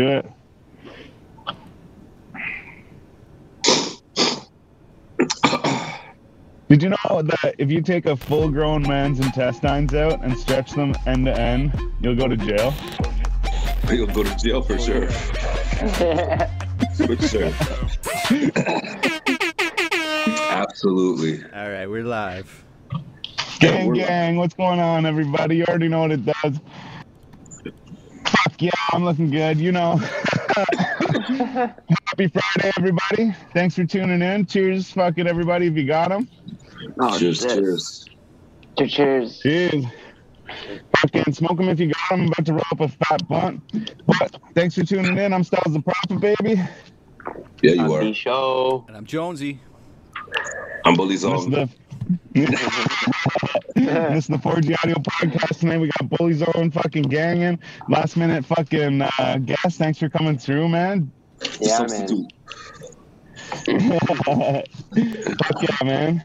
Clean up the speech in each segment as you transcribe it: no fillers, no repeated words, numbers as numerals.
Good. Did you know that if you take a full-grown man's intestines out and stretch them end to end, you'll go to jail? You'll go to jail for sure. For sure. Absolutely. All right, we're live. Gang, gang, what's going on, everybody? You already know what it does. Fuck yeah, I'm looking good, you know. Happy Friday, everybody. Thanks for tuning in. Cheers, fuck it, everybody, if you got them. Oh, cheers, cheers. Cheers. Cheers. Fucking smoke them if you got them. I'm about to roll up a fat blunt. But thanks for tuning in. I'm Styles the Prophet, baby. Yeah, you are. Show. And I'm Jonesy. I'm Bully Zone. This is the 4G Audio Podcast. Tonight we got Bully Zone fucking ganging. Last minute fucking guest. Thanks for coming through, man. Yeah, man. Fuck yeah, man.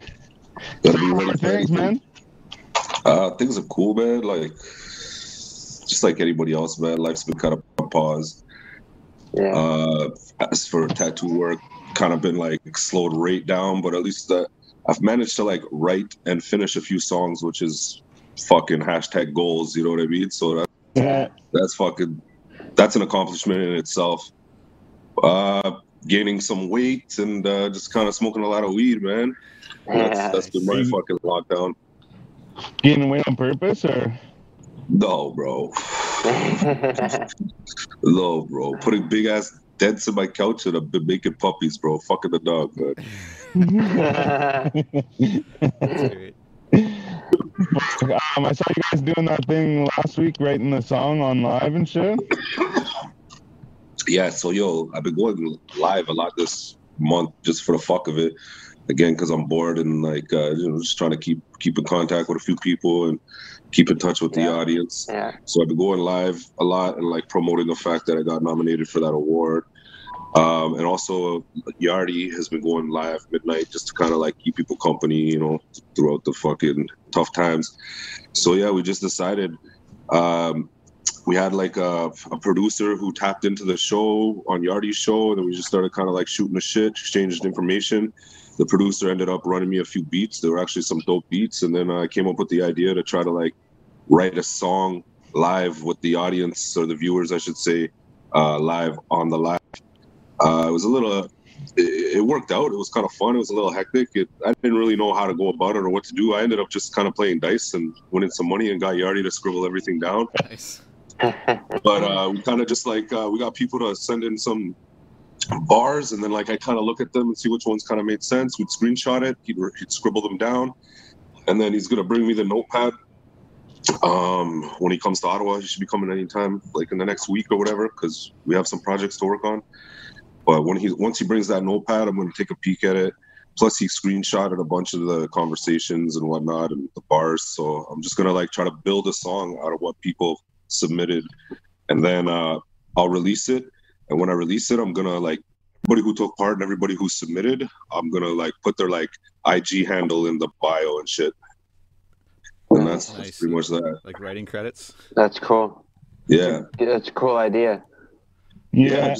Gotta be ready for things, man. Things are cool, man. Like, just like anybody else, man. Life's been kind of on pause. Yeah. As for tattoo work, kind of been like slowed right down, but at least that. I've managed to like write and finish a few songs, which is fucking hashtag goals. You know what I mean? So that's an accomplishment in itself. Gaining some weight and just kind of smoking a lot of weed, man. Yeah, that's been my fucking lockdown. Gaining weight on purpose or? No, bro. No, bro. Putting big ass dents in my couch and I've been making puppies, bro. Fucking the dog, man. I saw you guys doing that thing last week, writing the song on live and shit. Yeah, so yo, I've been going live a lot this month just for the fuck of it. Again, because I'm bored and like you know, just trying to keep in contact with a few people and keep in touch with the audience. Yeah. So I've been going live a lot and like promoting the fact that I got nominated for that award. And also, Yardi has been going live midnight just to kind of like keep people company, you know, throughout the fucking tough times. So yeah, we just decided we had like a producer who tapped into the show on Yardi's show, and then we just started kind of like shooting the shit, exchanged information. The producer ended up running me a few beats. There were actually some dope beats, and then I came up with the idea to try to like write a song live with the audience or the viewers, I should say, live on the live. It was a little. It worked out. It was kind of fun. It was a little hectic. I didn't really know how to go about it or what to do. I ended up just kind of playing dice and winning some money and got Yardi to scribble everything down. Nice. But we kind of just like we got people to send in some bars, and then like I kind of look at them and see which ones kind of made sense. We'd screenshot it. He'd scribble them down, and then he's gonna bring me the notepad. When he comes to Ottawa, he should be coming anytime, like in the next week or whatever, because we have some projects to work on. But once he brings that notepad, I'm going to take a peek at it. Plus, he screenshotted a bunch of the conversations and whatnot and the bars. So I'm just going to like try to build a song out of what people submitted, and then I'll release it. And when I release it, I'm going to like everybody who took part and everybody who submitted, I'm going to like put their like IG handle in the bio and shit. And that's pretty much that. Like writing credits. That's cool. Yeah. That's a cool idea. Yeah.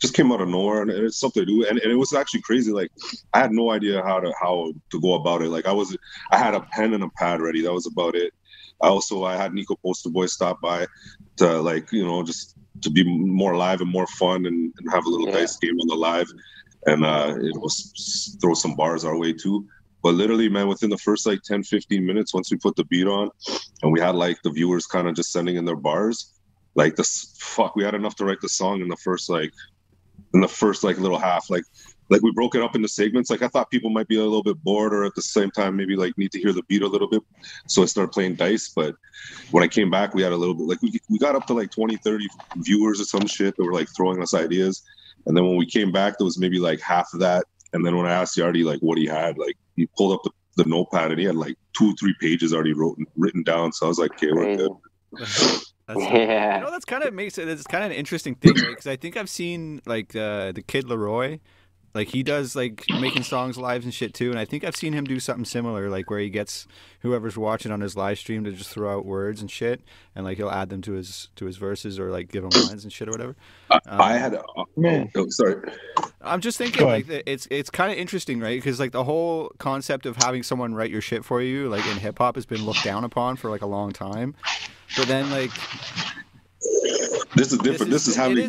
Just came out of nowhere, and it's something to do, and it was actually crazy. Like, I had no idea how to go about it. Like, I had a pen and a pad ready. That was about it. I had Nico Poster Boy stop by to like, you know, just to be more live and more fun and have a little dice game on the live, and it was throw some bars our way too. But literally, man, within the first like 10, 15 minutes, once we put the beat on, and we had like the viewers kind of just sending in their bars, like we had enough to write the song in the first like. In the first like little half, like we broke it up into segments. Like I thought people might be a little bit bored, or at the same time maybe like need to hear the beat a little bit. So I started playing dice. But when I came back, we had a little bit like we got up to like 20, 30 viewers or some shit that were like throwing us ideas. And then when we came back, there was maybe like half of that. And then when I asked Yardi like what he had, like he pulled up the notepad and he had like 2 or 3 pages already written down. So I was like, okay, we're good. You know, that's kind of an interesting thing, because I think I've seen like the Kid Leroy Like, he does, like, making songs live and shit, too. And I think I've seen him do something similar, like, where he gets whoever's watching on his live stream to just throw out words and shit. And, like, he'll add them to his verses or, like, give him lines and shit or whatever. I had a... Oh, sorry. I'm just thinking, like, it's kind of interesting, right? Because, like, the whole concept of having someone write your shit for you, like, in hip-hop has been looked down upon for, like, a long time. But then, like... This is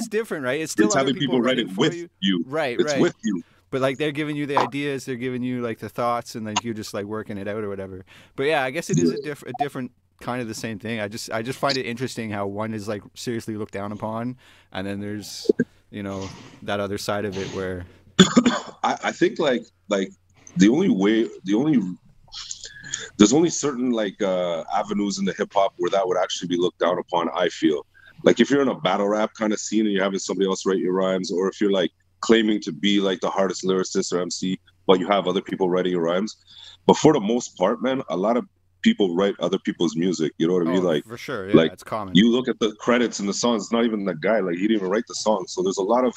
different, right? It's still having people write it with you. Right, it's with you. But like they're giving you the ideas, they're giving you like the thoughts, and then like, you're just like working it out or whatever. But yeah, I guess it is a different kind of the same thing. I just find it interesting how one is like seriously looked down upon, and then there's, you know, that other side of it where I think like there's only certain like avenues in the hip hop where that would actually be looked down upon, I feel. Like, if you're in a battle rap kind of scene and you're having somebody else write your rhymes, or if you're, like, claiming to be, like, the hardest lyricist or MC, but you have other people writing your rhymes. But for the most part, man, a lot of people write other people's music. You know what I mean? Like, for sure. Yeah, like, it's common. You look at the credits and the songs, it's not even the guy. Like, he didn't even write the song. So there's a lot of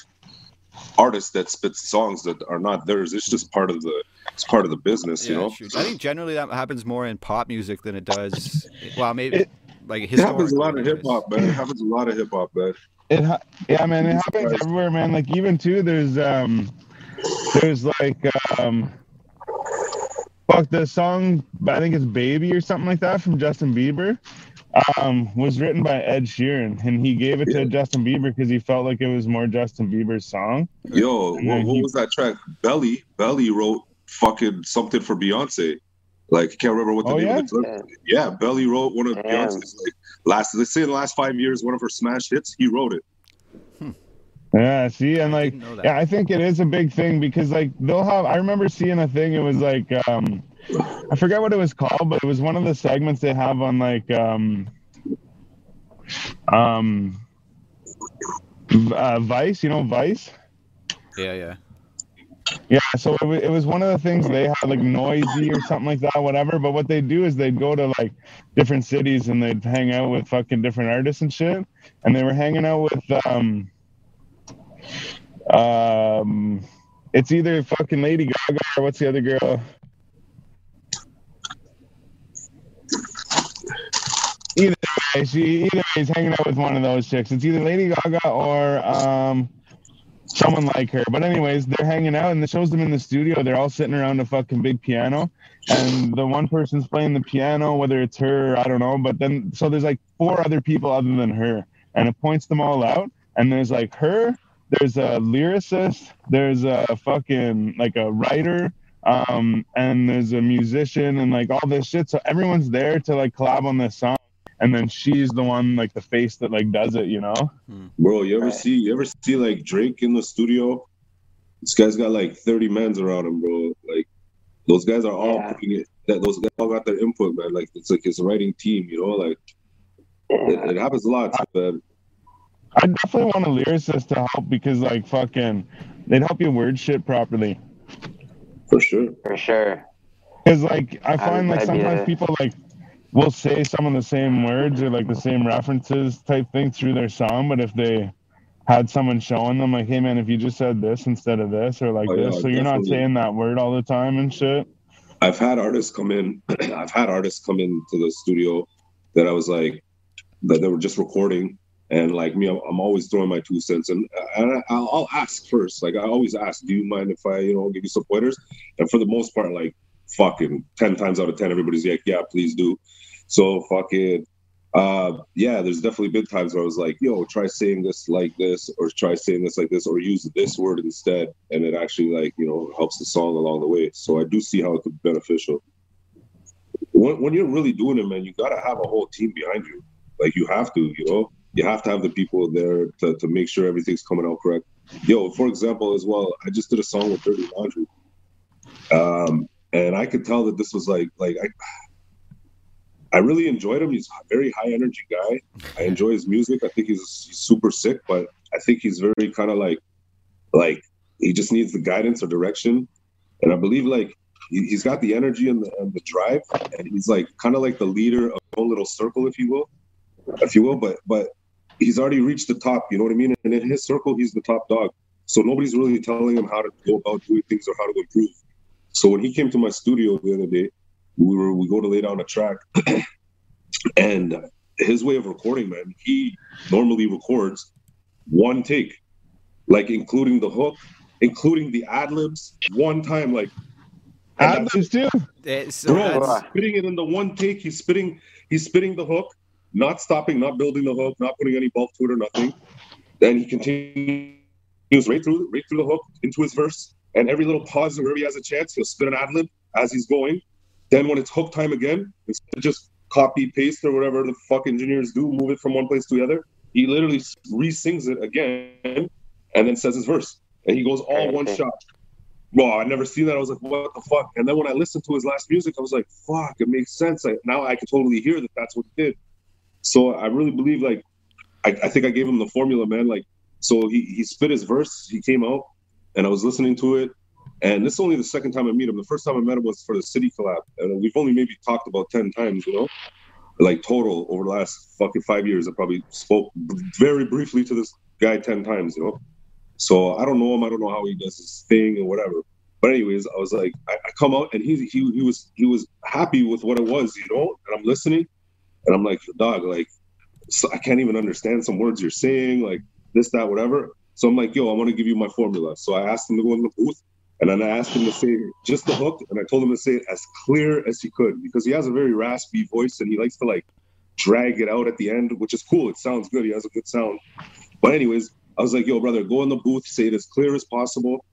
artists that spit songs that are not theirs. It's just part of the business, you know? True. I think generally that happens more in pop music than it does. Well, maybe... It happens a lot in hip-hop, man. Yeah, man, it happens everywhere, man. Like, even, too, there's like, the song, I think it's Baby or something like that from Justin Bieber, was written by Ed Sheeran, and he gave it to Justin Bieber because he felt like it was more Justin Bieber's song. Yo, what was that track? Belly wrote fucking something for Beyonce. Like, I can't remember what the name of the track. Yeah, Belly wrote one of Beyonce's like let's say in the last 5 years, one of her smash hits, he wrote it. Yeah, see, and like I think it is a big thing because like they'll have I remember seeing a thing, it was like I forgot what it was called, but it was one of the segments they have on like Vice, you know Vice? Yeah. Yeah, so it was one of the things they had, like, Noisy or something like that, whatever. But what they do is they'd go to, like, different cities and they'd hang out with fucking different artists and shit. And they were hanging out with, it's either fucking Lady Gaga or what's the other girl? Either way, he's hanging out with one of those chicks. It's either Lady Gaga or, someone like her. But anyways, they're hanging out and it shows them in the studio. They're all sitting around a fucking big piano. And the one person's playing the piano, whether it's her, I don't know. But then, so there's like 4 other people other than her. And it points them all out. And there's like her, there's a lyricist, there's a fucking, like a writer, and there's a musician and like all this shit. So everyone's there to like collab on this song. And then she's the one, like the face that like does it, you know. Bro, you ever see like Drake in the studio? This guy's got like 30 mans around him, bro. Like those guys are all putting it. Those guys all got their input, man. Like it's like his writing team, you know. Like it happens a lot, man. I definitely want a lyricist to help because like fucking, they'd help you word shit properly. For sure. Because like I find like sometimes people like. Will say some of the same words or like the same references type thing through their song, but if they had someone showing them like, hey man, if you just said this instead of this or like this, so you're not saying that word all the time and shit. I've had artists come in to the studio that I was like, that they were just recording, and like me, I'm always throwing my 2 cents in, and I'll ask first. Like I always ask, do you mind if I, you know, give you some pointers? And for the most part, like fucking 10 times out of 10, everybody's like, yeah, please do. So fucking, yeah, there's definitely been times where I was like, yo, try saying this like this, or try saying this like this, or use this word instead. And it actually like, you know, helps the song along the way. So I do see how it could be beneficial. When you're really doing it, man, you got to have a whole team behind you. Like you have to, you know, you have to have the people there to make sure everything's coming out correct. Yo, for example, as well, I just did a song with Dirty Laundry. And I could tell that this was like I really enjoyed him. He's a very high energy guy. I enjoy his music. I think he's super sick, but I think he's very kind of like he just needs the guidance or direction. And I believe like he's got the energy and the drive, and he's like kind of like the leader of a little circle, if you will. But he's already reached the top. You know what I mean? And in his circle, he's the top dog. So nobody's really telling him how to go about doing things or how to improve. So when he came to my studio the other day, we go to lay down a track, and his way of recording, man, he normally records one take, like including the hook, including the ad-libs, one time, like ad-libs too. Bro, spitting it in the one take. He's spitting the hook, not stopping, not building the hook, not putting any bulk to it or nothing. Then he continues. He was right through the hook into his verse, and every little pause wherever he has a chance, he'll spit an ad lib as he's going. Then when it's hook time again, instead of just copy paste or whatever the fuck engineers do, move it from one place to the other, he literally re-sings it again, and then says his verse, and he goes all one shot. Wow, I never seen that. I was like, what the fuck? And then when I listened to his last music, I was like, fuck, it makes sense. Now I can totally hear that that's what he did. So I really believe, like, I think I gave him the formula, man. Like. So he spit his verse, he came out, and I was listening to it. And this is only the second time I meet him. The first time I met him was for the City collab. And we've only maybe talked about 10 times, you know, like total over the last fucking 5 years. I probably spoke very briefly to this guy 10 times, you know. So I don't know him. I don't know how he does his thing or whatever. But anyways, I was like, I come out, and he was happy with what it was, you know. And I'm listening, and I'm like, dog, like, so I can't even understand some words you're saying, like, this, that, whatever. So I'm like, yo, I want to give you my formula. So I asked him to go in the booth, and then I asked him to say just the hook, and I told him to say it as clear as he could, because he has a very raspy voice, and he likes to, like, drag it out at the end, which is cool. It sounds good. He has a good sound. But anyways, I was like, yo, brother, go in the booth, say it as clear as possible,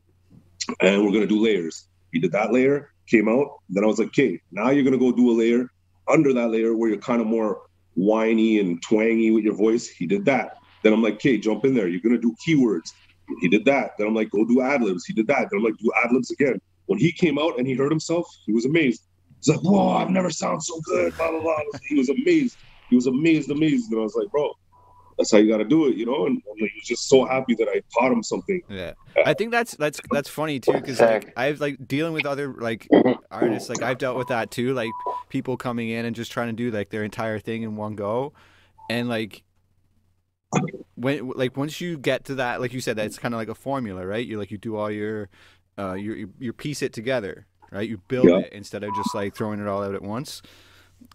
and we're going to do layers. He did that layer, came out. Then I was like, okay, now you're going to go do a layer under that layer where you're kind of more whiny and twangy with your voice. He did that. Then I'm like, okay, jump in there. You're going to do keywords. He did that. Then I'm like, go do ad-libs. He did that. Then I'm like, do ad-libs again. When he came out and he heard himself, he was amazed. He's like, whoa, I've never sounded so good, blah, blah, blah. He was amazed. He was amazed. And I was like, bro, that's how you got to do it, you know? And he was just so happy that I taught him something. Yeah. I think that's funny, too, because like, I've, like, dealing with other, like, artists, like, I've dealt with that, too. Like, people coming in and just trying to do, like, their entire thing in one go. And, like... when like once you get to that, like you said, that's kind of like a formula, right? You like you do all your piece it together, right? You build it instead of just like throwing it all out at once.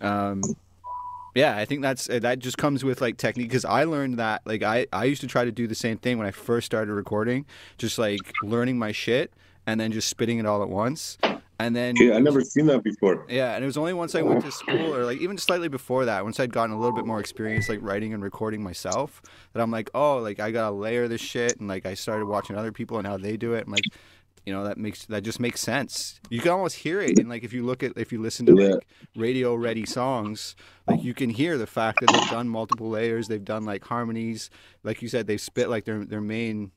Yeah, I think that just comes with like technique, because I learned that like I used to try to do the same thing when I first started recording, just like learning my shit and then just spitting it all at once. And then I never seen that before. Yeah, and it was only once I went to school, or like even slightly before that, once I'd gotten a little bit more experience, like writing and recording myself, that I'm like, oh, like I gotta layer this shit, and like I started watching other people and how they do it, and like, you know, that just makes sense. You can almost hear it, and like if you listen to like radio ready songs, like you can hear the fact that they've done multiple layers, they've done like harmonies, like you said, they spit like their main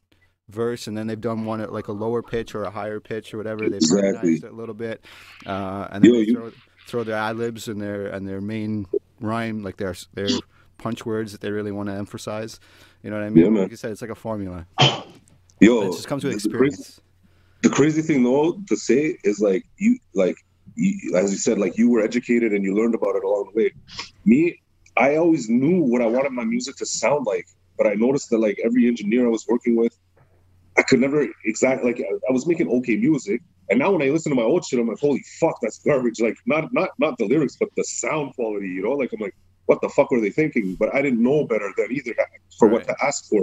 verse, and then they've done one at like a lower pitch or a higher pitch or whatever. They've organized it a little bit, and then throw their ad libs and their main rhyme, like their punch words that they really want to emphasize. You know what I mean? Yeah, like you said, it's like a formula. It just comes with experience. The crazy thing though to say is like you, as you said, like you were educated and you learned about it along the way. Me, I always knew what I wanted my music to sound like, but I noticed that like every engineer I was working with, I could never exactly, like, I was making okay music, and now when I listen to my old shit, I'm like, holy fuck, that's garbage. Like, not the lyrics, but the sound quality, you know? Like, I'm like, what the fuck were they thinking? But I didn't know better than either for what to ask for.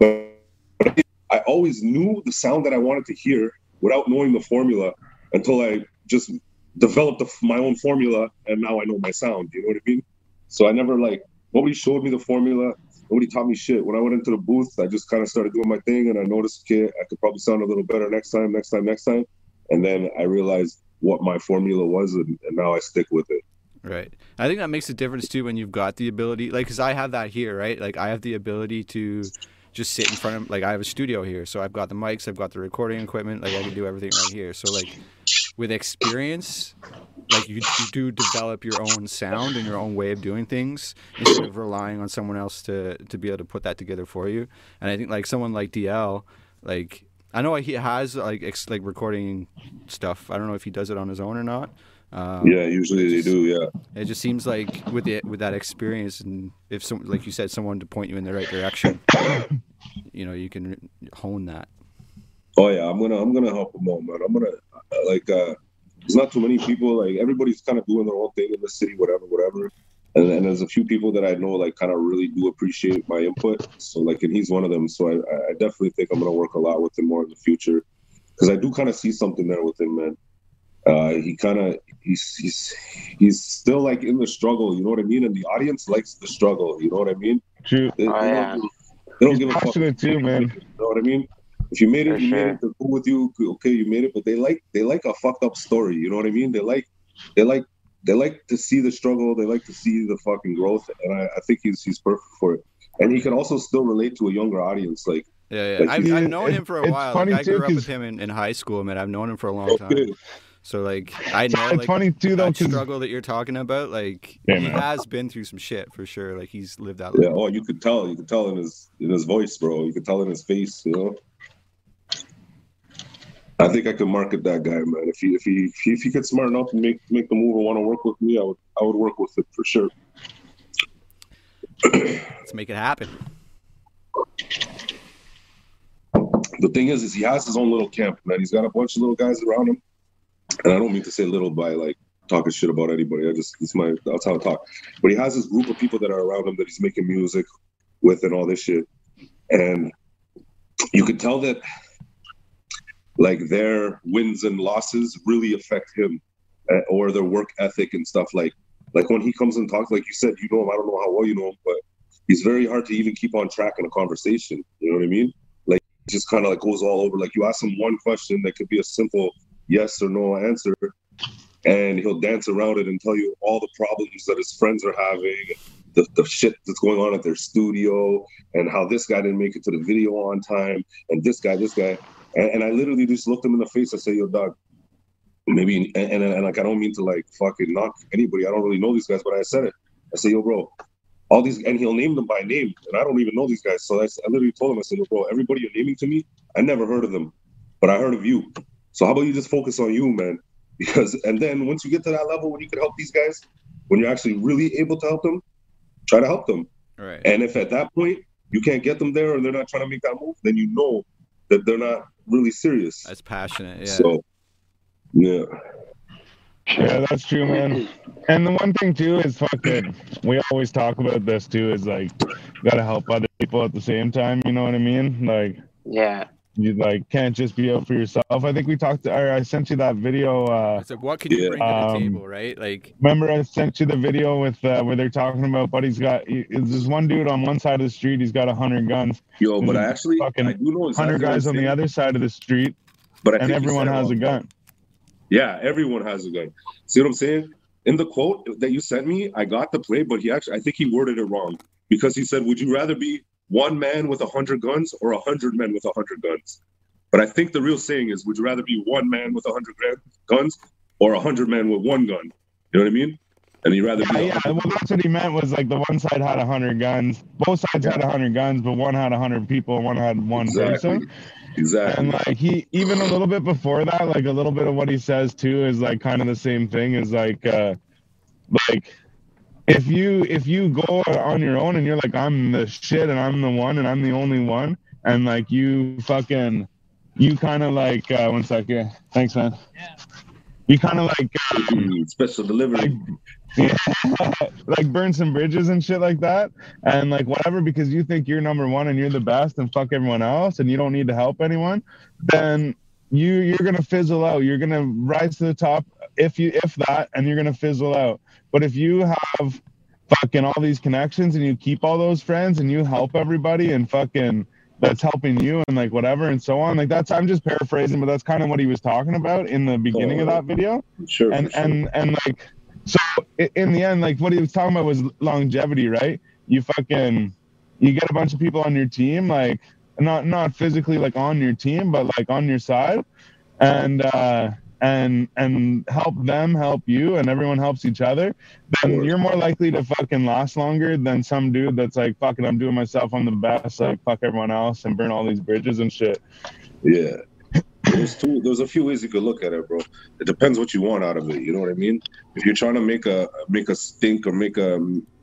But I always knew the sound that I wanted to hear without knowing the formula until I just developed my own formula, and now I know my sound, you know what I mean? So I never, like, nobody showed me the formula. Nobody taught me shit. When I went into the booth, I just kind of started doing my thing, and I noticed, okay, I could probably sound a little better next time. And then I realized what my formula was, and now I stick with it. Right. I think that makes a difference, too, when you've got the ability, like, because I have that here, right? Like, I have the ability to just sit in front of, like, I have a studio here, so I've got the mics, I've got the recording equipment, like, I can do everything right here. So, like, with experience, like you do develop your own sound and your own way of doing things instead of relying on someone else to be able to put that together for you. And I think like someone like DL, like I know he has like recording stuff. I don't know if he does it on his own or not. Yeah, usually they do. Yeah, it just seems like with that experience, and if someone, like you said, someone to point you in the right direction, you know, you can hone that. Oh yeah, I'm gonna help them out, man. I'm gonna there's not too many people. Like, everybody's kind of doing their own thing in the city, whatever. And there's a few people that I know kind of really do appreciate my input. So and he's one of them. So I definitely think I'm gonna work a lot with him more in the future, because I do kind of see something there with him, man. He's still in the struggle, you know what I mean? And the audience likes the struggle, you know what I mean? True. They don't give a fuck. Too, man. You know what I mean? If you made it, made it. They're cool with you. Okay, you made it. But they like a fucked up story. You know what I mean? They like to see the struggle. They like to see the fucking growth. And I think he's perfect for it. And he can also still relate to a younger audience. I've known him for a while. I grew up with him in high school, man. I've known him for a long time. Okay. So I know it's funny too, though, that struggle that you're talking about. He has been through some shit for sure. He's lived that life. Yeah. Oh, you could tell. You could tell in his voice, bro. You could tell in his face. You know. I think I could market that guy, man. If he gets smart enough and make the move and want to work with me, I would work with it for sure. Let's make it happen. The thing is he has his own little camp, man. He's got a bunch of little guys around him, and I don't mean to say little by talking shit about anybody. That's how I talk. But he has this group of people that are around him that he's making music with and all this shit, and you could tell that. Their wins and losses really affect him, or their work ethic and stuff. Like when he comes and talks, like you said, you know him. I don't know how well you know him, but he's very hard to even keep on track in a conversation. You know what I mean? He just kind of goes all over. You ask him one question that could be a simple yes or no answer, and he'll dance around it and tell you all the problems that his friends are having, the shit that's going on at their studio, and how this guy didn't make it to the video on time, and this guy. And I literally just looked him in the face and said, yo, dog, maybe, and I don't mean to fucking knock anybody. I don't really know these guys, but I said it. I said, yo, bro, all these, and he'll name them by name, and I don't even know these guys. So I literally told him, I said, yo, bro, everybody you're naming to me, I never heard of them, but I heard of you. So how about you just focus on you, man? And then once you get to that level when you can help these guys, when you're actually really able to help them, try to help them. Right. And if at that point you can't get them there or they're not trying to make that move, then you know that they're not really serious. That's passionate, yeah. So, yeah. Yeah, that's true, man. And the one thing, too, is fucking, we always talk about this, too, is you gotta help other people at the same time, you know what I mean? Yeah. You, can't just be out for yourself. I think we talked, or I sent you that video. It's what can you bring to the table, right? Remember I sent you the video with, where they're talking about, buddy's got, it's this one dude on one side of the street, he's got 100 guns. Yo, but I do know 100 guys on the other side of the street, and everyone has a gun. Yeah, everyone has a gun. See what I'm saying? In the quote that you sent me, I got the play, but I think he worded it wrong, because he said, would you rather be one man with 100 guns or 100 men with 100 guns? But I think the real saying is, would you rather be one man with 100 guns or 100 men with one gun? You know what I mean? And you'd rather be... Yeah, well, that's what he meant was, the one side had 100 guns. Both sides had 100 guns, but one had 100 people and one had one person. Exactly. And, he... Even a little bit before that, a little bit of what he says, too, is, kind of the same thing. Is, If you go on your own and you're I'm the shit and I'm the one and I'm the only one, and you kind of one second, thanks man. Yeah. You kind of special delivery. Burn some bridges and shit like that, and whatever, because you think you're number one and you're the best and fuck everyone else and you don't need to help anyone, then you're gonna fizzle out. You're gonna rise to the top and you're gonna fizzle out. But if you have fucking all these connections and you keep all those friends and you help everybody and fucking that's helping you and whatever and so on, that's, I'm just paraphrasing, but that's kind of what he was talking about in the beginning of that video. Sure. So in the end, what he was talking about was longevity, right? You get a bunch of people on your team, not physically on your team, but on your side, and help them help you, and everyone helps each other, then you're more likely to fucking last longer than some dude that's fuck it, I'm doing myself, I'm the best, fuck everyone else and burn all these bridges and shit. Yeah. There's a few ways you could look at it, bro. It depends what you want out of it, you know what I mean? If you're trying to make a stink or make a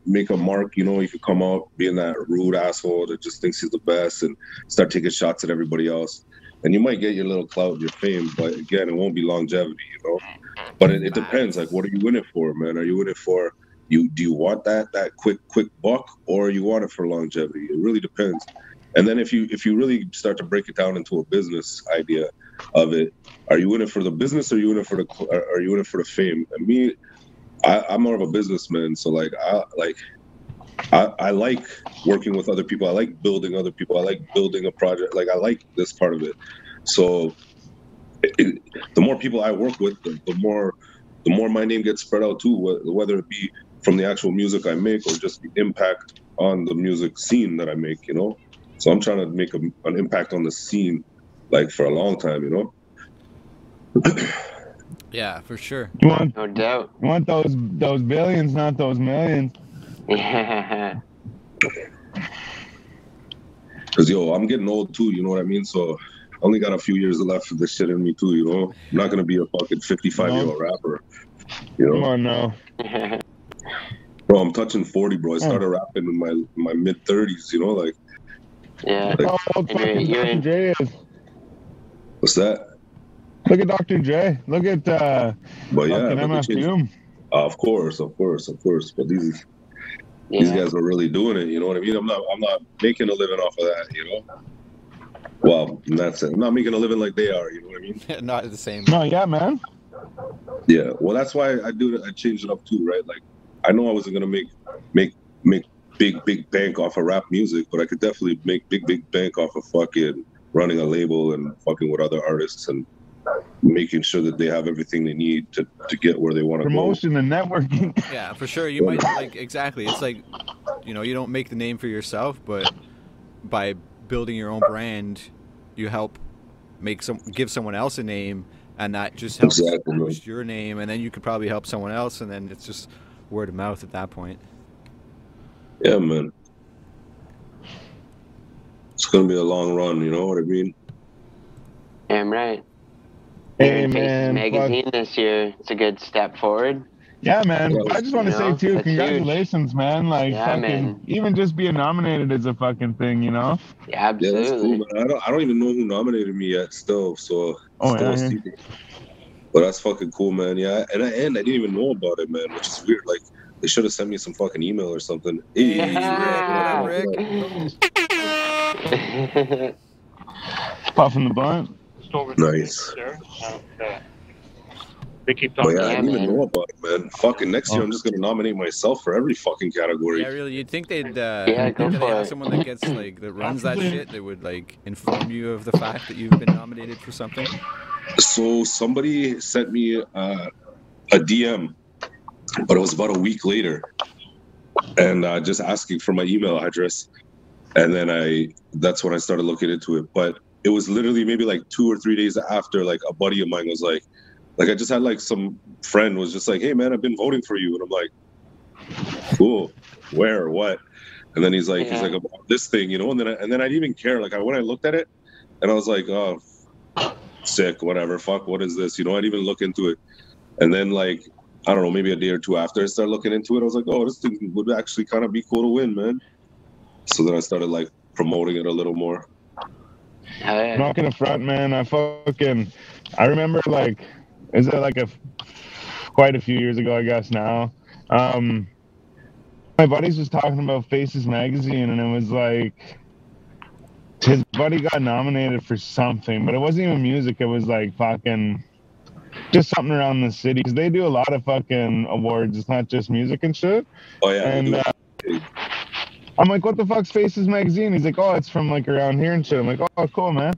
make a mark, you know, you could come out being that rude asshole that just thinks he's the best and start taking shots at everybody else. And you might get your little clout, your fame, but again, it won't be longevity, you know. But it depends. Like, what are you in it for, man? Are you in it for do you want that quick buck, or you want it for longevity? It really depends. And then if you really start to break it down into a business idea of it, are you in it for the business, or are you in it for the fame? And me, I'm more of a businessman, so I like working with other people. I like building other people. I like building a project. Like, I like this part of it. So the more people I work with, the more my name gets spread out too, whether it be from the actual music I make or just the impact on the music scene that I make, you know? So I'm trying to make an impact on the scene, like, for a long time, you know? Yeah, for sure. No doubt. You want those billions, not those millions. Yeah. Cause yo, I'm getting old too, you know what I mean? So I only got a few years left of this shit in me too, you know? I'm not gonna be a fucking 55-year-old rapper, you know? Come on now. Bro, I'm touching 40, bro. I started rapping in my mid-30s, you know? Like, yeah. Like, oh, Dr. Dre is. What's that? Look at Dr. Dre. Look at but yeah, MF. Of course. But these guys are really doing it, you know what I mean? I'm not making a living off of that, you know? Well, that's it. I'm not making a living like they are, you know what I mean? Not the same. No, yeah, man. Yeah, well, that's why I changed it up too, right? Like, I know I wasn't going to make big bank off of rap music, but I could definitely make big bank off of fucking running a label and fucking with other artists and making sure that they have everything they need to get where they want to go. Promotion and networking. Yeah, for sure. You might, like, exactly. It's like, you know, you don't make the name for yourself, but by building your own brand, you help give someone else a name, and that just helps boost your name, and then you could probably help someone else, and then it's just word of mouth at that point. Yeah, man. It's gonna be a long run, you know what I mean? Damn right. Hey, man, Faces Magazine this year, it's a good step forward. Yeah, man. I just want to say too, congratulations, man. Like, even just being nominated is a fucking thing, you know? Yeah, absolutely. Yeah, that's cool, man. I don't even know who nominated me yet, still. So, but that's fucking cool, man. Yeah, and I didn't even know about it, man, which is weird. Like, they should have sent me some fucking email or something. Yeah, Rick. Puffing the blunt. Nice. They keep talking. But yeah, I didn't even know about it, man. Fucking next year, I'm just gonna nominate myself for every fucking category. Yeah, really. You'd think they'd have someone that gets that runs that shit. They would inform you of the fact that you've been nominated for something. So somebody sent me a DM, but it was about a week later, and just asking for my email address, and then that's when I started looking into it, but. It was literally maybe 2 or 3 days after, a buddy of mine was I just had some friend was just like, hey man, I've been voting for you. And I'm like, cool, where, what? And then he's like about this thing, you know? And then I didn't even care. When I looked at it and I was like, oh, sick, whatever, fuck, what is this? You know, I didn't even look into it. And then I don't know, maybe a day or two after I started looking into it, I was like, oh, this thing would actually kind of be cool to win, man. So then I started promoting it a little more. I'm not gonna front, man. I remember quite a few years ago, I guess now. My buddies was talking about Faces Magazine, and it was his buddy got nominated for something, but it wasn't even music. It was fucking just something around the city, because they do a lot of fucking awards. It's not just music and shit. Oh yeah. And I'm like, what the fuck's Faces Magazine? He's like, oh, it's from around here and shit. I'm like, oh, cool, man.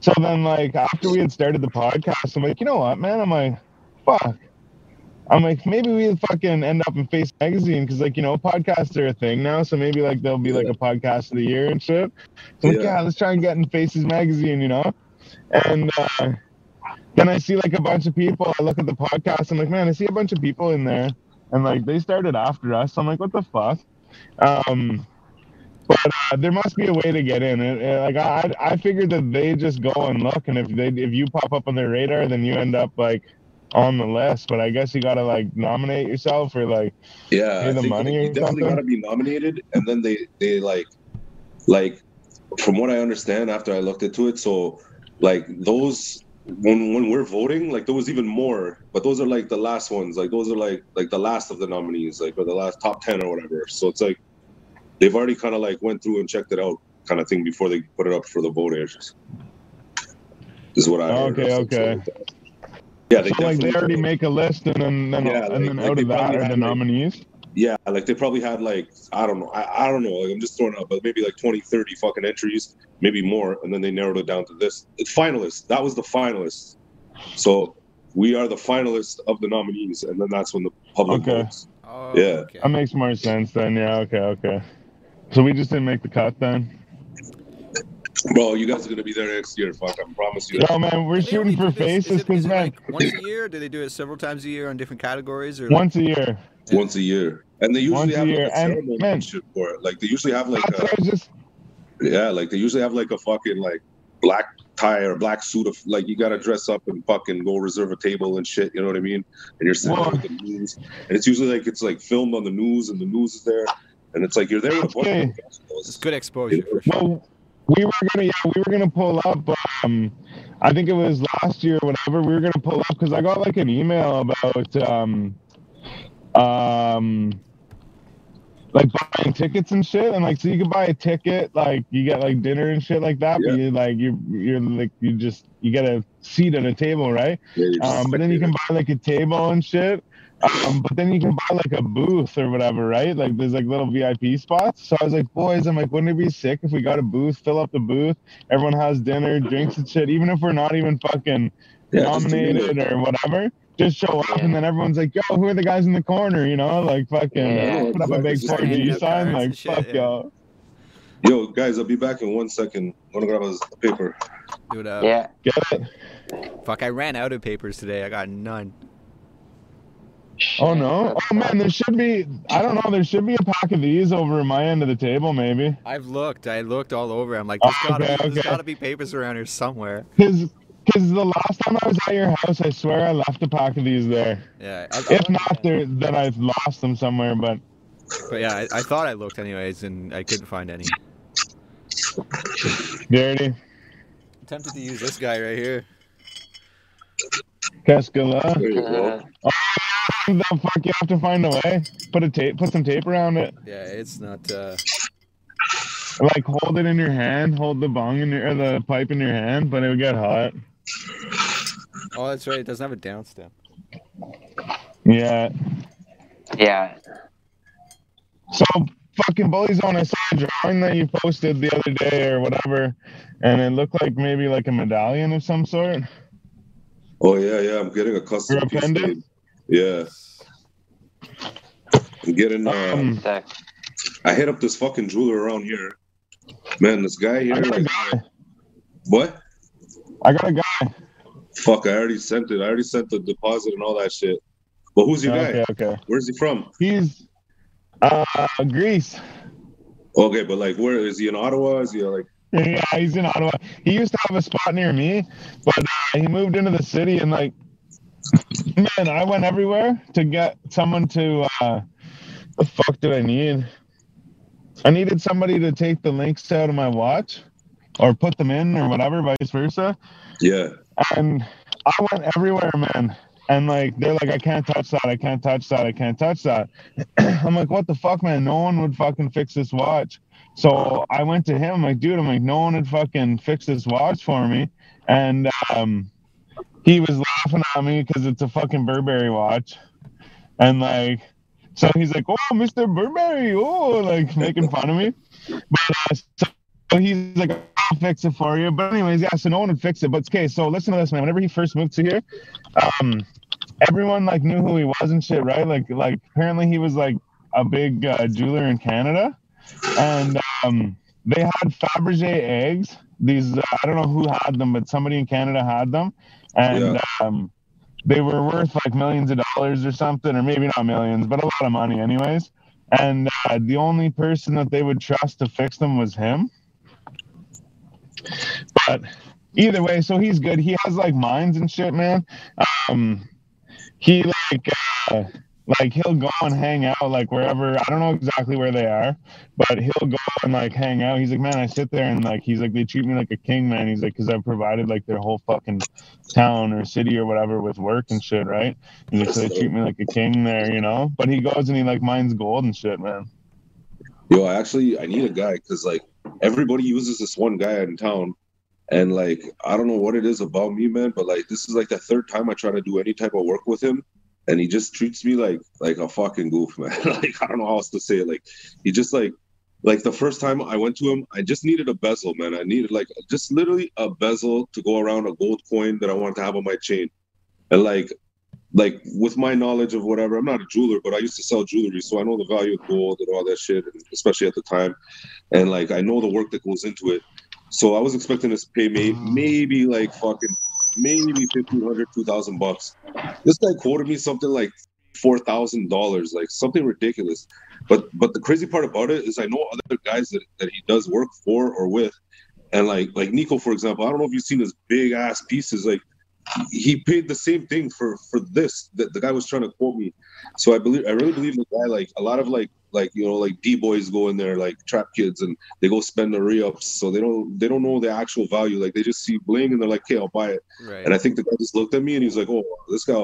So then after we had started the podcast, I'm like, you know what, man? I'm like, fuck. I'm like, maybe we fucking end up in Faces Magazine, because podcasts are a thing now. So maybe there'll be a podcast of the year and shit. So I'm like, yeah, let's try and get in Faces Magazine, you know? And then I see a bunch of people. I look at the podcast. I'm like, man, I see a bunch of people in there, and they started after us. So I'm like, what the fuck? But there must be a way to get in. I figured that they just go and look, and if you pop up on their radar, then you end up on the list, but I guess you gotta like nominate yourself or like pay the money or something. You definitely gotta be nominated, and then they like from what I understand after I looked into it, so like those when we're voting, like there was even more, but those are like the last ones, like those are like the last of the nominees, like or the last top 10 or whatever. So it's like they've already kind of like went through and checked it out, kind of thing, before they put it up for the voters. Is what I heard. Okay. Yeah, they so like they already make a list and then out of that are the nominees. Yeah, like they probably had like I don't know. Like I'm just throwing out, but maybe like 20, 30 fucking entries, maybe more, and then they narrowed it down to this finalists. That was the finalists. So we are the finalists of the nominees, and then that's when the public votes. Okay. That makes more sense then. Yeah. Okay. So we just didn't make the cut then. Bro, you guys are gonna be there next year. Fuck, I promise you. No, man, we're shooting for Faces. Is it like once a year? Do they do it several times a year on different categories? Or once a year. Yeah. Once a year, and they usually have like a ceremony and shit for it. Like they usually have like like they usually have like a fucking like black tie or black suit of like you gotta dress up and fucking go reserve a table and shit. You know what I mean? And you're sitting with the news, and it's usually like it's like filmed on the news, and the news is there, and it's like you're there. Okay. It's good exposure. For sure. Well, we were gonna pull up. I think it was last year, or whatever. We were gonna pull up because I got like an email about like buying tickets and shit, and like so you could buy a ticket, like you get like dinner and shit like that. Yeah. But you get a seat at a table, right? Yeah, but then you can buy like a table and shit. But then you can buy like a booth or whatever, right? Like there's like little VIP spots. So I was like, boys, I'm like, wouldn't it be sick if we got a booth, fill up the booth, everyone has dinner, drinks and shit, even if we're not even fucking nominated or whatever, just show up and then everyone's like, yo, who are the guys in the corner? You know, like fucking put up a big 4G sign, like fuck y'all. Yo, guys, I'll be back in 1 second. I'm gonna grab a paper. Do it up. Yeah. Get it. Fuck, I ran out of papers today. I got none. Oh no! Oh man, there should be. I don't know. There should be a pack of these over my end of the table, maybe. I've looked. I looked all over. I'm like, there's gotta be papers around here somewhere. Because the last time I was at your house, I swear I left a pack of these there. Yeah. If not, then I've lost them somewhere. But yeah, I thought I looked anyways, and I couldn't find any. Dirty. I'm tempted to use this guy right here. Cascala. There you go. The fuck, you have to find a way. Put some tape around it. Yeah, it's not. Like hold it in your hand, hold the bong the pipe in your hand, but it would get hot. Oh, that's right. It doesn't have a down step. Yeah. So fucking Bully Zone, I saw a drawing that you posted the other day or whatever, and it looked like maybe like a medallion of some sort. Oh yeah. I'm getting a custom piece made. Yeah. I'm getting I hit up this fucking jeweler around here. Man, this guy here What? I got a guy. Fuck, I already sent it. I already sent the deposit and all that shit. But who's your guy? Okay. Where's he from? He's Greece. Okay, but like where is he, in Ottawa? Is he like he's in Ottawa. He used to have a spot near me, but he moved into the city and like man, I went everywhere to get someone to, the fuck did I need? I needed somebody to take the links out of my watch or put them in or whatever, vice versa. Yeah. And I went everywhere, man. And like, they're like, I can't touch that. I'm like, what the fuck, man? No one would fucking fix this watch. So I went to him, like, dude, no one would fucking fix this watch for me. And, he was laughing at me because it's a fucking Burberry watch. And, like, so he's like, oh, Mr. Burberry, oh, like, making fun of me. But so he's like, I'll fix it for you. But anyways, yeah, so no one would fix it. But, okay, so listen to this, man. Whenever he first moved to here, everyone, like, knew who he was and shit, right? Like apparently he was, like, a big jeweler in Canada. And they had Fabergé eggs. These, I don't know who had them, but somebody in Canada had them. And they were worth like millions of dollars or something, or maybe not millions, but a lot of money anyways. And the only person that they would trust to fix them was him. But either way, so he's good. He has like mines and shit, man. he like he'll go and hang out like wherever. I don't know exactly where they are, but he'll go and like hang out. He's like, man, I sit there and like, he's like, they treat me like a king, man. He's like, because I've provided like their whole fucking town or city or whatever with work and shit, right? He's like, so they treat me like a king there, you know. But he goes and he like mines gold and shit, man. Yo, I need a guy, because like everybody uses this one guy in town. And like, I don't know what it is about me, man, but like, this is like the third time I try to do any type of work with him, and he just treats me like a fucking goof, man. Like, I don't know how else to say it. Like, he just like the first time I went to him, I just needed a bezel, man. I needed like just literally a bezel to go around a gold coin that I wanted to have on my chain. And like with my knowledge of whatever, I'm not a jeweler, but I used to sell jewelry, so I know the value of gold and all that shit, and especially at the time. And like, I know the work that goes into it. So I was expecting this to pay me maybe like fucking maybe $1,500, $2,000. This guy quoted me something like $4,000, like something ridiculous. But the crazy part about it is I know other guys that he does work for or with, and like Nico, for example. I don't know if you've seen his big ass pieces. Like, he paid the same thing for this that the guy was trying to quote me. So I really believe the guy, like a lot of like you know, like D-boys go in there, like trap kids, and they go spend the re-ups, so they don't know the actual value. Like, they just see bling and they're like, okay, I'll buy it, right? And I think the guy just looked at me and he's like, oh, this guy,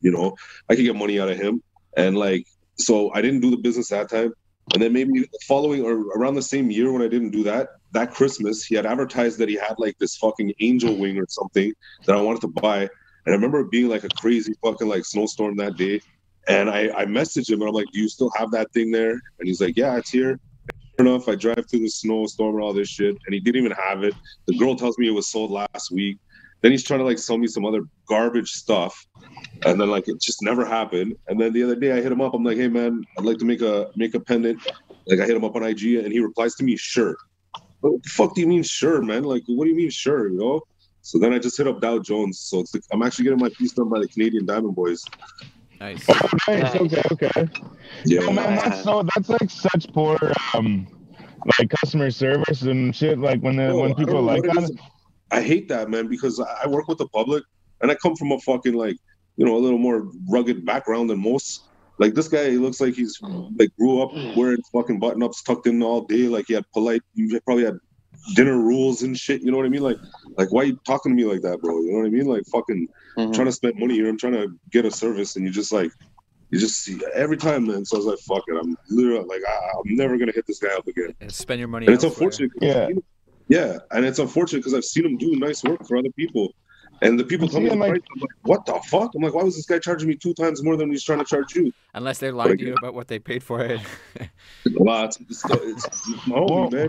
you know, I can get money out of him. And like, so I didn't do the business that time. And then maybe the following or around the same year when I didn't do that Christmas, he had advertised that he had like this fucking angel wing or something that I wanted to buy. And I remember it being like a crazy fucking like snowstorm that day. And I messaged him and I'm like, do you still have that thing there? And he's like, yeah, it's here. Sure enough, I drive through the snowstorm and all this shit, and he didn't even have it. The girl tells me it was sold last week. Then he's trying to like sell me some other garbage stuff. And then like, it just never happened. And then the other day I hit him up. I'm like, hey man, I'd like to make a pendant. Like, I hit him up on IG and he replies to me, sure. What the fuck do you mean sure, man? Like, what do you mean sure, you know? So then I just hit up Dow Jones. So it's like, I'm actually getting my piece done by the Canadian Diamond Boys. Nice. Oh, nice. Okay. Yeah. No, man, that's like such poor like customer service and shit. Like when people like that. I hate that, man, because I work with the public and I come from a fucking like, you know, a little more rugged background than most. Like, this guy, he looks like he's like grew up wearing fucking button ups tucked in all day. Like, he probably had dinner rules and shit. You know what I mean? Like why are you talking to me like that, bro? You know what I mean? Like, fucking trying to spend money here. I'm trying to get a service, and you just see every time, man. So I was like, fuck it. I'm literally like, I'm never gonna hit this guy up again. And spend your money. And it's unfortunate. Yeah. Yeah, and it's unfortunate because I've seen him do nice work for other people. And the people tell me the price, I'm like, what the fuck? I'm like, why was this guy charging me 2 times more than he's trying to charge you? Unless they're lying to you about what they paid for it. Well, it's my homie, man.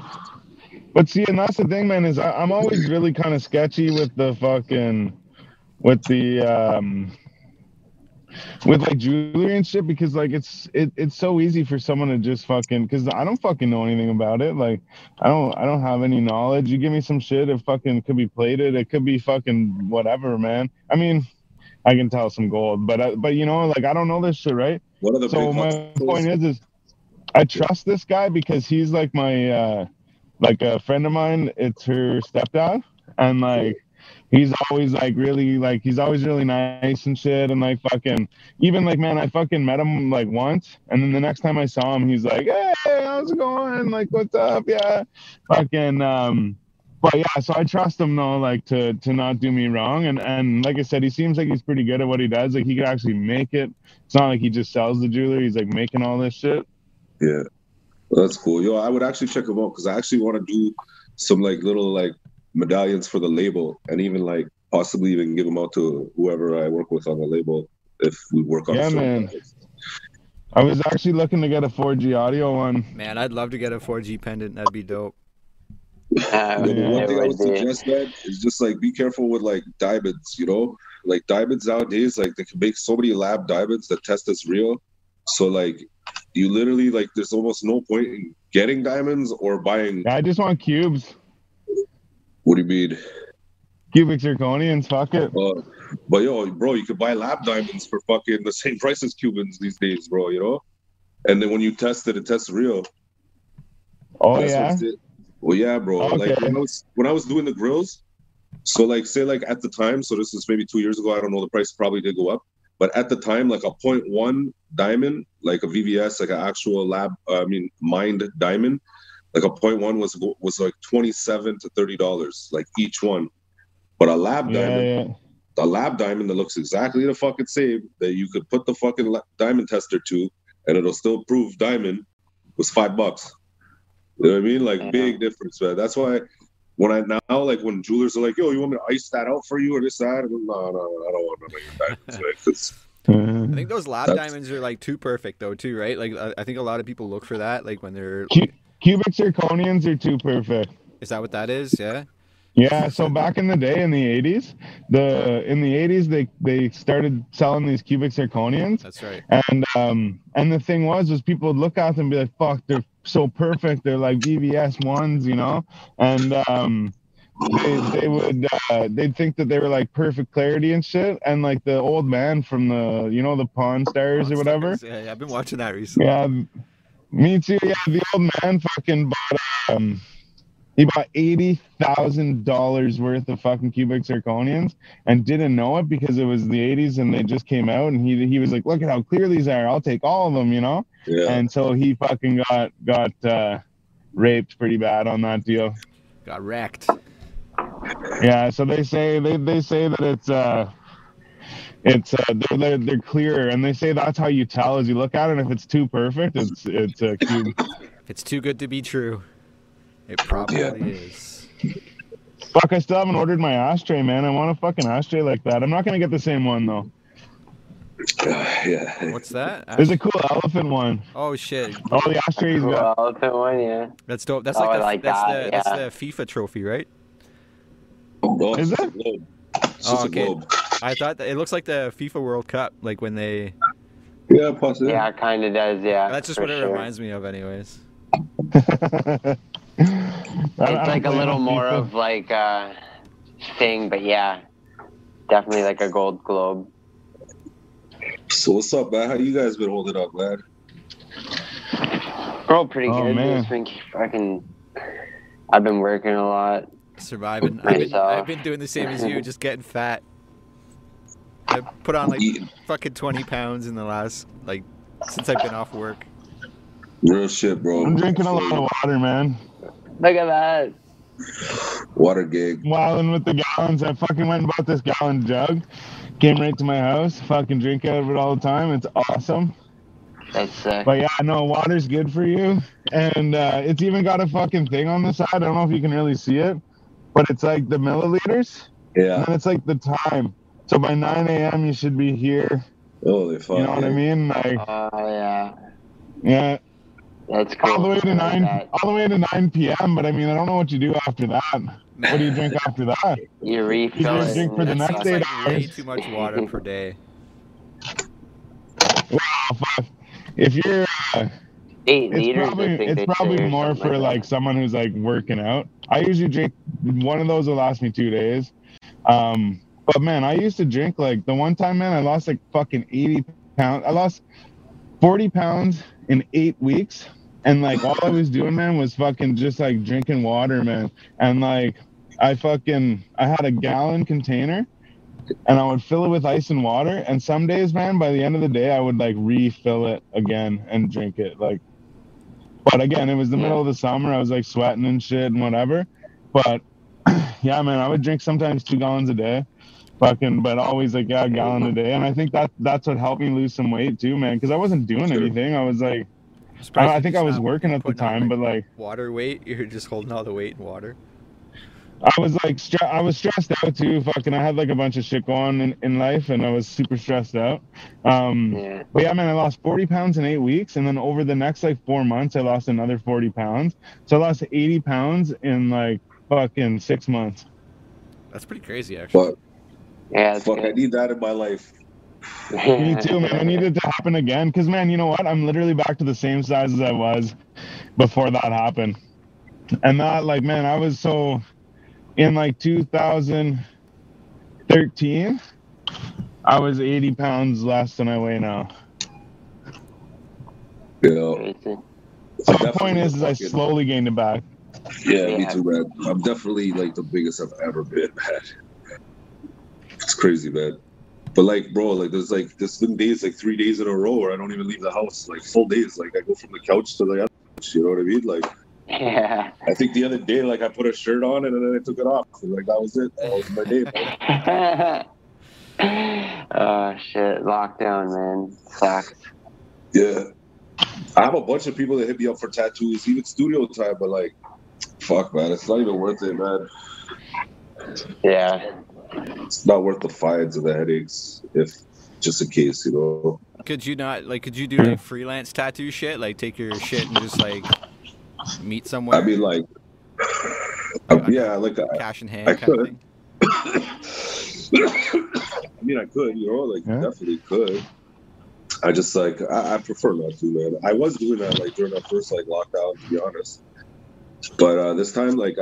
But see, and that's the thing, man, is I'm always really kind of sketchy with the fucking, with like jewelry and shit, because like it's so easy for someone to just fucking, because I don't fucking know anything about it. Like, I don't have any knowledge. You give me some shit, it fucking could be plated, it could be fucking whatever, man. I mean, I can tell some gold, but you know, like, I don't know this shit, right? So my point is I trust this guy because he's like my like a friend of mine. It's her stepdad, and like, he's always like really like, he's always really nice and shit, and like fucking, even like, man, I fucking met him like once, and then the next time I saw him, he's like, hey, how's it going? Like, what's up? Yeah, fucking but yeah, so I trust him though, like to not do me wrong, and like I said, he seems like he's pretty good at what he does. Like, he could actually make it. It's not like he just sells the jewelry, he's like making all this shit. Yeah, well, that's cool. Yo, I would actually check him out because I actually want to do some like little like medallions for the label, and even like possibly even give them out to whoever I work with on the label if we work on. Yeah, man. I was actually looking to get a 4G audio one. Man, I'd love to get a 4G pendant. That'd be dope. One thing I would suggest, man, is just like be careful with like diamonds. You know, like diamonds nowadays, like they can make so many lab diamonds that test as real. So like, you literally like, there's almost no point in getting diamonds or buying. Yeah, I just want cubes. What do you mean? Cubic zirconians, fuck it. But yo, bro, you could buy lab diamonds for fucking the same price as Cubans these days, bro, you know? And then when you test it tests real. Oh, that's yeah? Well, yeah, bro. Okay. Like, when I was doing the grills, so like, say like at the time, so this is maybe 2 years ago, I don't know, the price probably did go up. But at the time, like a 0.1 diamond, like a VVS, like an actual lab, mined diamond, like a 0.1 was like $27 to $30, like each one. But a lab diamond, a lab diamond that looks exactly the fucking same, that you could put the fucking diamond tester to, and it'll still prove diamond, was $5. You know what I mean? Like, big difference, man. That's why when I now, like, when jewelers are like, yo, you want me to ice that out for you or this, that? I'm like, no, I don't want none of your diamonds, man. Because I think those lab diamonds are like too perfect, though, too, right? Like, I think a lot of people look for that, like when they're cubic zirconians are too perfect. Is that what that is? Yeah. Yeah. So back in the day, in the 80s, they started selling these cubic zirconians. That's right. And the thing was people would look at them and be like, fuck, they're so perfect. They're like VVS ones, you know. And they'd think that they were like perfect clarity and shit, and like the old man from the, you know, the Pawn Stars or whatever. Yeah, I've been watching that recently. Yeah, me too. Yeah, the old man fucking bought he bought $80,000 worth of fucking cubic zirconians and didn't know it because it was the 80s and they just came out, and he was like, look at how clear these are, I'll take all of them, you know. Yeah. And so he fucking got raped pretty bad on that deal. Got wrecked. Yeah, so they say that it's they're clearer, and they say that's how you tell, as you look at it, and if it's too perfect, it's a cube. If it's too good to be true, it probably is. Fuck, I still haven't ordered my ashtray, man. I want a fucking ashtray like that. I'm not gonna get the same one though. Yeah. What's that? There's a cool elephant one. Oh shit! All the ashtrays. Cool elephant one, yeah. That's dope. That's that's the FIFA trophy, right? Oh, is that? Oh, okay. I thought that it looks like the FIFA World Cup, like when they. Yeah, possibly. Yeah, it kind of does. Yeah. That's just what it reminds me of, anyways. It's like a little more of like a thing, but yeah, definitely like a Gold Globe. So what's up, man? How you guys been holding up, lad? Oh, pretty good. Man. I've been working a lot. Surviving. I've been doing the same as you, just getting fat. I put on like fucking 20 pounds in the last, like, since I've been off work. Real shit, bro. I'm drinking a lot of water, man. Look at that. Water gig. Wilding with the gallons. I fucking went and bought this gallon jug. Came right to my house. Fucking drink out of it all the time. It's awesome. That's sick. But yeah, no, water's good for you. And it's even got a fucking thing on the side. I don't know if you can really see it, but it's like the milliliters. Yeah. And it's like the time. So by 9 a.m. you should be here. Holy fuck. You know what I mean? Like. Oh, yeah. Yeah. That's cool. All the way to 9 p.m. But I mean, I don't know what you do after that. What do you drink after that? You refill it. You drink for the next day. Like way too much water per day. Well, if you're 8 liters, it's probably more for like someone who's like working out. I usually drink one of those will last me 2 days. But man, I used to drink like the one time, man, I lost like fucking 80 pounds. I lost 40 pounds in 8 weeks, and like all I was doing, man, was fucking just like drinking water, man. And like I had a gallon container and I would fill it with ice and water, and some days, man, by the end of the day I would like refill it again and drink it, like. But again, it was the middle of the summer, I was like sweating and shit and whatever. But yeah, man, I would drink sometimes 2 gallons a day, fucking, but always like a gallon a day. And I think that's what helped me lose some weight too, man, because I wasn't doing anything. I was like, I think I was working at the time, but like water weight, you're just holding all the weight in water. I was like, I was stressed out too, fucking. I had like a bunch of shit going in life, and I was super stressed out. But yeah, man, I lost 40 pounds in 8 weeks, and then over the next like 4 months I lost another 40 pounds. So I lost 80 pounds in like fucking 6 months. That's pretty crazy, actually. But yeah, fuck, good. I need that in my life. Me too, man. I need it to happen again, because, man, you know what? I'm literally back to the same size as I was before that happened. And that, like, man, I was so in like 2013, I was 80 pounds less than I weigh now. Yeah. So the point is I slowly gained it back. Yeah, me too, man. I'm definitely like the biggest I've ever been, man. It's crazy, man. But like, bro, like there's like there's been days, like 3 days in a row where I don't even leave the house, like full days. Like I go from the couch to the other couch, you know what I mean? Like, yeah. I think the other day, like I put a shirt on and then I took it off. So, like that was it. That was my day. Oh shit! Lockdown, man, sucks. Yeah, I have a bunch of people that hit me up for tattoos, even studio time, but like, fuck, man, it's not even worth it, man. Yeah, it's not worth the fines and the headaches, if just in case, you know. Could you not like? Could you do like freelance tattoo shit? Like, take your shit and just like meet somewhere. I mean, like, yeah, like cash in hand. I kind of thing. I mean, I could, you know, like, yeah. Definitely could. I just, like, I prefer not to, man. I was doing that, like, during our first, like, lockdown, to be honest. But this time, like,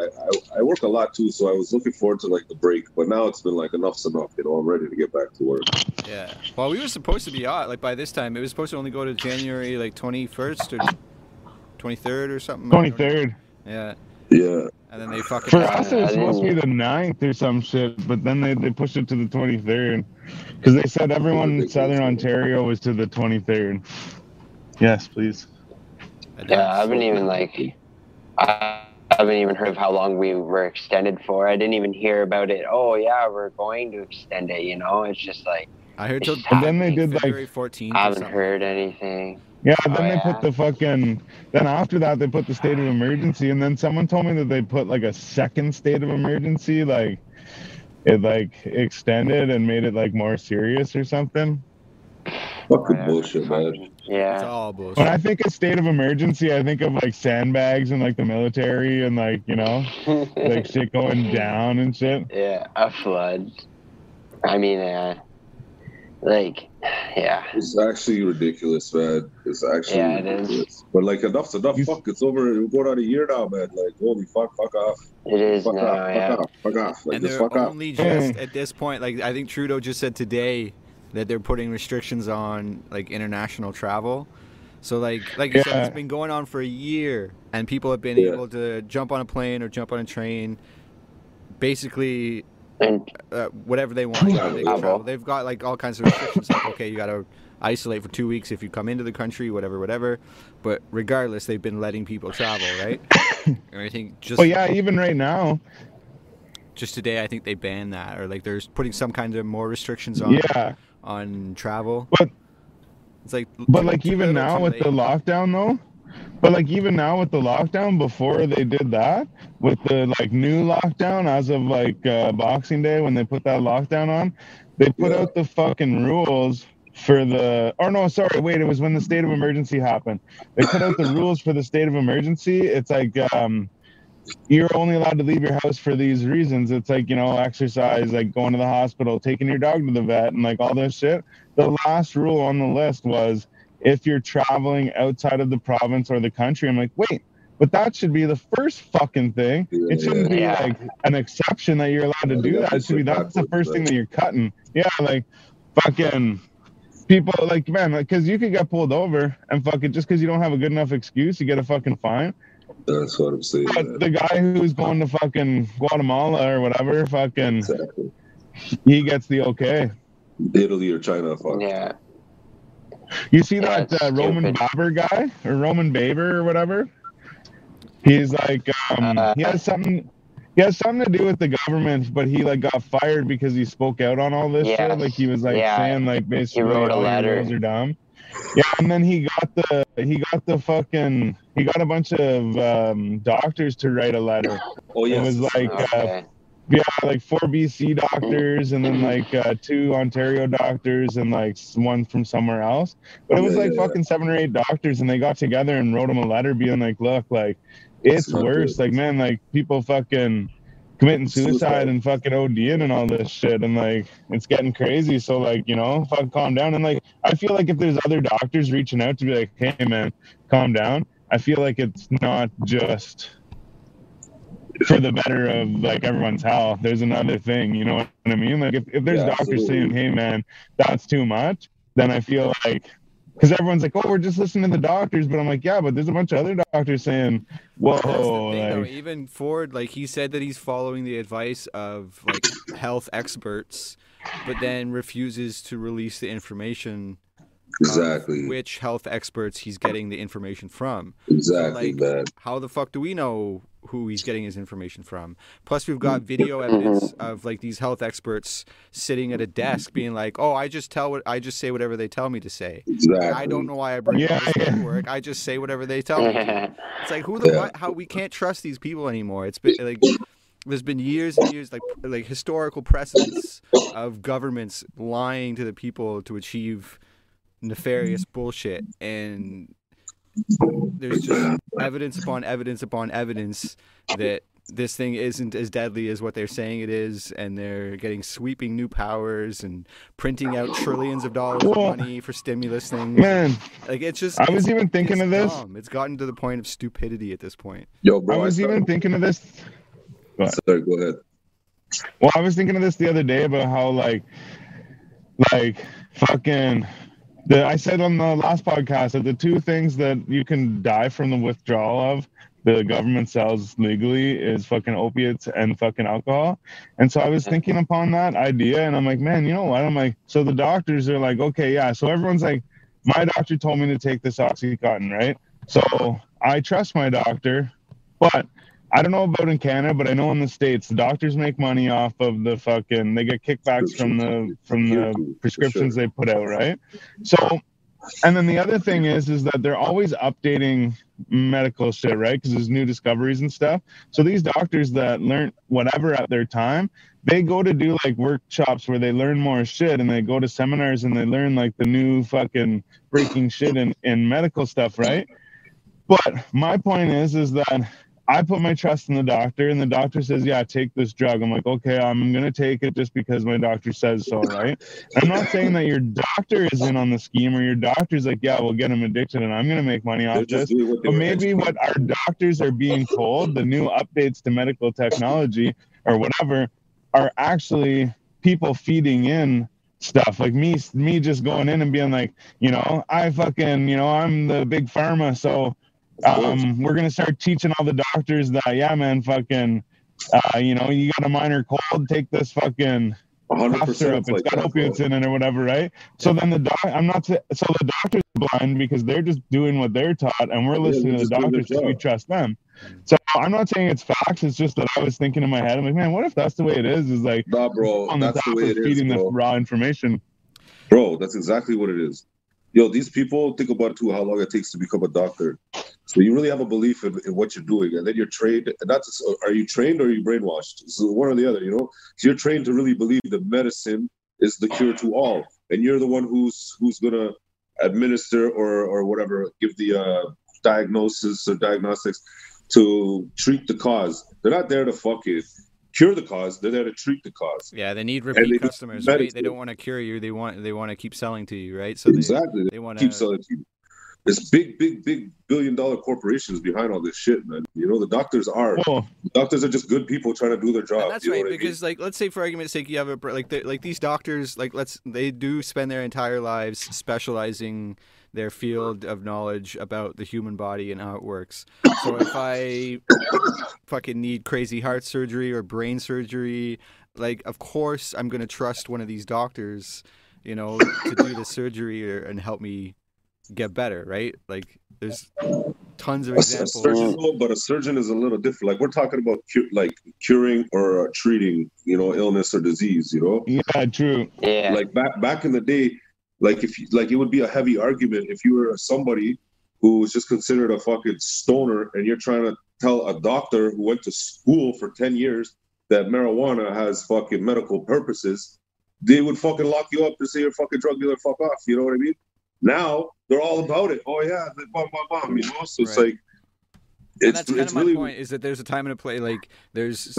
I work a lot, too, so I was looking forward to, like, the break. But now it's been, like, enough's enough, you know, I'm ready to get back to work. Yeah. Well, we were supposed to be out, like, by this time. It was supposed to only go to January, like, 21st or 23rd or something. 23rd. Yeah. Yeah. And then they fucking for us it was supposed to be the 9th or some shit, but then they pushed it to the 23rd because they said everyone in Southern Ontario was to the 23rd. Yes, please. Yeah, I haven't even heard of how long we were extended for. I didn't even hear about it. Oh yeah, we're going to extend it. You know, it's just like I heard. Till then they did February like 14th. I haven't heard anything. Yeah, then put the fucking... Then after that, they put the state of emergency, and then someone told me that they put, like, a second state of emergency, like, it, like, extended and made it, like, more serious or something. Fucking bullshit, man. Yeah. It's all bullshit. When I think of state of emergency, I think of, like, sandbags and, like, the military and, like, you know, like, shit going down and shit. Yeah, a flood. I mean, like... Yeah, it's actually ridiculous, man. It's actually ridiculous. But like, enough's enough. Fuck, it's over. We're going on a year now, man. Like, holy fuck, fuck off. It is fuck now, off, yeah. Fuck off, fuck off. Like, and just fuck only off. Just at this point, like, I think Trudeau just said today that they're putting restrictions on like international travel. So like you said, it's been going on for a year, and people have been able to jump on a plane or jump on a train, basically. Whatever they want, they travel. They've got like all kinds of restrictions. Like, okay, you gotta isolate for 2 weeks if you come into the country, whatever. But regardless, they've been letting people travel, right? And I think just. Well, yeah, even right now. Just today, I think they banned that, or like they're putting some kind of more restrictions on. Yeah. On travel. But. It's like. But like even now with the lockdown, though. But, like, even now with the lockdown, before they did that, with the, like, new lockdown as of, like, Boxing Day, when they put that lockdown on, they put out the fucking rules for the – or, no, sorry, wait, it was when the state of emergency happened. They put out the rules for the state of emergency. It's, like, you're only allowed to leave your house for these reasons. It's, like, you know, exercise, like, going to the hospital, taking your dog to the vet, and, like, all this shit. The last rule on the list was – if you're traveling outside of the province or the country, I'm like, wait, but that should be the first fucking thing. It shouldn't be like an exception that you're allowed to do that. It should be that's the first thing that you're cutting. Yeah, like fucking people, like man, like because you could get pulled over and fucking just because you don't have a good enough excuse, you get a fucking fine. That's what I'm saying. But the guy who's going to fucking Guatemala or whatever, fucking, he gets the okay. Italy or China, fuck. Yeah. You see that Roman Baber guy or Roman Baber or whatever? He's like he has something to do with the government, but he like got fired because he spoke out on all this shit. Like he was like saying like basically he wrote a letter. Rules are dumb. Yeah, and then he got a bunch of doctors to write a letter. Oh yeah, it was like. Okay. Yeah, like 4 BC doctors and then like 2 Ontario doctors and like one from somewhere else. But it was like fucking 7 or 8 doctors and they got together and wrote him a letter being like, look, like it's worse. Like, man, like people fucking committing suicide and fucking ODing and all this shit. And like it's getting crazy. So like, you know, fuck, calm down. And like I feel like if there's other doctors reaching out to be like, hey, man, calm down. I feel like it's not just... for the better of like everyone's health, there's another thing, you know what I mean? Like if there's doctors saying, hey man, that's too much, then I feel like Because everyone's like, oh, we're just listening to the doctors. But I'm like, yeah, but there's a bunch of other doctors saying, whoa. That's the thing, like... though. Even Ford, like, he said that he's following the advice of, like, health experts, but then refuses to release the information. Exactly. Which health experts he's getting the information from. Exactly. So, like, how the fuck do we know who he's getting his information from? Plus, we've got video evidence of, like, these health experts sitting at a desk being like, oh, I just say whatever they tell me to say. Exactly. I don't know why I bring this to work. I just say whatever they tell me to. It's like, who the what? How we can't trust these people anymore. It's been like, there's been years and years, like historical precedents of governments lying to the people to achieve nefarious bullshit, and there's just evidence upon evidence upon evidence that this thing isn't as deadly as what they're saying it is, and they're getting sweeping new powers and printing out trillions of dollars of money for stimulus things. Man, like, it's just, I was even thinking of this. It's gotten to the point of stupidity at this point. Yo, bro, I was even thinking of this. Sorry, go ahead. Well, I was thinking of this the other day about how like fucking. I said on the last podcast that the two things that you can die from the withdrawal of the government sells legally is fucking opiates and fucking alcohol. And so I was thinking upon that idea, and I'm like, man, you know what? I'm like, so the doctors are like, okay, yeah. So everyone's like, my doctor told me to take this OxyContin, right? So I trust my doctor, but I don't know about in Canada, but I know in the States, the doctors make money off of the fucking, they get kickbacks from the prescriptions they put out, right? So, and then the other thing is that they're always updating medical shit, right? Because there's new discoveries and stuff. So these doctors that learn whatever at their time, they go to do like workshops where they learn more shit, and they go to seminars and they learn like the new fucking breaking shit in medical stuff, right? But my point is that I put my trust in the doctor, and the doctor says, yeah, take this drug. I'm like, okay, I'm going to take it just because my doctor says so, right? I'm not saying that your doctor is in on the scheme, or your doctor's like, yeah, we'll get him addicted and I'm going to make money off this. But maybe what our doctors are being told, the new updates to medical technology or whatever, are actually people feeding in stuff. Like me just going in and being like, you know, I fucking, you know, I'm the big pharma, so... we're going to start teaching all the doctors that, yeah, man, fucking, you know, you got a minor cold, take this fucking cough syrup. It's got opiates in it or whatever, right? So then so the doctors are blind because they're just doing what they're taught, and we're listening to the doctors because we trust them. So I'm not saying it's facts. It's just that I was thinking in my head, I'm like, man, what if that's the way it is? Is like, nah, bro, on the top of feeding this raw information. Bro, that's exactly what it is. Yo, these people, think about it too, how long it takes to become a doctor. So you really have a belief in what you're doing, and then you're trained. Not just, are you trained or are you brainwashed? So one or the other, you know. So you're trained to really believe that medicine is the cure to all, and you're the one who's gonna administer or whatever, give the diagnosis or diagnostics to treat the cause. They're not there to fucking cure the cause. They're there to treat the cause. Yeah, they need repeat customers. Right? They don't want to cure you. They want to keep selling to you, right? So exactly, they want to keep selling to you. There's big billion-dollar corporations behind all this shit, man. You know, the doctors are just good people trying to do their job. And that's right, because, like, let's say for argument's sake, you have a like these doctors, like, they do spend their entire lives specializing their field of knowledge about the human body and how it works. So if I fucking need crazy heart surgery or brain surgery, like, of course I'm gonna trust one of these doctors, you know, to do the surgery and help me get better, right? Like, there's tons of examples. A surgeon is a little different. Like, we're talking about curing or treating, you know, illness or disease, you know. Yeah, true. Yeah. Like back in the day, like if you, like, it would be a heavy argument if you were somebody who was just considered a fucking stoner, and you're trying to tell a doctor who went to school for 10 years that marijuana has fucking medical purposes. They would fucking lock you up and say you're a fucking drug dealer, fuck off. You know what I mean? Now they're all about it. Oh yeah, bomb, you know. So it's right. Like, it's, that's kind it's of my really... point is that there's a time and a place. Like, there's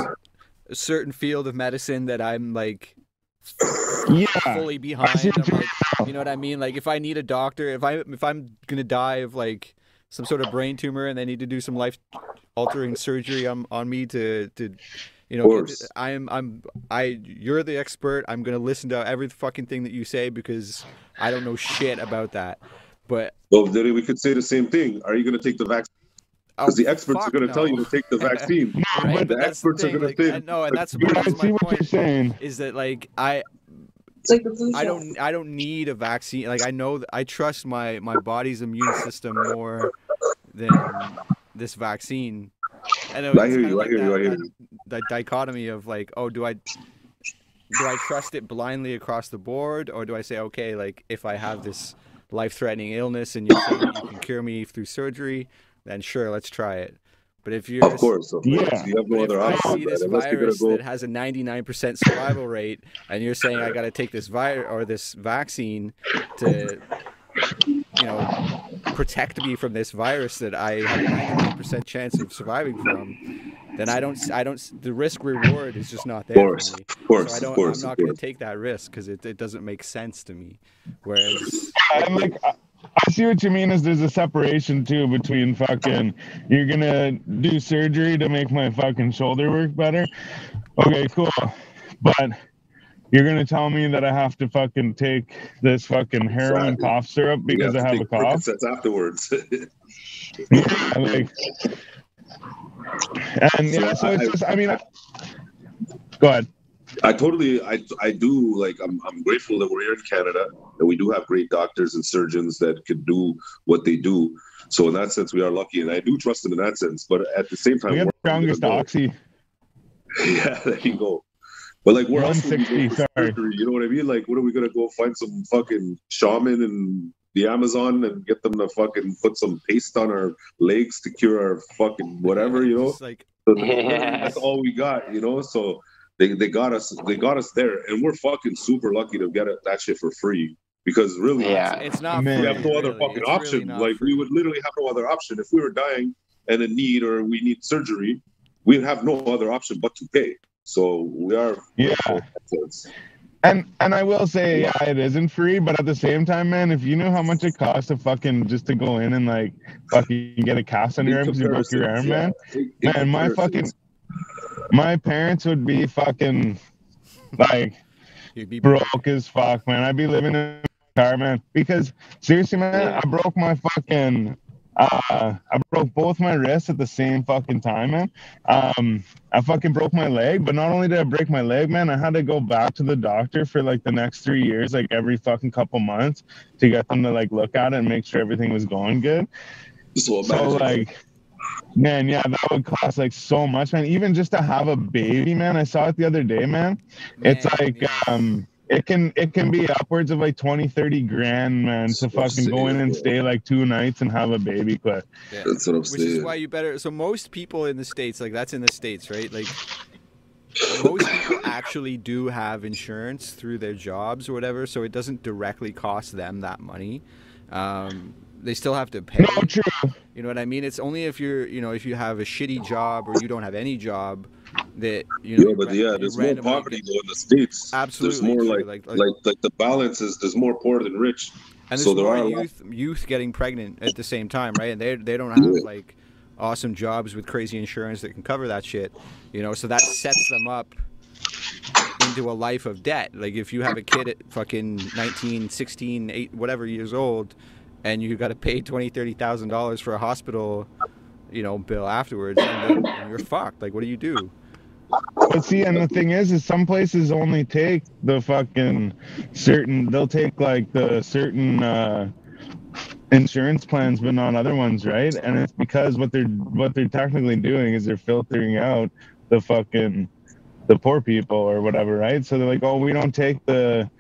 a certain field of medicine that I'm like, yeah, fully behind. I'm like, you know what I mean? Like, if I need a doctor, if I'm gonna die of like some sort of brain tumor and they need to do some life altering surgery on me to you know, you're the expert. I'm going to listen to every fucking thing that you say because I don't know shit about that. But well, we could say the same thing. Are you going to take the vaccine? Because the experts are going to tell you to take the vaccine. Right? The experts are going to say. No, and that's my point. You're saying. Is that like I don't need a vaccine. Like I know that I trust my body's immune system more than this vaccine. And it was I hear you. The dichotomy of like, oh, do I trust it blindly across the board, or do I say, okay, like if I have this life-threatening illness and you say you can cure me through surgery, then sure, let's try it. But if you're of course, you have no other option. I see this virus that has a 99% survival rate, and you're saying I got to take this virus or this vaccine to, you know, protect me from this virus that I have a 99% chance of surviving from, then I don't. The risk reward is just not there. Of course, I'm not going to take that risk because it doesn't make sense to me. Whereas, I'm like. I see what you mean is there's a separation too between fucking you're gonna do surgery to make my fucking shoulder work better. Okay, cool. But you're gonna tell me that I have to fucking take this fucking heroin cough syrup because I have a cough. That's afterwards. So it's just go ahead. I do like I'm grateful that we're here in Canada and we do have great doctors and surgeons that can do what they do. So in that sense, we are lucky, and I do trust them in that sense. But at the same time, we have the strongest oxy. Yeah, there you go. But like, where else do we go for surgery? You know what I mean? Like, what are we gonna go find some fucking shaman in the Amazon and get them to fucking put some paste on our legs to cure our fucking whatever? You know, it's like that's all we got. You know, so. They got us there, and we're fucking super lucky to get that shit for free. Because really, it's not. We have no other fucking option. Really like free. We would literally have no other option if we were dying and in need, or we need surgery. We'd have no other option but to pay. So we are. Yeah. And I will say, yeah, it isn't free, but at the same time, man, if you knew how much it costs to fucking just to go in and like fucking get a cast on your arm because you broke your arm, man. Man, my fucking. My parents would be fucking like broke as fuck, man. I'd be living in a car, man. Because seriously, man, I broke my fucking, I broke both my wrists at the same fucking time, man. I fucking broke my leg, but not only did I break my leg, man, I had to go back to the doctor for like the next 3 years, like every fucking couple months to get them to like look at it and make sure everything was going good. So like. Man, yeah, that would cost like so much, man. Even just to have a baby, man. I saw it the other day, man. It's like it can be upwards of like 20, 30 grand, man, to fucking go in and stay like 2 nights and have a baby quick. Yeah. That's what I'm saying. Which is why you better. So most people in the States, like that's in the States, right? Like most people actually do have insurance through their jobs or whatever, so it doesn't directly cost them that money. They still have to pay. No, true. You know what I mean? It's only if you're, you know, if you have a shitty job or you don't have any job that, you know. Yeah, but yeah, there's more poverty though in the States. Absolutely. There's more like the balance is there's more poor than rich. And there's more youth getting pregnant at the same time, right? And they don't have like awesome jobs with crazy insurance that can cover that shit, you know. So that sets them up into a life of debt. Like if you have a kid at fucking 19, 16, 8, whatever years old. And you got to pay $20,000, $30,000 for a hospital, you know, bill afterwards, and then you're fucked. Like, what do you do? But see, and the thing is some places only take the fucking certain. They'll take like the certain insurance plans, but not other ones, right? And it's because what they're technically doing is they're filtering out the fucking. The poor people or whatever, right? So they're like, oh, we don't take the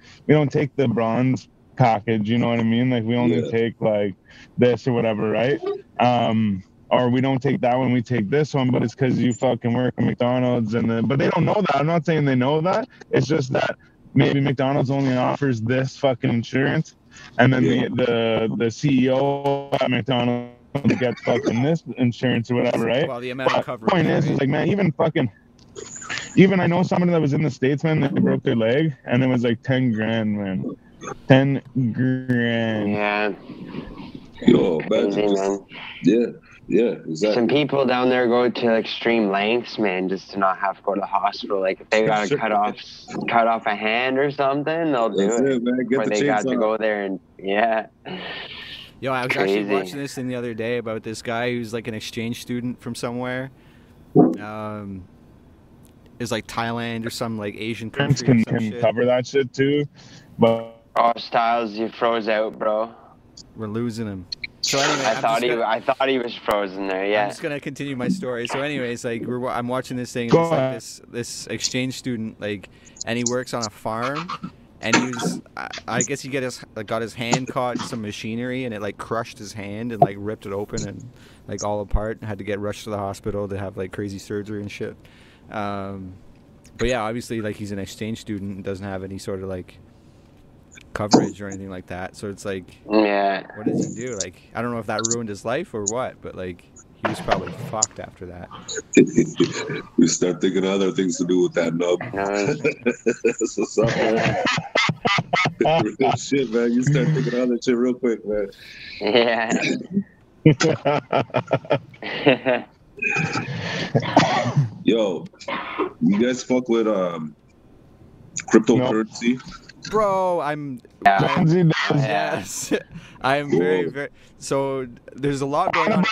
bronze. Package, you know what I mean? Like we only take like this or whatever, right? Or we don't take that one, we take this one, but it's because you fucking work at McDonald's and then but they don't know that. I'm not saying they know that. It's just that maybe McDonald's only offers this fucking insurance and then the CEO at McDonald's gets fucking this insurance or whatever, right? Well, the amount of coverage. The point is like, man, even I know somebody that was in the States, man, they broke their leg and it was like 10 grand, man. 10 grand. Yeah. Yo, crazy, man. Yeah, exactly. Some people down there go to extreme lengths, man, just to not have to go to the hospital. Like if they gotta cut off a hand or something, they'll do it. That's it, man. Get the chainsaw. They got to go there and Yo, I was actually watching this thing the other day about this guy who's like an exchange student from somewhere. It's like Thailand or some like Asian country. Can cover that shit too, but oh, Styles, you froze out, bro. We're losing him. So anyway, I thought he was frozen there. Yeah. I'm just gonna continue my story. So anyways, like I'm watching this thing. And it's like this exchange student, like, and he works on a farm. And he was, I guess he got his hand caught in some machinery, and it like crushed his hand and like ripped it open and like all apart, and had to get rushed to the hospital to have like crazy surgery and shit. But yeah, obviously like he's an exchange student and doesn't have any sort of like coverage or anything like that. So it's like, yeah, what did he do? Like, I don't know if that ruined his life or what, but like he was probably fucked after that. You start thinking other things to do with that nub. So sorry. Real shit, man. You start thinking all that shit real quick, man. Yeah. Yo, you guys fuck with cryptocurrency? Nope. Bro, yes. I'm very, very. So there's a lot going on.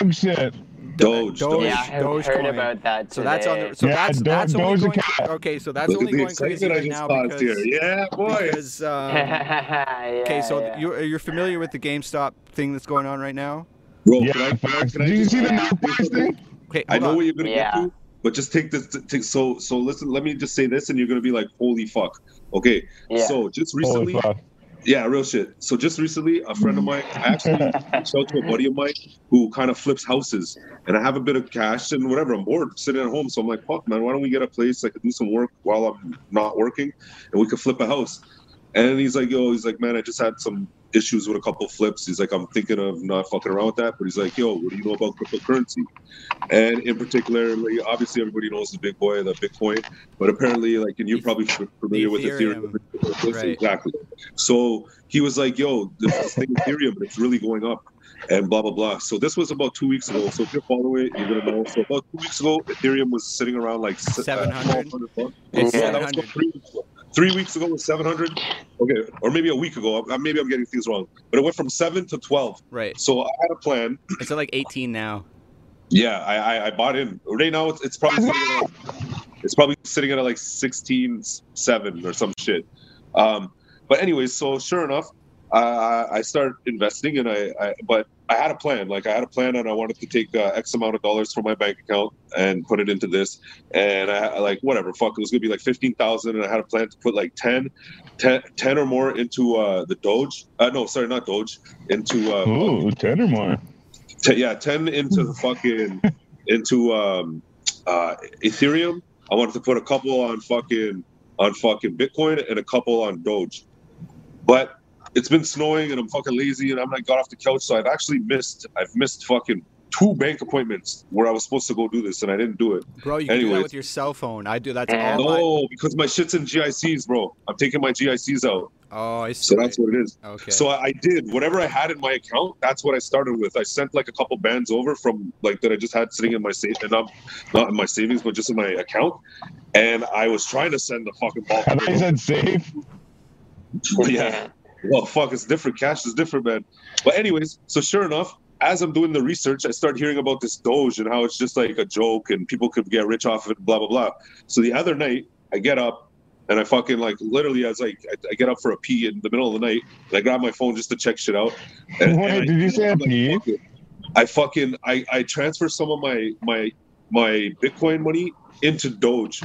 Dog shit. Doge. Yeah, I've heard about that today. So that's on the, so yeah, that's only going, okay, so that's only going crazy right now because here. Yeah, boy. Because, yeah, okay, so yeah. You're familiar with the GameStop thing that's going on right now? Bro, yeah. Did you see the new price thing? Okay, I know what you're gonna get to, but just take this. So listen. Let me just say this, and you're gonna be like, "Holy fuck!" Okay, so just recently. Yeah, real shit. So just recently, a friend of mine, I actually reached out to a buddy of mine who kind of flips houses, and I have a bit of cash and whatever. I'm bored sitting at home, so I'm like, fuck, man, why don't we get a place I could do some work while I'm not working, and we could flip a house. And he's like, yo, he's like, man, I just had some issues with a couple flips. He's like, I'm thinking of not fucking around with that, but he's like, yo, what do you know about cryptocurrency? And in particular, obviously everybody knows the big boy, the Bitcoin, but apparently, like, and you're probably familiar with Ethereum. Right. Exactly. So he was like, yo, this thing Ethereum, it's really going up and blah, blah, blah. So this was about 2 weeks ago. So if you're following it, you're going to know. So about 2 weeks ago, Ethereum was sitting around like 700. It's 700. 3 weeks ago was 700, okay, or maybe a week ago. Maybe I'm getting things wrong, but it went from 7 to 12. Right. So I had a plan. It's at like 18 now. Yeah, I bought in. Right now it's probably sitting at like 16.7 or some shit. But anyways, so sure enough, I started investing, and but I had a plan. Like I had a plan, and I wanted to take X amount of dollars from my bank account and put it into this. And I like whatever, fuck, it was gonna be like 15,000, and I had a plan to put like 10 or more into the Doge. No, sorry, not Doge. Into 10 or more. 10 into the fucking into Ethereum. I wanted to put a couple on fucking Bitcoin and a couple on Doge, but it's been snowing and I'm fucking lazy and I'm like got off the couch, so I've missed fucking 2 bank appointments where I was supposed to go do this, and I didn't do it. Bro, you can do that with your cell phone. I do that all. No, because my shit's in GICs, bro. I'm taking my GICs out. Oh, I see. So that's what it is. Okay. So I did whatever I had in my account. That's what I started with. I sent like a couple bands over from like that I just had sitting in my savings, and not in my savings, but just in my account. And I was trying to send the fucking ball. I thought you said save. Yeah. Well, fuck, it's different. Cash is different, man. But anyways, so sure enough, as I'm doing the research, I start hearing about this Doge and how it's just like a joke and people could get rich off of it, blah, blah, blah. So the other night, I get up and I fucking like literally, I was like, I get up for a pee in the middle of the night and I grab my phone just to check shit out. And, wait, and did you say a pee? Like, I transfer some of my Bitcoin money into Doge.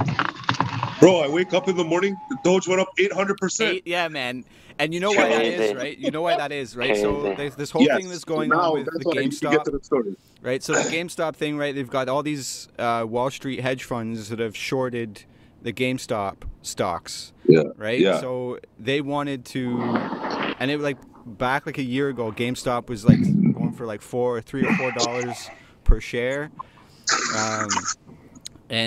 Bro, I wake up in the morning, the Doge went up 800%. Yeah, man. And you know why that is, right? You know why that is, right? So this whole thing that's going on with the GameStop, right? So the GameStop thing, right? They've got all these Wall Street hedge funds that have shorted the GameStop stocks, right? Yeah. So they wanted to, and it like back like a year ago, GameStop was like going for like $3 or $4 per share, and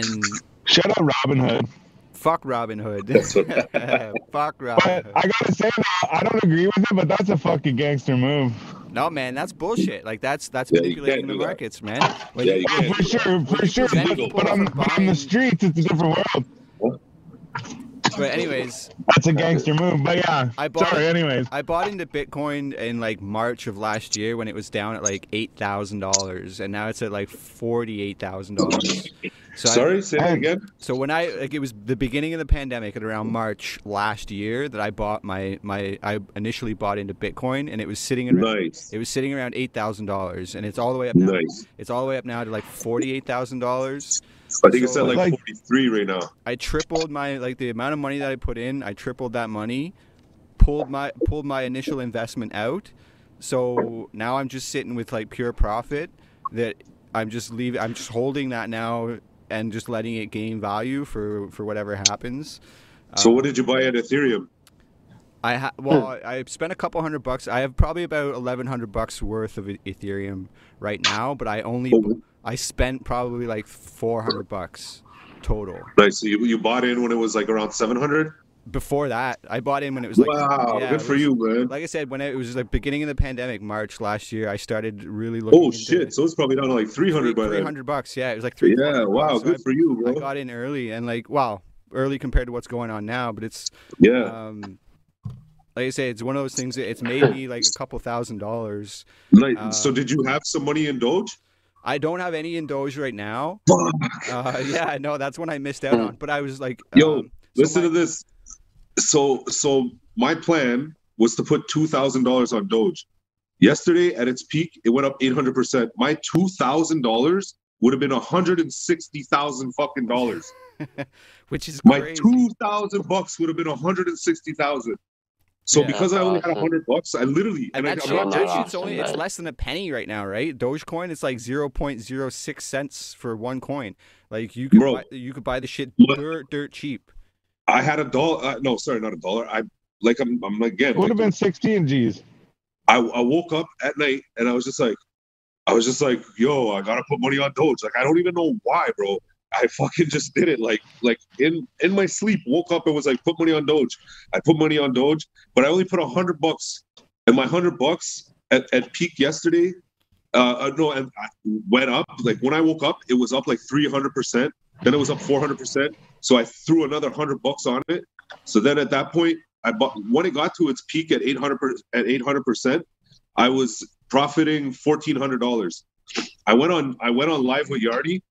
shut up, Robinhood. Fuck Robin Hood. Fuck Robin Hood. I gotta say, I don't agree with it, but that's a fucking gangster move. No, man, that's bullshit. Like that's manipulating the markets, man. Like, yeah, for sure. But on the streets, it's a different world. But anyways, that's a gangster move. But yeah, I bought into Bitcoin in like March of last year when it was down at like $8,000, and now it's at like $48,000. So say that again. So when I it was the beginning of the pandemic at around March last year that I bought I initially bought into Bitcoin, and it was sitting around it was sitting around $8,000, and it's all the way up now. It's all the way up now to like $48,000. I think it's at like 43 right now. I tripled my the amount of money that I put in. I tripled that money, pulled my initial investment out. So now I'm just sitting with like pure profit that I'm just leaving. I'm just holding that now and just letting it gain value for whatever happens. So what did you buy at Ethereum? I spent a couple $100. I have probably about $1,100 worth of Ethereum right now, but I only. I spent probably like $400 total. Right, so you bought in when it was like around 700? Before that, I bought in when it was like... Wow, yeah, good for you, man. Like I said, when it was like beginning of the pandemic, March last year, I started really looking into shit, so it's probably down to like 300 by then. $300, yeah, it was like 300. Yeah, wow, so good for you, bro. I got in early and like, wow, early compared to what's going on now, but it's... Yeah. Like I say, it's one of those things that it's maybe like a couple $1,000. Right. So did you have some money in Doge? I don't have any in Doge right now. Yeah, no, that's when I missed out on. But I was like, listen to this. So my plan was to put $2,000 on Doge. Yesterday at its peak, it went up 800%. My $2,000 would have been $160,000 fucking dollars. Which is crazy. My $2,000 would have been $160,000. So because I only had $100, I literally it's less than a penny right now, right? Dogecoin, it's like 0.06 cents for one coin. Like you could buy the shit dirt cheap. I had $1. No, sorry, not $1. I'm again. It would have been 16 G's. I woke up at night and I was just like, yo, I gotta put money on Doge. Like I don't even know why, bro. I fucking just did it, like in my sleep. Woke up and was like, put money on Doge. I put money on Doge, but I only put $100. And my $100 at peak yesterday, and I went up. Like when I woke up, it was up like 300%. Then it was up 400%. So I threw another $100 on it. So then at that point, I bought when it got to its peak at 800%. I was profiting $1,400. I went on live with Yardi.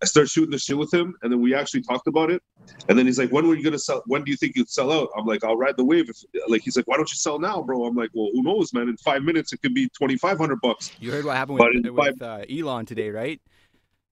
I started shooting the shit with him, and then we actually talked about it. And then he's like, when were you gonna sell? When do you think you'd sell out? I'm like, I'll ride the wave. He's like, why don't you sell now, bro? I'm like, well, who knows, man? In 5 minutes, it could be $2,500. You heard what happened with Elon today, right?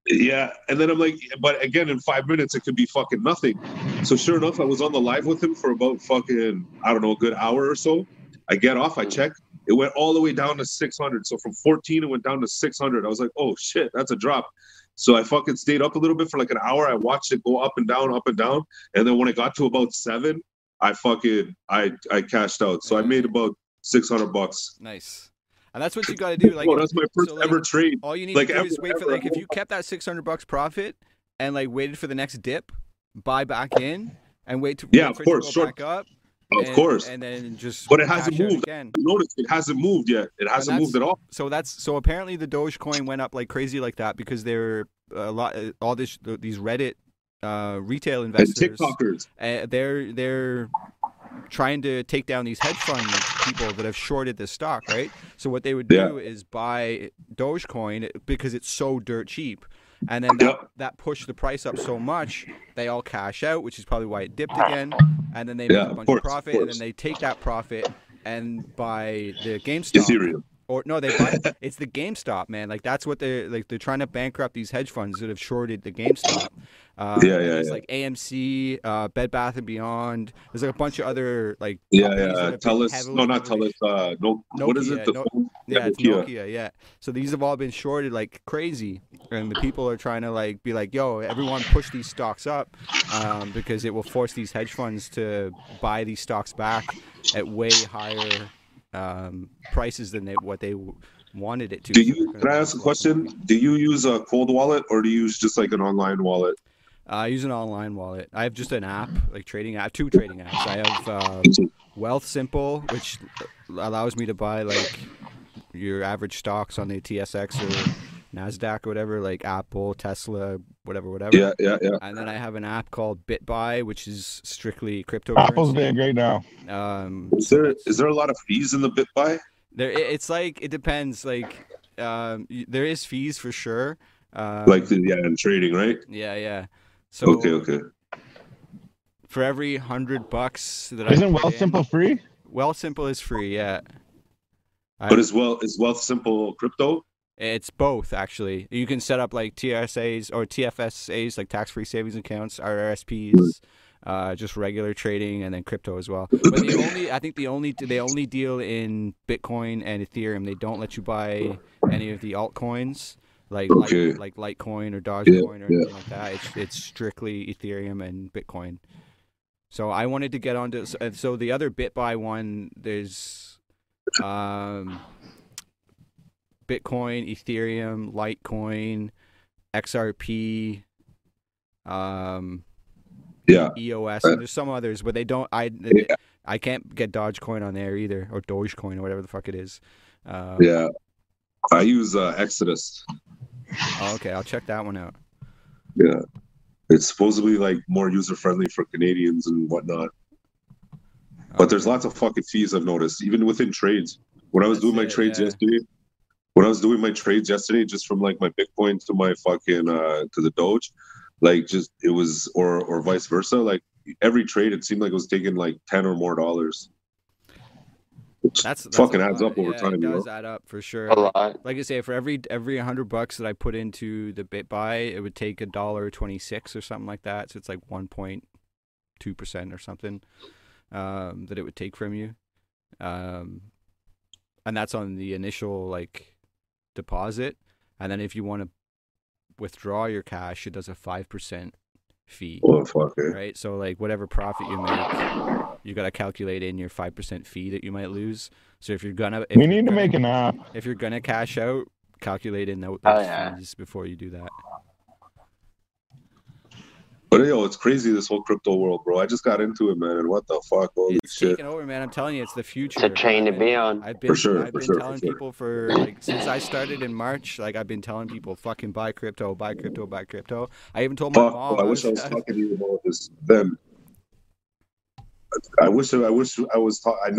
Yeah. And then I'm like, but again, in 5 minutes, it could be fucking nothing. So sure enough, I was on the live with him for about fucking, I don't know, a good hour or so. I get off, I check. It went all the way down to 600. So from 14, it went down to 600. I was like, oh shit, that's a drop. So I fucking stayed up a little bit for like an hour. I watched it go up and down, and then when it got to about 7, I cashed out. So I made about $600. Nice, and that's what you got to do. Like, that's my first ever trade. All you need to do is wait for if you kept that $600 profit and like waited for the next dip, buy back in and wait to wait for it to go back up. Of course, and then just but it hasn't moved again. Notice it hasn't moved yet. It hasn't moved at all. So so apparently the Dogecoin went up like crazy like that because there were a lot these Reddit retail investors and TikTokers. They're trying to take down these hedge fund people that have shorted this stock, right? So what they would do is buy Dogecoin because it's so dirt cheap. And then that pushed the price up so much, they all cash out, which is probably why it dipped again. And then they make a bunch of profit, and then they take that profit and buy the GameStop. Ethereum. Or no, they buy it's the GameStop, man. Like that's what they're trying to bankrupt these hedge funds that have shorted the GameStop. It's like AMC, Bed Bath and Beyond. There's like a bunch of other like Telus. No, not Telus. What is it? It's Nokia. Yeah. So these have all been shorted like crazy, and the people are trying to like be like, yo, everyone push these stocks up, because it will force these hedge funds to buy these stocks back at way higher prices than what they wanted it to. Can I ask a question? Do you use a cold wallet or do you use just like an online wallet? I use an online wallet. I have just an app, like trading app, 2 trading apps. I have Wealthsimple, which allows me to buy like your average stocks on the TSX or Nasdaq or whatever, like Apple, Tesla, whatever. Yeah. And then I have an app called Bitbuy, which is strictly cryptocurrency. Apple's big right now. Is there a lot of fees in the Bitbuy? It's like, it depends. Like, there is fees for sure. And trading, right? Yeah. So okay. For every $100 that Wealthsimple free? Wealthsimple is free, yeah. But is Wealthsimple crypto? It's both, actually. You can set up like TRSAs or TFSAs, like tax-free savings accounts, RRSPs, just regular trading, and then crypto as well. But they only deal in Bitcoin and Ethereum. They don't let you buy any of the altcoins, like Litecoin or Dogecoin or anything like that. It's strictly Ethereum and Bitcoin. So I wanted to get onto. So the other BitBuy one, there's Bitcoin, Ethereum, Litecoin, XRP, EOS. And there's some others, but they don't. I can't get Dogecoin on there either, or Dogecoin or whatever the fuck it is. I use Exodus. Oh, okay, I'll check that one out. Yeah. It's supposedly like more user friendly for Canadians and whatnot, but there's lots of fucking fees I've noticed, even within trades. When I was doing my trades yesterday, just from like my Bitcoin to my fucking to the Doge, like just it was or vice versa. Like every trade, it seemed like it was taking like $10 or more. That's fucking adds up over time. It does add up for sure. A lot. Like I say, for every $100 that I put into the BitBuy, it would take $1.26 or something like that. So it's like 1.2% or something that it would take from you, and that's on the initial like deposit. And then if you want to withdraw your cash, it does a 5% fee. Oh, fuck it. Right. So like whatever profit you make, you got to calculate in your 5% fee that you might lose. So if you're gonna, make an app. If you're gonna cash out, calculate in those fees before you do that. But yo, it's crazy, this whole crypto world, bro. I just got into it, man. And what the fuck? Holy shit! It's taking over, man. I'm telling you, it's the future. It's a train to be on. I've been telling people since I started in March. Like I've been telling people, fucking buy crypto. I even told my mom. I wish I was talking to you about this then. I knew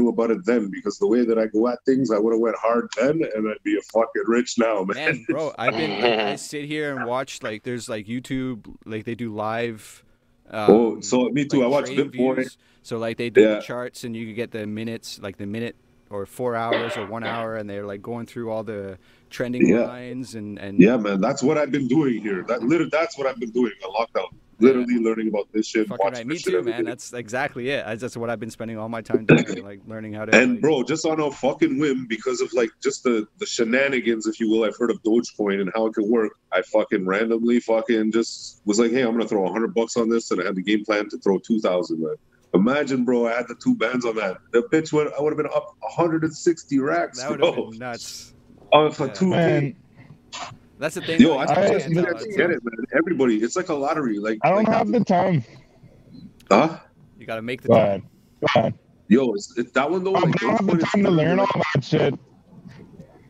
about it then, because the way that I go at things, I would have went hard then, and I'd be a fucking rich now, man. Bro, I sit here and watch like there's like YouTube, like they do live. So me too. Like, I watch Bitcoin. So like they do the charts, and you can get the minutes, like the minute or 4 hours or 1 hour, and they're like going through all the trending lines and. Yeah, man, that's what I've been doing here. That's what I've been doing in lockdown. Literally learning about this shit. Fucking right. Me too, man. That's exactly it. That's what I've been spending all my time doing, like learning how to. And bro, just on a fucking whim, because of like just the shenanigans, if you will, I've heard of Dogecoin and how it could work. I fucking randomly fucking just was like, hey, I'm gonna throw $100 on this, and I had the game plan to throw 2,000. Man, imagine, bro, I had the two bands on that. The bitch went. I would have been up 160 racks. That would have been nuts. For 2K. That's the thing. Yo, I just get it, man. Everybody, it's like a lottery. Like I don't have the time. Huh? You gotta make the time. Go ahead. Yo, it's that one though. I don't have the time to learn all that shit.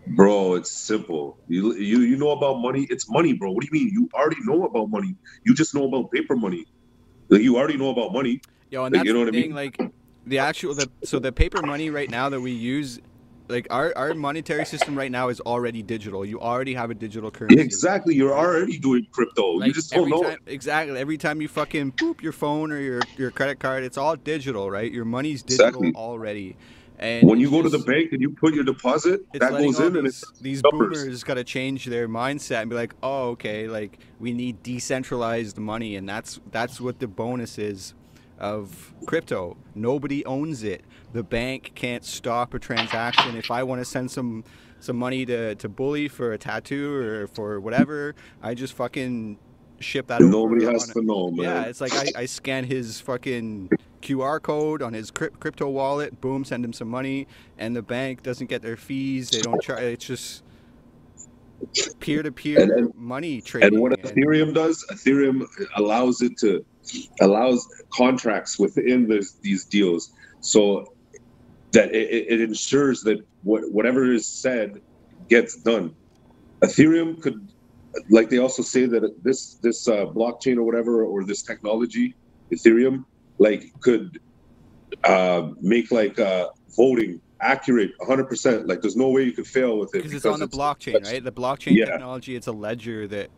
Bro, it's simple. You know about money? It's money, bro. What do you mean? You already know about money. You just know about paper money. Like you already know about money. Yo, and like, that's the thing. Like the paper money right now that we use. Like our monetary system right now is already digital. You already have a digital currency. Exactly. You're already doing crypto. Like you just don't know it. Exactly. Every time you fucking boop your phone or your credit card, it's all digital, right? Your money's digital already. And when you go to the bank and you put your deposit, that goes in, and these boomers got to change their mindset and be like, oh, okay, like we need decentralized money, and that's what the bonus is of crypto. Nobody owns it. The bank can't stop a transaction. If I want to send some money to Bully for a tattoo or for whatever, I just fucking ship that. Nobody has to know, man. Yeah, it's like I scan his fucking QR code on his crypto wallet, boom, send him some money, and the bank doesn't get their fees. They don't charge. It's just peer-to-peer money trading. And what Ethereum does, Ethereum allows it to allows contracts within these deals, so that it ensures that whatever is said gets done. Ethereum could like they also say that this blockchain or whatever, or this technology, Ethereum, like could make like voting accurate 100%. Like there's no way you could fail with it because it's on the blockchain, right? The blockchain technology, it's a ledger that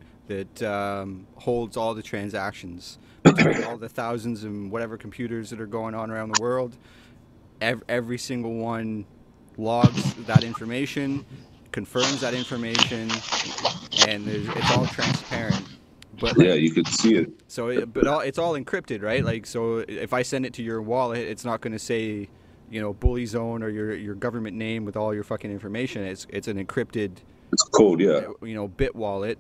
holds all the transactions, all the thousands and whatever computers that are going on around the world. Every single one logs that information, confirms that information, and it's all transparent. But like, yeah, you could see it. So, it's all encrypted, right? Like, so if I send it to your wallet, it's not going to say, you know, Bully Zone or your government name with all your fucking information. It's an encrypted. It's code, yeah. You know, bit wallet.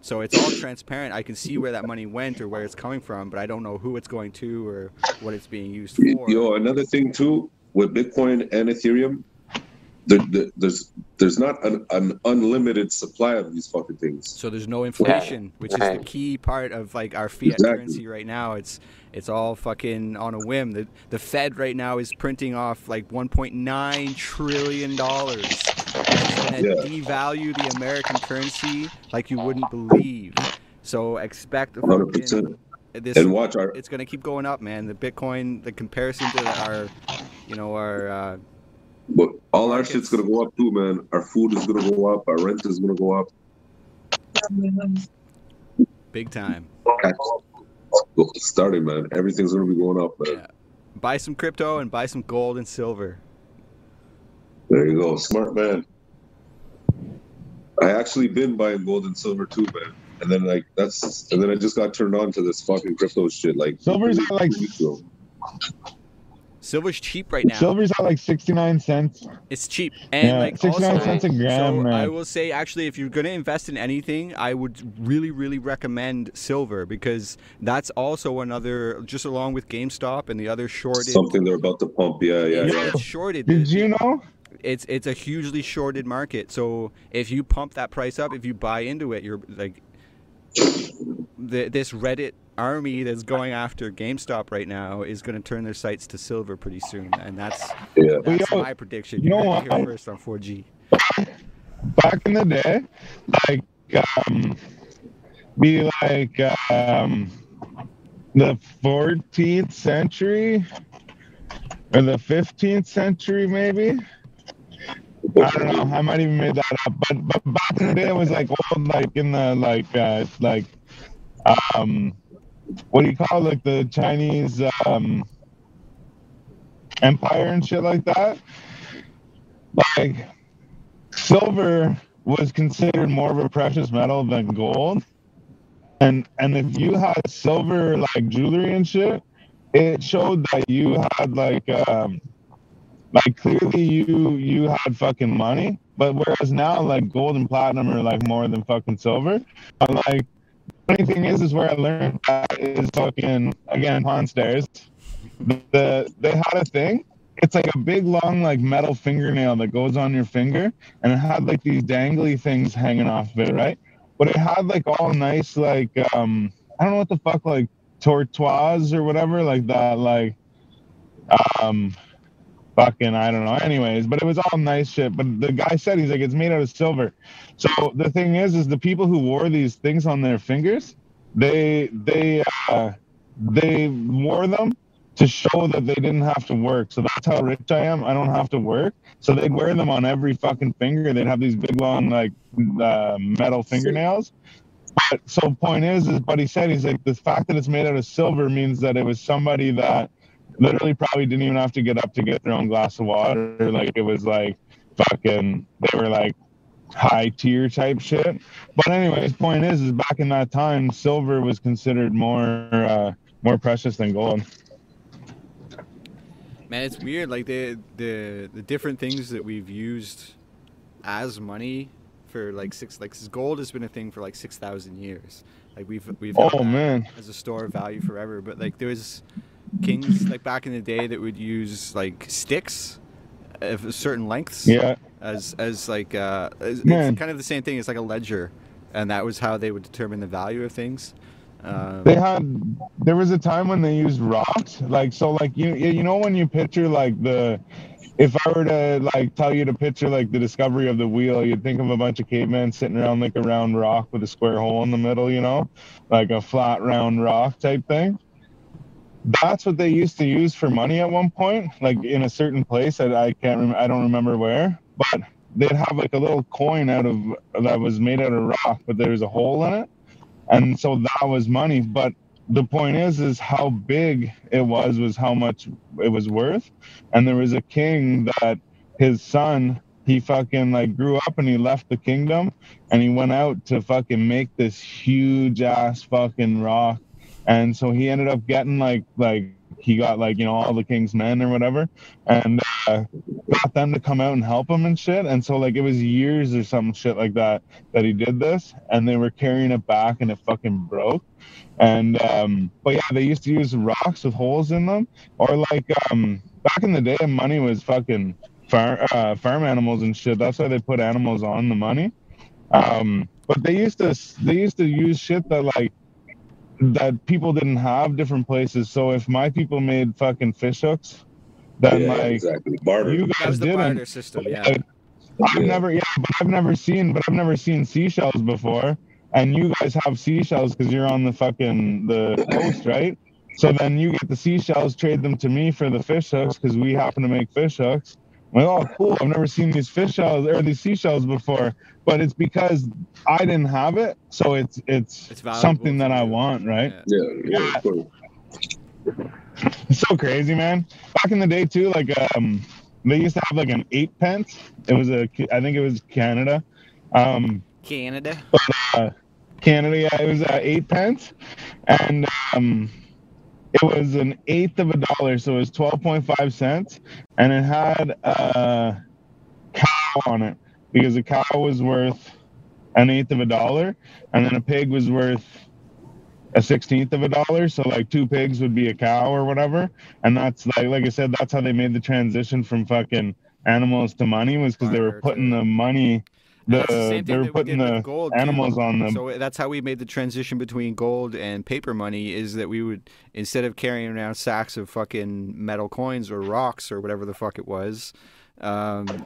So it's all transparent. I can see where that money went or where it's coming from, but I don't know who it's going to or what it's being used for. Yo, another thing too with Bitcoin and Ethereum, there's not an unlimited supply of these fucking things. So there's no inflation, which is the key part of like our fiat currency right now. It's all fucking on a whim. The Fed right now is printing off like $1.9 trillion. And devalue the American currency like you wouldn't believe. So expect 100%. And watch it's going to keep going up, man. The Bitcoin, the comparison to our but all markets. Our shit's going to go up too, man. Our food is going to go up. Our rent is going to go up. Big time. Starting, man. Everything's going to be going up, man. Yeah. Buy some crypto and buy some gold and silver. There you go. Smart man. I actually been buying gold and silver too, man. And then I just got turned on to this fucking crypto shit. Like silver's at like neutral. Silver's cheap right now. Silver's at like 69 cents. It's cheap. And yeah, like 69 cents a gram, so man. I will say actually if you're gonna invest in anything, I would really, really recommend silver because that's also another, just along with GameStop and the other shorted. Something they're about to pump, yeah. It's shorted. Did you know? It's a hugely shorted market. So if you pump that price up, if you buy into it, you're like this Reddit army that's going after GameStop right now is going to turn their sights to silver pretty soon, and that's my prediction. You know what? Here first on 4G. Back in the day, the 14th century or the 15th century, maybe. I don't know. I might even made that up. But back in the day, it was like old, like in the what do you call it? Like the Chinese empire and shit like that. Like silver was considered more of a precious metal than gold, and if you had silver like jewelry and shit, it showed that you had like clearly you had fucking money, but whereas now like gold and platinum are like more than fucking silver. But like the funny thing is where I learned that is fucking again pawn stairs. They had a thing. It's like a big long like metal fingernail that goes on your finger, and it had like these dangly things hanging off of it, right? But it had like all nice like I don't know what the fuck like tortoise or whatever like that like fucking, I don't know. Anyways, but it was all nice shit. But the guy said, he's like, it's made out of silver. So the thing is the people who wore these things on their fingers, they wore them to show that they didn't have to work. So that's how rich I am. I don't have to work. So they'd wear them on every fucking finger. They'd have these big long like metal fingernails. But so point is but he said, he's like, the fact that it's made out of silver means that it was somebody that literally probably didn't even have to get up to get their own glass of water. Like it was like fucking, they were like high tier type shit. But anyways, point is back in that time, silver was considered more precious than gold. Man, it's weird. Like the different things that we've used as money for like gold has been a thing for like 6,000 years. Like we've man, as a store of value forever. But like there was kings like back in the day that would use like sticks of certain lengths it's kind of the same thing. It's like a ledger, and that was how they would determine the value of things. There was a time when they used rocks, like, so like you know when you picture like the, if I were to like tell you to picture like the discovery of the wheel, you'd think of a bunch of cavemen sitting around like a round rock with a square hole in the middle, you know, like a flat round rock type thing. That's what they used to use for money at one point, like in a certain place that I don't remember where, but they'd have like a little coin that was made out of rock, but there was a hole in it. And so that was money. But the point is how big it was how much it was worth. And there was a king that his son, he fucking like grew up and he left the kingdom and he went out to fucking make this huge ass fucking rock. And so he ended up getting he got all the king's men or whatever, and got them to come out and help him and shit. And so like it was years or some shit like that he did this, and they were carrying it back and it fucking broke. And but yeah, they used to use rocks with holes in them, or like back in the day money was fucking farm animals and shit. That's why they put animals on the money. But they used to use shit that people didn't have different places. So if my people made fucking fish hooks, then exactly. Barter. You guys didn't. Barter system, yeah. I've never seen seashells before, and you guys have seashells because you're on the fucking the coast, right? So then you get the seashells, trade them to me for the fish hooks because we happen to make fish hooks. I'm like, oh, cool! I've never seen these these seashells before, but it's because I didn't have it, so it's something that I want, right? Yeah. It's so crazy, man. Back in the day too, like they used to have like an 8 pence. It was I think it was Canada. Canada. Canada, yeah, it was 8 pence, and it was an eighth of a dollar, so it was 12.5 cents, and it had a cow on it because a cow was worth an eighth of a dollar, and then a pig was worth a 16th of a dollar, so like 2 pigs would be a cow or whatever. And that's like I said, that's how they made the transition from fucking animals to money, was because they were putting the money. They were putting the animals on them. So that's how we made the transition between gold and paper money, is that we would, instead of carrying around sacks of fucking metal coins or rocks or whatever the fuck it was,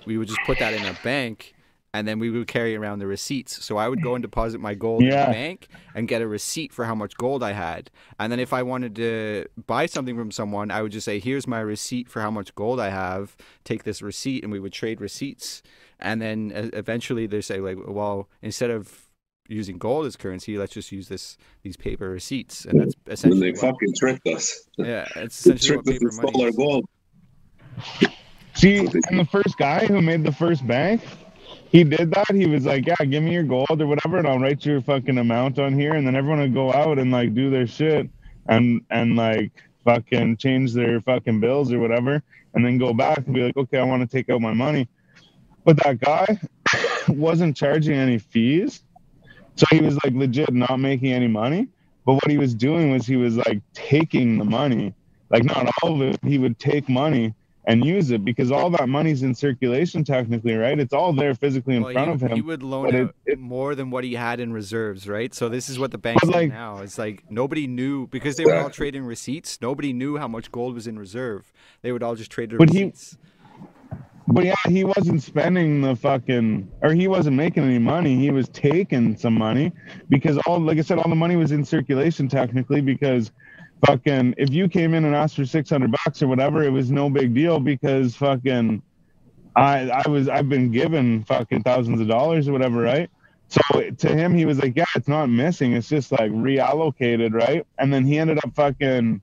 we would just put that in a bank, and then we would carry around the receipts. So I would go and deposit my gold in the bank and get a receipt for how much gold I had. And then if I wanted to buy something from someone, I would just say, here's my receipt for how much gold I have. Take this receipt, and we would trade receipts. And then eventually they say, like, well, instead of using gold as currency, let's just use these paper receipts. And that's essentially. And they fucking tricked us. Yeah, it's essentially what paper money. They tricked us and stole our gold. See, and the first guy who made the first bank, he did that. He was like, yeah, give me your gold or whatever, and I'll write your fucking amount on here. And then everyone would go out and like do their shit and like fucking change their fucking bills or whatever, and then go back and be like, okay, I want to take out my money. But that guy wasn't charging any fees, so he was like legit not making any money. But what he was doing was he was like taking the money, like not all of it. He would take money and use it because all that money's in circulation technically, right? It's all there physically in front of him. He would loan out more than what he had in reserves, right? So this is what the banks do now. It's like nobody knew, because they were all trading receipts. Nobody knew how much gold was in reserve. They would all just trade their receipts. But yeah, he wasn't spending the fucking, or he wasn't making any money. He was taking some money because all the money was in circulation technically, because fucking, if you came in and asked for $600 or whatever, it was no big deal because fucking I've been given fucking thousands of dollars or whatever, right? So to him, he was like, yeah, it's not missing. It's just like reallocated, right? And then he ended up fucking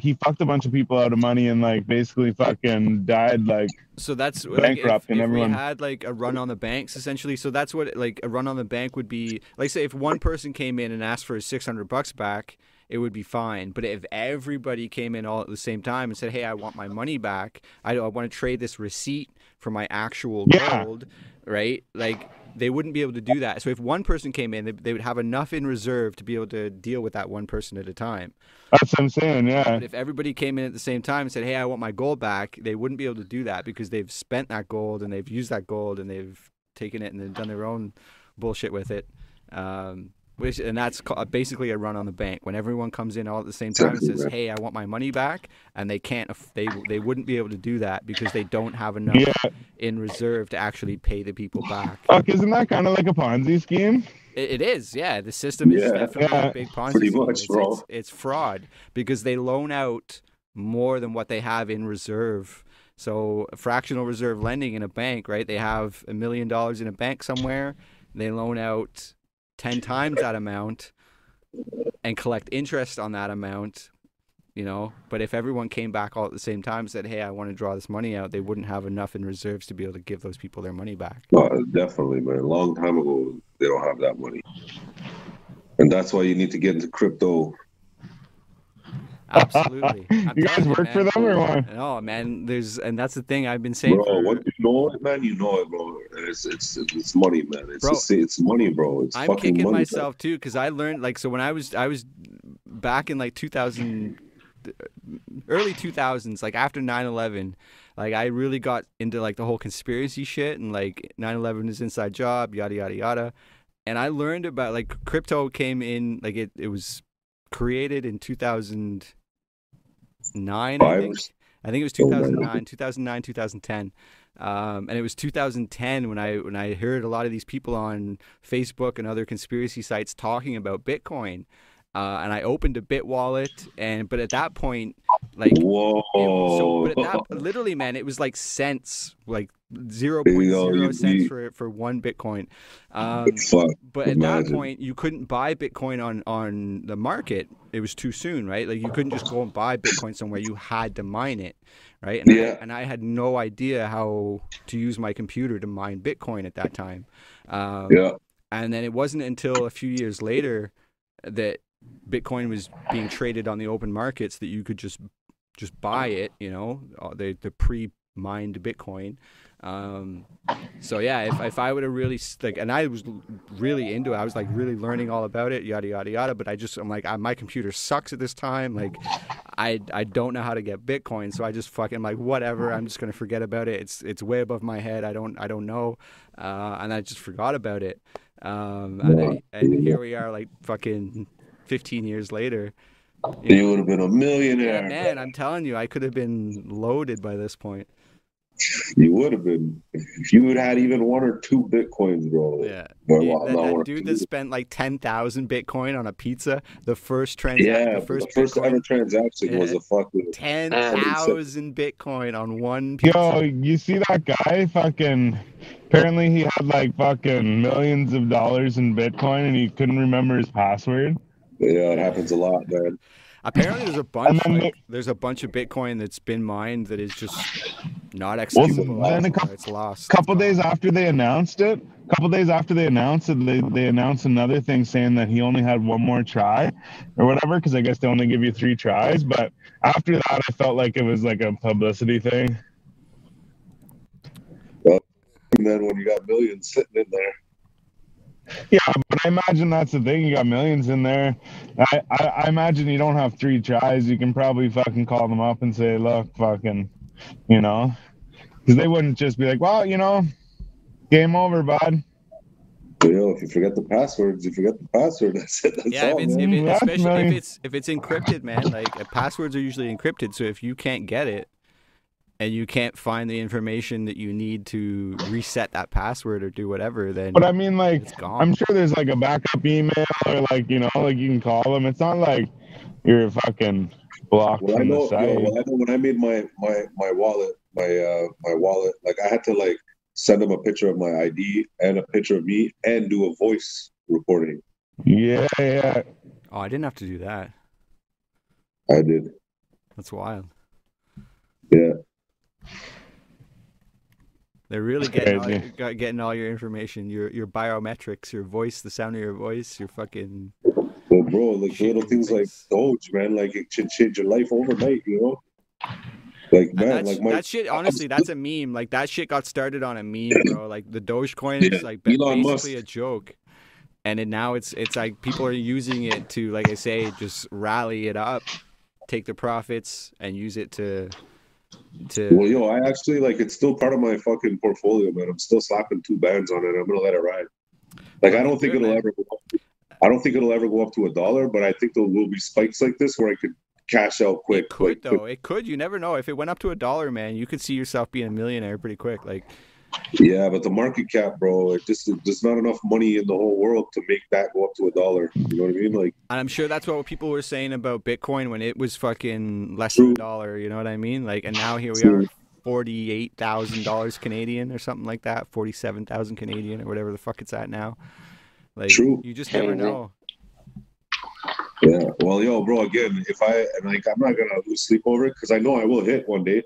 he fucked a bunch of people out of money and like basically fucking died like. So that's bankrupt, like, if everyone had like a run on the banks essentially. So that's what like a run on the bank would be. Like, say if one person came in and asked for his $600 back, it would be fine. But if everybody came in all at the same time and said, hey, I want my money back, I want to trade this receipt for my actual gold, right? Like, they wouldn't be able to do that. So if one person came in, they would have enough in reserve to be able to deal with that one person at a time. That's what I'm saying, yeah. But if everybody came in at the same time and said, hey, I want my gold back, they wouldn't be able to do that because they've spent that gold and they've used that gold and they've taken it and they've done their own bullshit with it. Which, and that's basically a run on the bank. When everyone comes in all at the same time and says, hey, I want my money back, and they can't, they wouldn't be able to do that because they don't have enough in reserve to actually pay the people back. Fuck, isn't that kind of like a Ponzi scheme? It is, yeah. The system is definitely a big Ponzi scheme. It's fraud because they loan out more than what they have in reserve. So fractional reserve lending in a bank, right? They have $1 million in a bank somewhere. They loan out 10 times that amount and collect interest on that amount, you know. But if everyone came back all at the same time and said, hey, I want to draw this money out, they wouldn't have enough in reserves to be able to give those people their money back. Well, definitely, man. A long time ago, they don't have that money. And that's why you need to get into crypto. Absolutely. You guys work for them or what? No, man. And that's the thing I've been saying. Bro, what, you know it, man. You know it, bro. It's money, man. It's money, bro. It's fucking money. I'm kicking myself too because I learned so when I was back in early 2000s, after 9/11, I really got into the whole conspiracy shit and 9/11 is inside job, yada yada yada, and I learned about crypto came in it was created in 2009, I think it was 2009, 2010, and it was 2010 when I heard a lot of these people on Facebook and other conspiracy sites talking about Bitcoin, and I opened a Bitwallet, but at that point, whoa! Literally, man, it was cents, 0.0 cents for one Bitcoin. But at that point, you couldn't buy Bitcoin on the market. It was too soon, right? You couldn't just go and buy Bitcoin somewhere. You had to mine it, right? And I had no idea how to use my computer to mine Bitcoin at that time. And then it wasn't until a few years later that Bitcoin was being traded on the open markets that you could just buy it, you know, the pre-mined Bitcoin. So yeah, if I would have really and I was really into it, I was really learning all about it, yada yada yada. But I'm my computer sucks at this time. I don't know how to get Bitcoin, so I just fucking whatever. I'm just gonna forget about it. It's way above my head. I don't know, and I just forgot about it. And here we are, fucking 15 years later. You would have been a millionaire. Yeah, man, I'm telling you, I could have been loaded by this point. You would have been if you would have had even one or two Bitcoins, bro. Yeah. That dude that spent 10,000 Bitcoin on a pizza, the first transaction. Yeah, the first ever transaction was a fucking 10,000 Bitcoin on one pizza. Yo, you see that guy fucking apparently he had fucking millions of dollars in Bitcoin and he couldn't remember his password. Yeah, it happens a lot, man. Apparently there's a bunch of Bitcoin that's been mined that is just not executable. Well, it's lost. A couple days after they announced it, they announced another thing saying that he only had one more try or whatever, because I guess they only give you 3 tries. But after that, I felt like it was a publicity thing. Well, and then when you got millions sitting in there. Yeah, but I imagine that's the thing. You got millions in there. I imagine you don't have 3 tries. You can probably fucking call them up and say, look, fucking, you know, because they wouldn't just be well, you know, game over, bud. Yo, if you forget the passwords, you forget the password. That's it. That's all, especially if it's encrypted, man. Passwords are usually encrypted, so if you can't get it and you can't find the information that you need to reset that password or do whatever, then but I mean, it's gone. I'm sure there's a backup email or you know, you can call them. It's not you're fucking blocked from the site. Well, I know when I made my wallet, my wallet, I had to send them a picture of my ID and a picture of me and do a voice recording. Yeah. Oh, I didn't have to do that. I did. That's wild. Yeah. They're really getting all your information, your biometrics, your voice, the sound of your voice, your fucking. Well, bro, little things like Doge, man, it should change your life overnight, you know. That shit, honestly, that's a meme. That shit got started on a meme, bro. The Dogecoin is basically a joke, and now it's people are using it to, I say, just rally it up, take the profits, and use it to. Well, yo, I actually it's still part of my fucking portfolio, man. I'm still slapping 2 bands on it. I'm gonna let it ride. I don't think it'll ever. I don't think it'll ever go up to $1, but I think there will be spikes like this where I could cash out quick. It could, though. Quick. It could. You never know. If it went up to $1, man, you could see yourself being a millionaire pretty quick. Like, yeah, but the market cap, bro, it just, there's not enough money in the whole world to make that go up to $1. You know what I mean? Like, and I'm sure that's what people were saying about Bitcoin when it was fucking less than $1. You know what I mean? Like, and now here we are, $48,000 Canadian or something like that, 47,000 Canadian or whatever the fuck it's at now. Like, you just never know. Yeah. Well, yo, bro, again, if I, and like, I'm not gonna lose sleep over it because I know I will hit one day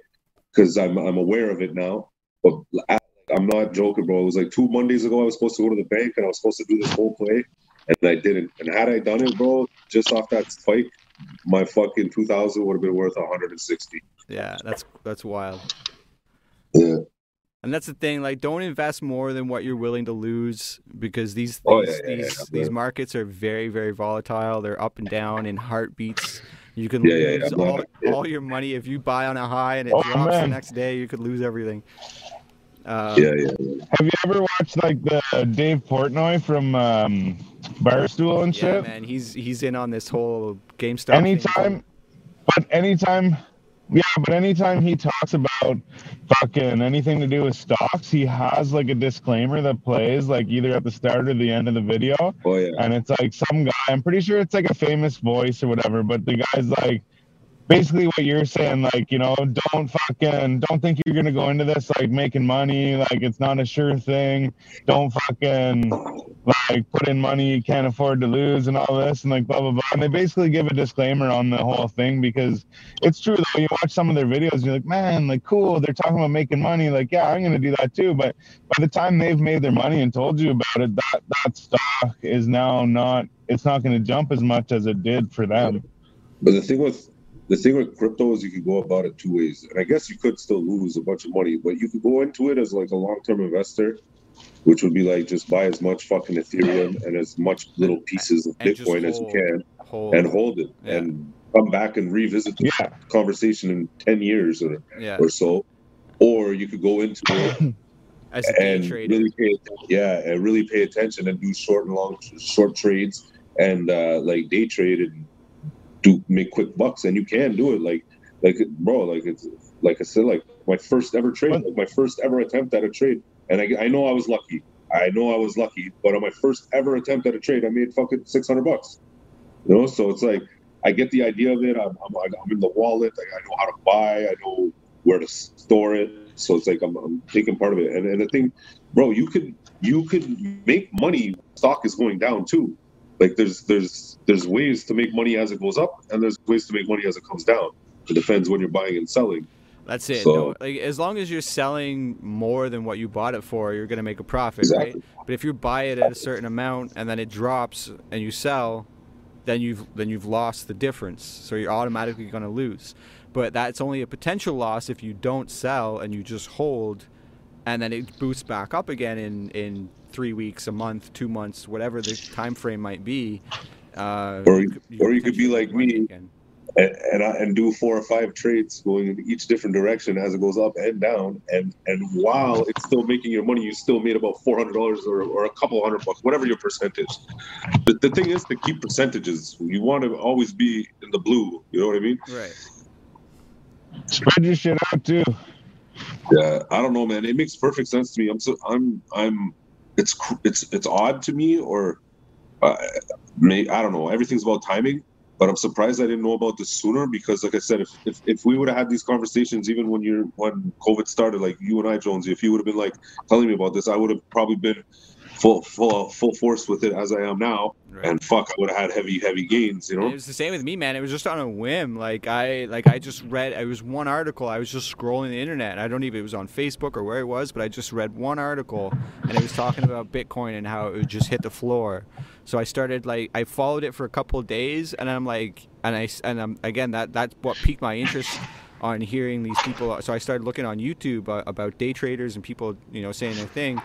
because I'm aware of it now. But I'm not joking, bro. It was like 2 Mondays ago I was supposed to go to the bank and I was supposed to do this whole play, and I didn't. And had I done it, bro, just off that spike, my fucking 2,000 would have been worth 160. Yeah, that's wild. Yeah. And that's the thing, like, don't invest more than what you're willing to lose, because these markets are very, very volatile. They're up and down in heartbeats. You can lose all your money. If you buy on a high and it drops the next day, you could lose everything. Have you ever watched, like, the Dave Portnoy from Barstool and shit? Yeah, man, he's in on this whole GameStop thing. But anytime he talks about fucking anything to do with stocks, he has like a disclaimer that plays like either at the start or the end of the video. Oh yeah. And it's like some guy, I'm pretty sure it's like a famous voice or whatever, but the guy's like, basically what you're saying, like, you know, don't think you're gonna go into this like making money, like it's not a sure thing. Don't fucking like put in money you can't afford to lose and all this and like blah blah blah. And they basically give a disclaimer on the whole thing, because it's true though. You watch some of their videos and you're like, man, like cool, they're talking about making money, like yeah, I'm gonna do that too. But by the time they've made their money and told you about it, that stock is now not gonna jump as much as it did for them. But the thing with crypto is you can go about it two ways. And I guess you could still lose a bunch of money, but you could go into it as like a long-term investor, which would be like just buy as much fucking Ethereum and as much little pieces of Bitcoin as you can and hold it and come back and revisit the conversation in 10 years or so. Or you could go into it as a day trader. Really pay attention and do short and long short trades and like day trade and make quick bucks. And you can do it like bro, like it's like I said, like my first ever trade, like my first ever attempt at a trade, and I know I was lucky, but on my first ever attempt at a trade I made fucking $600, you know. So it's like I get the idea of it. I'm in the wallet, like I know how to buy, I know where to store it. So it's like I'm taking part of it. And the thing, bro, you could make money. Stock is going down too. Like there's ways to make money as it goes up, and there's ways to make money as it comes down. It depends when you're buying and selling. That's it. So, no, like as long as you're selling more than what you bought it for, you're gonna make a profit, right? But if you buy it at a certain amount and then it drops and you sell, then you've lost the difference. So you're automatically gonna lose. But that's only a potential loss if you don't sell and you just hold, and then it boosts back up again in 3 weeks, a month, 2 months, whatever the time frame might be. Or you could be like me and do 4 or 5 trades going in each different direction as it goes up and down, and while it's still making your money, you still made about $400 or a couple $100, whatever your percentage. The thing is to keep percentages. You want to always be in the blue, you know what I mean? Right. Spread your shit out too. Yeah, I don't know, man. It makes perfect sense to me. It's odd to me, or I don't know. Everything's about timing, but I'm surprised I didn't know about this sooner, because like I said, if we would have had these conversations even when COVID started, like you and I, Jonesy, if you would have been like telling me about this, I would have probably been full force with it as I am now, right? And fuck, I would have had heavy gains, you know. And it was the same with me, man. It was just on a whim. Like I just read, it was one article. I was just scrolling the internet. I don't even, it was on Facebook or where it was, but I just read one article and it was talking about Bitcoin and how it would just hit the floor. So I started, like, I followed it for a couple of days, and I'm like, again, that's what piqued my interest on hearing these people. So I started looking on YouTube about day traders and people, you know, saying their thing.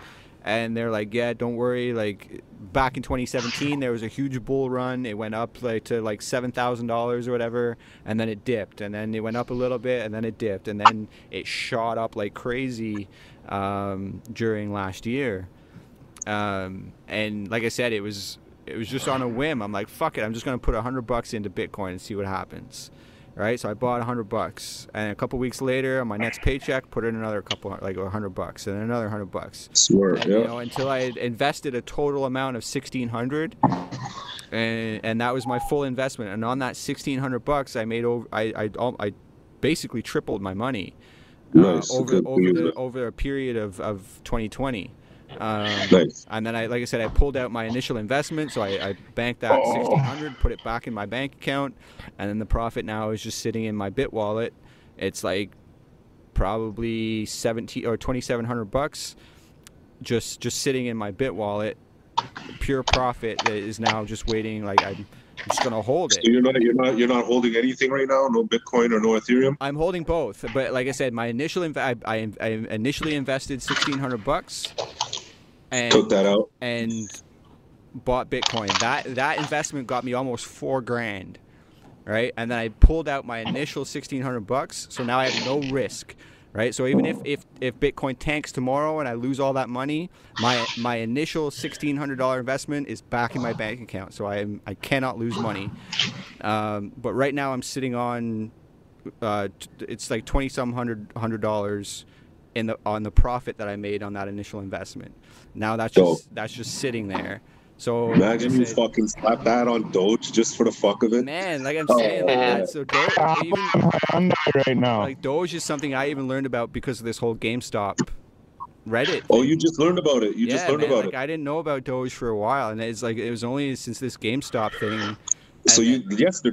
And they're like, yeah, don't worry. Like back in 2017, there was a huge bull run. It went up like to like $7,000 or whatever, and then it dipped. And then it went up a little bit, and then it dipped, and then it shot up like crazy during last year. And like I said, it was It was just on a whim. I'm like, fuck it. I'm just going to put $100 into Bitcoin and see what happens. Right? So I bought $100, and a couple weeks later, on my next paycheck, put in another couple, like $100, and another $100. Sure. Yeah. You know, until I had invested a total amount of $1,600, and that was my full investment. And on that $1,600, I made over, I basically tripled my money over a period of 2020. Nice. And then I, like I said, I pulled out my initial investment, so I banked that $1,600, put it back in my bank account, and then the profit now is just sitting in my Bit wallet. It's like probably $2,700, just sitting in my Bit wallet. Pure profit that is now just waiting. Like I'm just gonna hold it. So you're not holding anything right now, no Bitcoin or no Ethereum. I'm holding both, but like I said, my initial I initially invested $1,600. And took that out and bought Bitcoin. That investment got me almost $4,000, right? And then I pulled out my initial $1,600, so now I have no risk, right? So even if Bitcoin tanks tomorrow and I lose all that money, my initial $1,600 investment is back in my bank account, so I cannot lose money. But right now I'm sitting on it's like $2,700 on the profit that I made on that initial investment. Now that's just sitting there. So imagine you fucking slap that on Doge just for the fuck of it. Man, like I'm saying, man. So Doge, even right now, like Doge is something I even learned about because of this whole GameStop Reddit thing. Oh, you just learned about it. You just learned about it. I didn't know about Doge for a while, and it's like it was only since this GameStop thing. So you just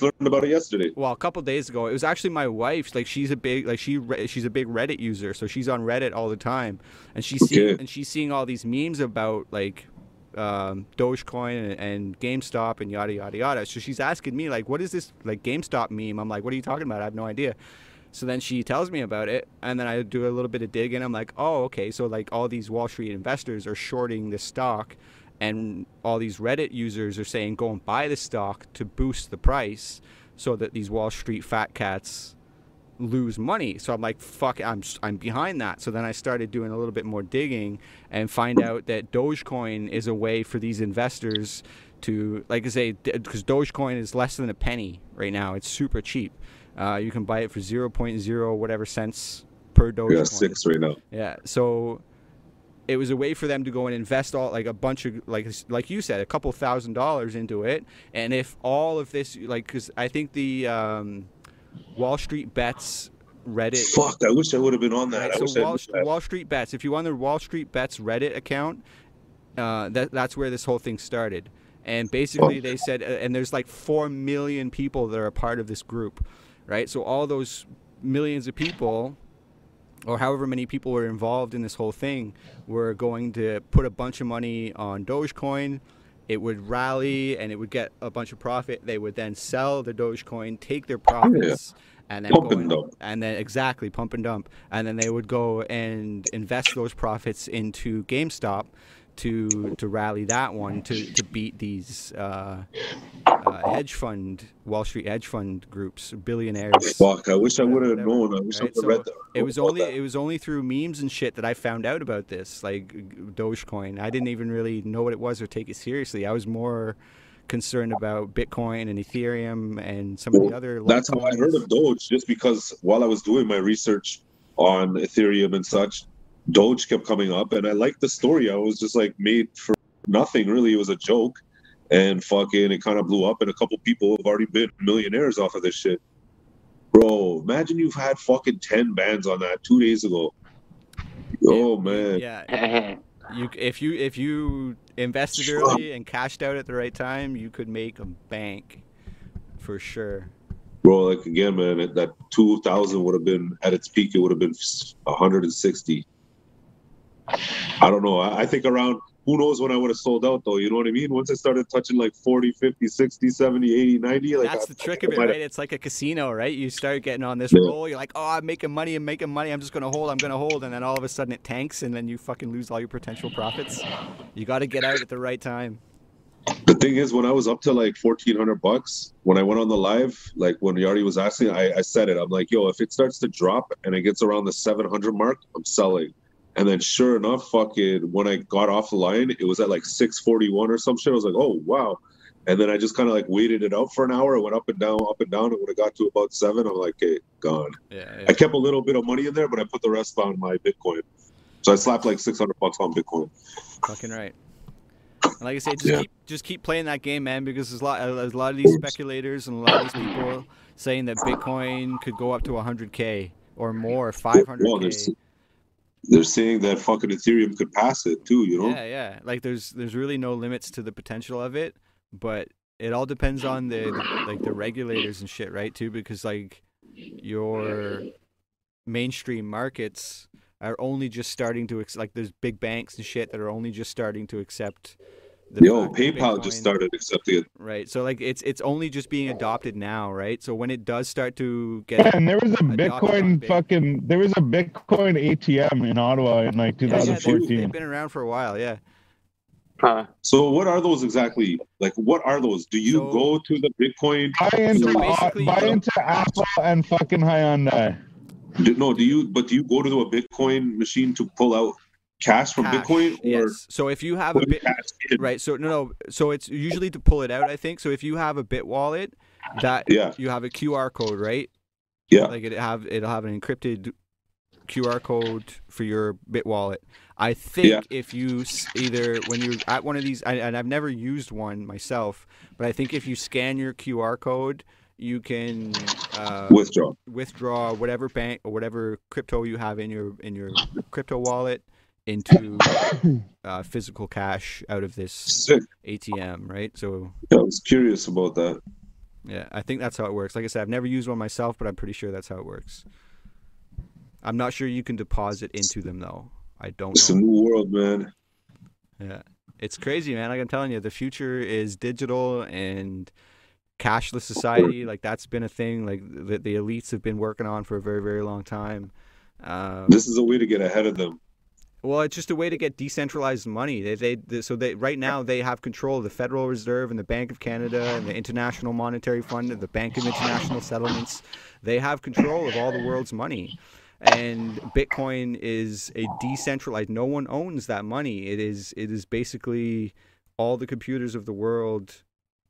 learned about it yesterday. Well, a couple days ago. It was actually my wife. Like she's a big Reddit user, so she's on Reddit all the time, and she's seeing all these memes about like Dogecoin and GameStop and yada yada yada. So she's asking me like, what is this like GameStop meme? I'm like, what are you talking about? I have no idea. So then she tells me about it, and then I do a little bit of digging. I'm like, oh, okay. So like all these Wall Street investors are shorting this stock. And all these Reddit users are saying, go and buy the stock to boost the price so that these Wall Street fat cats lose money. So I'm like, fuck, I'm behind that. So then I started doing a little bit more digging and find out that Dogecoin is a way for these investors to, like I say, because Dogecoin is less than a penny right now. It's super cheap. You can buy it for 0.0 whatever cents per Dogecoin. Yeah, 6 right now. Yeah, so... It was a way for them to go and invest all like a bunch of like you said, a couple $1,000s into it. And if all of this like, because I think the Wall Street Bets Reddit. Fuck! I wish I would have been on that. Right, Wall Street Bets. If you on the Wall Street Bets Reddit account, that's where this whole thing started. And basically they said, and there's like 4 million people that are a part of this group, right? So all those millions of people, or however many people were involved in this whole thing, were going to put a bunch of money on Dogecoin. It would rally and it would get a bunch of profit. They would then sell the Dogecoin, take their profits, and then pump and dump. And then they would go and invest those profits into GameStop to rally that one to beat these Wall Street hedge fund groups, billionaires. Fuck! I wish I would have known. I wish I would have read that. It was only through memes and shit that I found out about this, like Dogecoin. I didn't even really know what it was or take it seriously. I was more concerned about Bitcoin and Ethereum and some of the other. That's how I heard of Doge, just because while I was doing my research on Ethereum and such, Doge kept coming up, and I liked the story. I was just like, made for nothing, really. It was a joke, and fucking it kind of blew up, and a couple people have already been millionaires off of this shit. Bro, imagine you've had fucking 10 bans on that 2 days ago. Oh, man. Yeah. If you invested early and cashed out at the right time, you could make a bank for sure. Bro, like, again, man, that 2,000 would have been, at its peak, it would have been 160. I don't know. I think around, who knows when I would have sold out, though. You know what I mean? Once I started touching, like, 40, 50, 60, 70, 80, 90. Like, that's the trick of it, right? It's like a casino, right? You start getting on this roll. You're like, oh, I'm making money. I'm just going to hold. And then all of a sudden it tanks, and then you fucking lose all your potential profits. You got to get out at the right time. The thing is, when I was up to like $1,400, when I went on the live, like when Yardi was asking, I said it. I'm like, yo, if it starts to drop and it gets around the 700 mark, I'm selling. And then sure enough, fucking when I got off the line, it was at like 6:41 or some shit. I was like, oh, wow. And then I just kind of like waited it out for an hour. I went up and down. And when it got to about 7, I'm like, hey, gone. Yeah. I kept a little bit of money in there, but I put the rest on my Bitcoin. So I slapped like $600 on Bitcoin. Fucking right. And like I say, just keep playing that game, man, because there's a lot of these speculators and a lot of these people saying that Bitcoin could go up to 100K or more, 500K. Well, they're saying that fucking Ethereum could pass it too, you know? Yeah. Like there's really no limits to the potential of it, but it all depends on the regulators and shit, right? Too, because like your mainstream markets are only just starting to there's big banks and shit that are only just starting to accept the PayPal just started accepting it. Right. So like it's only just being adopted now, right? So when it does start to get and there was a Bitcoin Bitcoin ATM in Ottawa in like 2014. They've been around for a while, yeah. Huh. So what are those exactly? Like what are those? Do you go to the Bitcoin buy into Apple and fucking Hyundai? Do you go to a Bitcoin machine to pull out cash from Bitcoin? Or yes. So if you have a bit, right? So no. So it's usually to pull it out, I think. So if you have a Bit wallet, you have a QR code, right? Yeah. Like it'll have an encrypted QR code for your Bit wallet. I think if you when you're at one of these, and I've never used one myself, but I think if you scan your QR code, you can withdraw whatever bank or whatever crypto you have in your crypto wallet into physical cash out of this ATM, right? So yeah, I was curious about that. Yeah, I think that's how it works. Like I said, I've never used one myself, but I'm pretty sure that's how it works. I'm not sure you can deposit into them though. I don't know. It's a new world, man. Yeah, it's crazy, man. Like I'm telling you, the future is digital and cashless society. Like that's been a thing like the elites have been working on for a very, very long time. This is a way to get ahead of them. Well, it's just a way to get decentralized money. So right now they have control of the Federal Reserve and the Bank of Canada and the International Monetary Fund and the Bank of International Settlements. They have control of all the world's money. And Bitcoin is a decentralized, no one owns that money. It is basically all the computers of the world.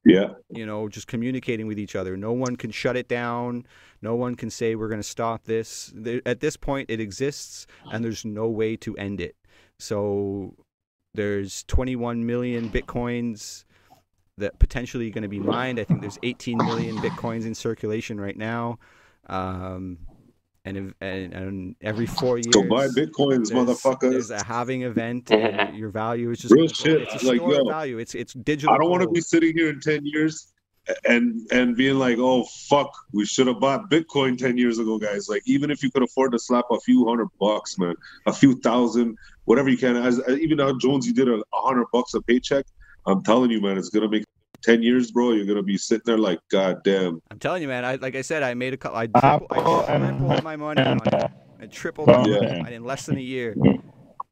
Yeah, you know, just communicating with each other. No one can shut it down. No one can say we're going to stop this. At this point, it exists, and there's no way to end it. So there's 21 million Bitcoins that potentially going to be mined. I think there's 18 million Bitcoins in circulation right now, and every 4 years. So buy Bitcoins, motherfucker. There's a halving event, and your value is just real shit. It's a store of value. It's digital. I don't want to be sitting here in 10 years and being like, oh fuck, we should have bought Bitcoin 10 years ago, guys. Like even if you could afford to slap a few $100, man, a few thousand, whatever you can. Even how Jonesy did $100 a paycheck. I'm telling you, man, it's gonna make. 10 years, bro, you're going to be sitting there like, God damn. I'm telling you, man. I tripled my money. I tripled my money in less than a year.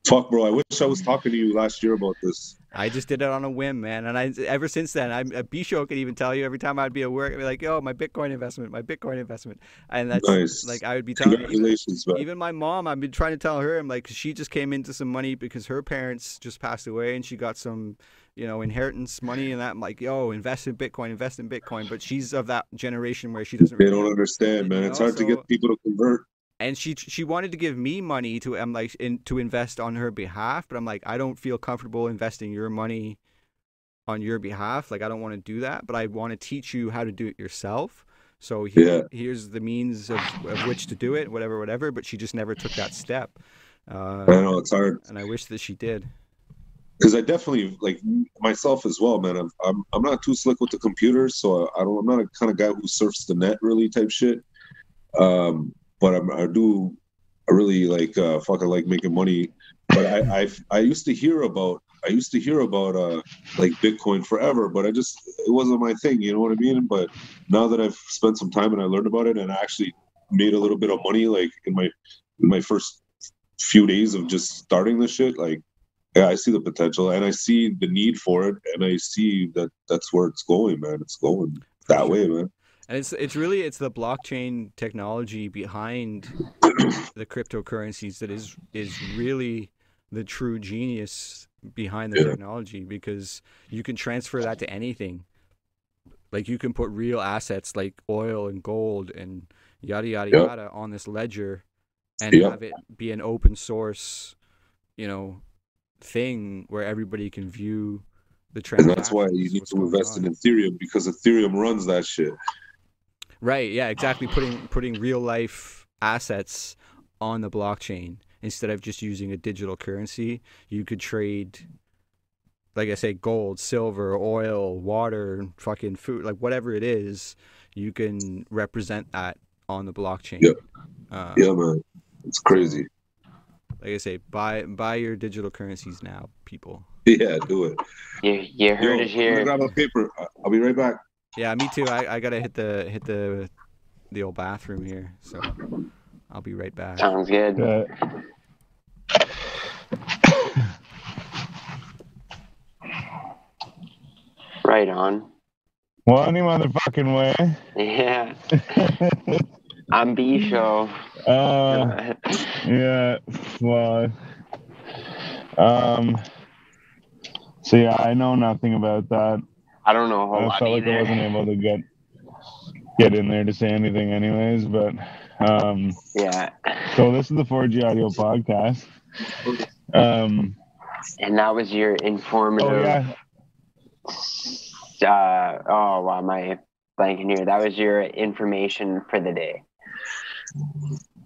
Fuck, bro. I wish I was talking to you last year about this. I just did it on a whim, man. And ever since then, B-Show could even tell you every time I'd be at work, I'd be like, yo, my Bitcoin investment. And that's nice. Like, I would be telling even my mom, I've been trying to tell her, I'm like, she just came into some money because her parents just passed away and she got some, you know, inheritance money and that. I'm like, yo, invest in Bitcoin. But she's of that generation where she doesn't really. They don't understand, man. It's hard to get people to convert. And she wanted to give me money to invest on her behalf, but I'm like, I don't feel comfortable investing your money on your behalf. Like I don't want to do that, but I want to teach you how to do it yourself. So here's the means of which to do it, whatever. But she just never took that step. I know it's hard, and I wish that she did. Because I definitely like myself as well, man. I'm not too slick with the computer, so I'm not a kind of guy who surfs the net really type shit. But I really like fucking like making money. But I used to hear about like Bitcoin forever, but it wasn't my thing. You know what I mean? But now that I've spent some time and I learned about it, and I actually made a little bit of money, like in my first few days of just starting this shit, like yeah, I see the potential and I see the need for it, and I see that that's where it's going, man. It's going that way, man. And it's really the blockchain technology behind the cryptocurrencies that is really the true genius behind the technology, because you can transfer that to anything. Like, you can put real assets like oil and gold and yada, yada, yada on this ledger and have it be an open source, you know, thing where everybody can view the transaction. And that's why you need to invest in Ethereum, because Ethereum runs that shit. Right. Yeah, exactly. Putting real life assets on the blockchain instead of just using a digital currency. You could trade, like I say, gold, silver, oil, water, fucking food, like whatever it is, you can represent that on the blockchain. Yeah, man, it's crazy. Like I say, buy your digital currencies now, people. Yeah, do it. You heard it here. I'm gonna grab my paper. I'll be right back. Yeah, me too. I gotta hit the old bathroom here, so I'll be right back. Sounds good. Right on. Well, any motherfucking way. Yeah. I'm B-Show. Yeah. Well, so yeah, I know nothing about that. I don't know a whole lot. I felt like I wasn't able to get in there to say anything anyways, but yeah. So this is the 4G Audio Podcast. And that was your informative. Oh, yeah. Oh wow, my blanking here. That was your information for the day.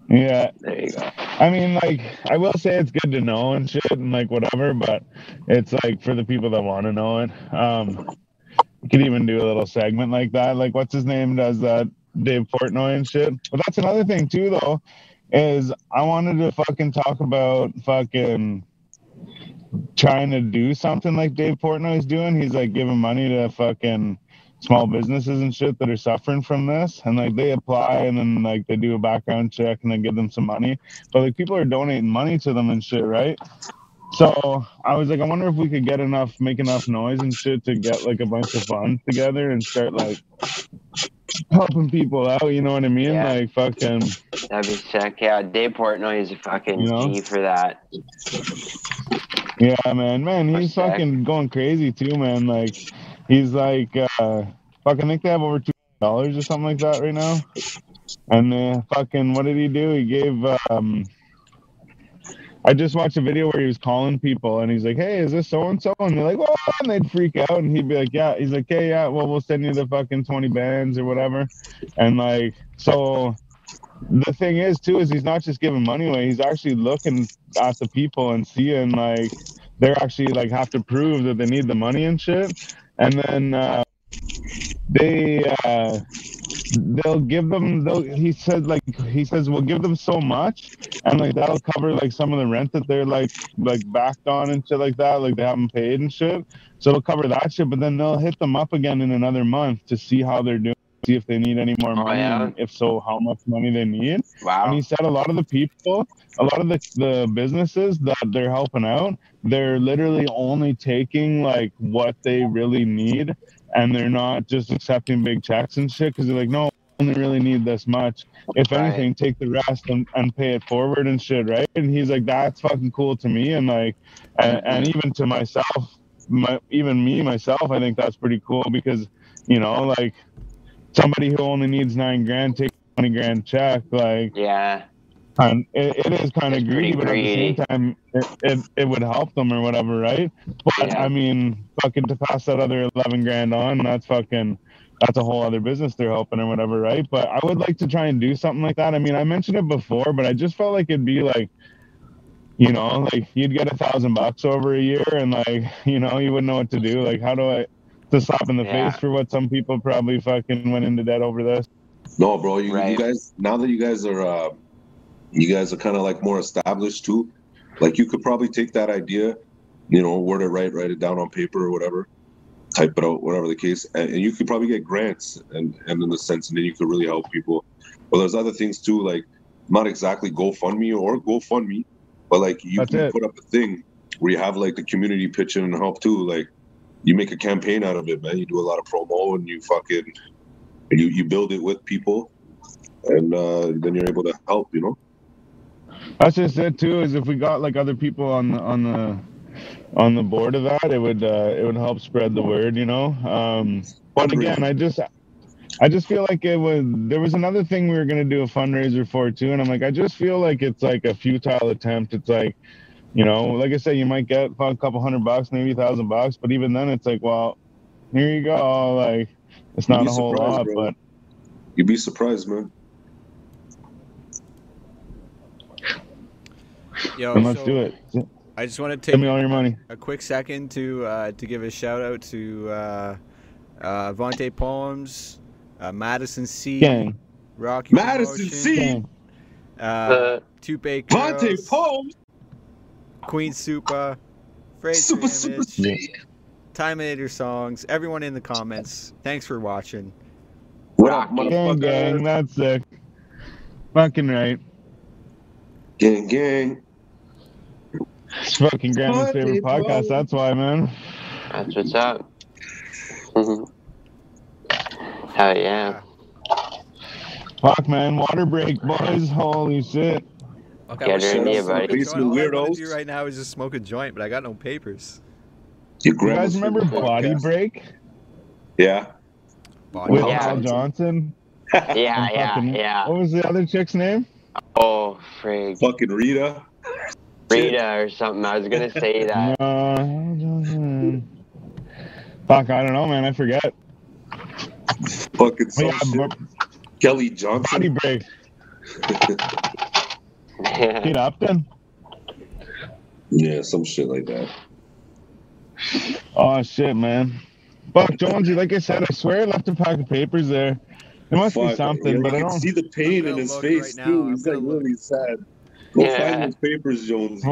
Yeah, there you go. I mean, like, I will say it's good to know and shit and like whatever, but it's like for the people that want to know it. You could even do a little segment like that, like what's his name does that, Dave Portnoy and shit. But that's another thing too, though, is I wanted to fucking talk about fucking trying to do something like Dave Portnoy's doing. He's like giving money to fucking small businesses and shit that are suffering from this, and like they apply and then like they do a background check and then give them some money, but like people are donating money to them and shit, right? So I was like, I wonder if we could make enough noise and shit to get like a bunch of funds together and start like helping people out, you know what I mean? Yeah. Like fucking, that'd be sick. Yeah, Dave Portnoy is a fucking key for that. Yeah, man, he's fucking going crazy too, man. Like, he's like, fuck, I think they have over $2 or something like that right now. And fucking, what did he do? He gave, I just watched a video where he was calling people and he's like, hey, is this so-and-so? And they're like, whoa, and they'd freak out and he'd be like, yeah. He's like, hey, yeah, well, we'll send you the fucking 20 bands or whatever. And like, so the thing is too, is he's not just giving money away, he's actually looking at the people and seeing like they're actually like have to prove that they need the money and shit, and then he says we'll give them so much and like that'll cover like some of the rent that they're like backed on and shit like that, like they haven't paid and shit, so it'll cover that shit, but then they'll hit them up again in another month to see how they're doing, see if they need any more money, and if so, how much money they need. Wow. And he said a lot of the businesses that they're helping out, they're literally only taking like what they really need, and they're not just accepting big checks and shit, because they're like, no, I only really need this much. If anything, take the rest and pay it forward and shit, right? And he's like, that's fucking cool to me, and like, and even to myself, even myself, I think that's pretty cool, because, you know, like, somebody who only needs $9,000 takes a $20,000 check, like, yeah, and it is kind of greedy, but at the same time, it would help them or whatever, right? But I mean, fucking to pass that other $11,000 on, that's a whole other business they're helping or whatever, right? But I would like to try and do something like that. I mean, I mentioned it before, but I just felt like it'd be like, you know, like you'd get $1,000 over a year, and like, you know, you wouldn't know what to do. Like, how do I? The slap in the face for what some people probably fucking went into debt over this. No, bro, you guys, now that you guys are kind of like more established too, like you could probably take that idea, you know, word it right, write it down on paper or whatever, type it out, whatever the case, and you could probably get grants and in the sense, and then you could really help people. But there's other things too, like not exactly GoFundMe, but like you can put up a thing where you have like the community pitch in and help too, like. You make a campaign out of it, man. You do a lot of promo and you fucking and you build it with people, and then you're able to help, you know. That's just it too, is if we got like other people on the board of that, it would help spread the word, you know. But again, I just feel like there was another thing we were going to do a fundraiser for too, and I'm like, I just feel like it's like a futile attempt. It's like, you know, like I said, you might get a couple $100, maybe $1,000, but even then it's like, well, here you go. Like, it's not a whole lot, bro. But you'd be surprised, man. Yo, let's do it. I just want to take all your money. A quick second to give a shout out to Vontae Poems, Madison C, Gang. Rocky Madison Emotion, C, Tupac, Vontae Poems, Queen Supa, Fraser Image, Timinator Songs, everyone in the comments. Thanks for watching. Rock, gang, gang, that's sick. Fucking right. Gang, gang. It's fucking Grandma's favorite podcast, that's why, man. That's what's up. Hell yeah. Fuck, man, water break, boys, holy shit. Okay, get her in here, buddy. All I do right now is just smoke a joint, but I got no papers. You guys remember Body Break? Yeah. With Al Johnson? Yeah. What was the other chick's name? Oh, frig. Fucking Rita or something. I was going to say that. Fuck, I don't know, man. I forget. Fucking Kelly Johnson. Body Break. Pete Upton? Yeah, some shit like that. Oh, shit, man. Fuck, Jonesy, like I said, I swear I left a pack of papers there. There must be something, but I don't see the pain in his face, right too. He's like really sad. Go find those papers, Jonesy.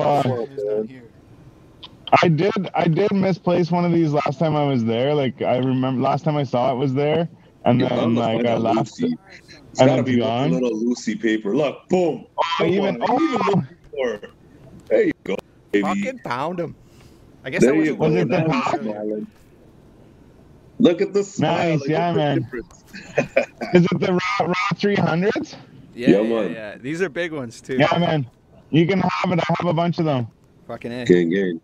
I did misplace one of these last time I was there. Like, I remember last time I saw it was there, and then like I left it. It's gotta be a little Lucy paper. Look, boom. There you go, baby. Fucking found him. I guess that was it. The pack? Look at the smile. Nice, yeah, man. Is it the Raw 300s? Yeah. These are big ones too. Yeah, man. You can have it. I have a bunch of them. Fucking A. Gang.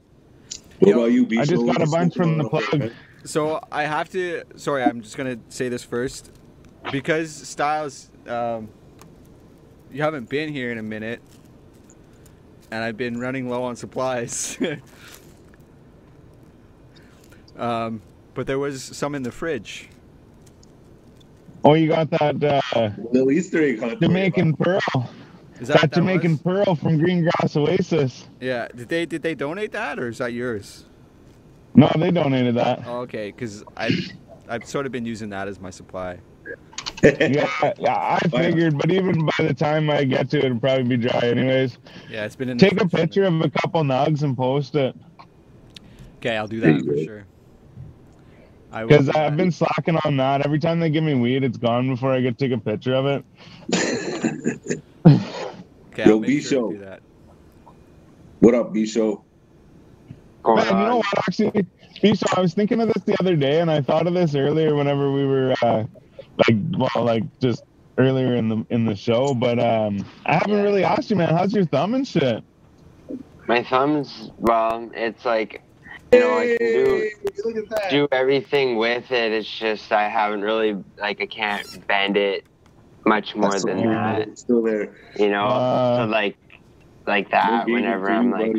What about you, B? I just got a bunch from the plug. So I have to. Sorry, I'm just gonna say this first, because Styles, you haven't been here in a minute, and I've been running low on supplies. But there was some in the fridge. Oh, you got that little Easter egg hunt Jamaican pearl. Is that Jamaican pearl from Greengrass Oasis? Yeah. Did they donate that, or is that yours? No, they donated that. Oh, okay, because I've sort of been using that as my supply. yeah, I figured, but even by the time I get to it, it'll probably be dry anyways. Yeah, it's been in the fridge. Take a picture of a couple nugs and post it. Okay, I'll do that for sure. Because I've been slacking on that. Every time they give me weed, it's gone before I get to take a picture of it. Okay, yo, B-Show. Sure, what up, B-Show? Man, you know what, actually, B-Show, I was thinking of this the other day, and I thought of this earlier whenever we were, just earlier in the show, but I haven't really asked you, man. How's your thumb and shit? My thumb's, well, it's like... You know, I can do everything with it. It's just I haven't really, I can't bend it much more than that. It's still there. You know, so like that whenever I'm like...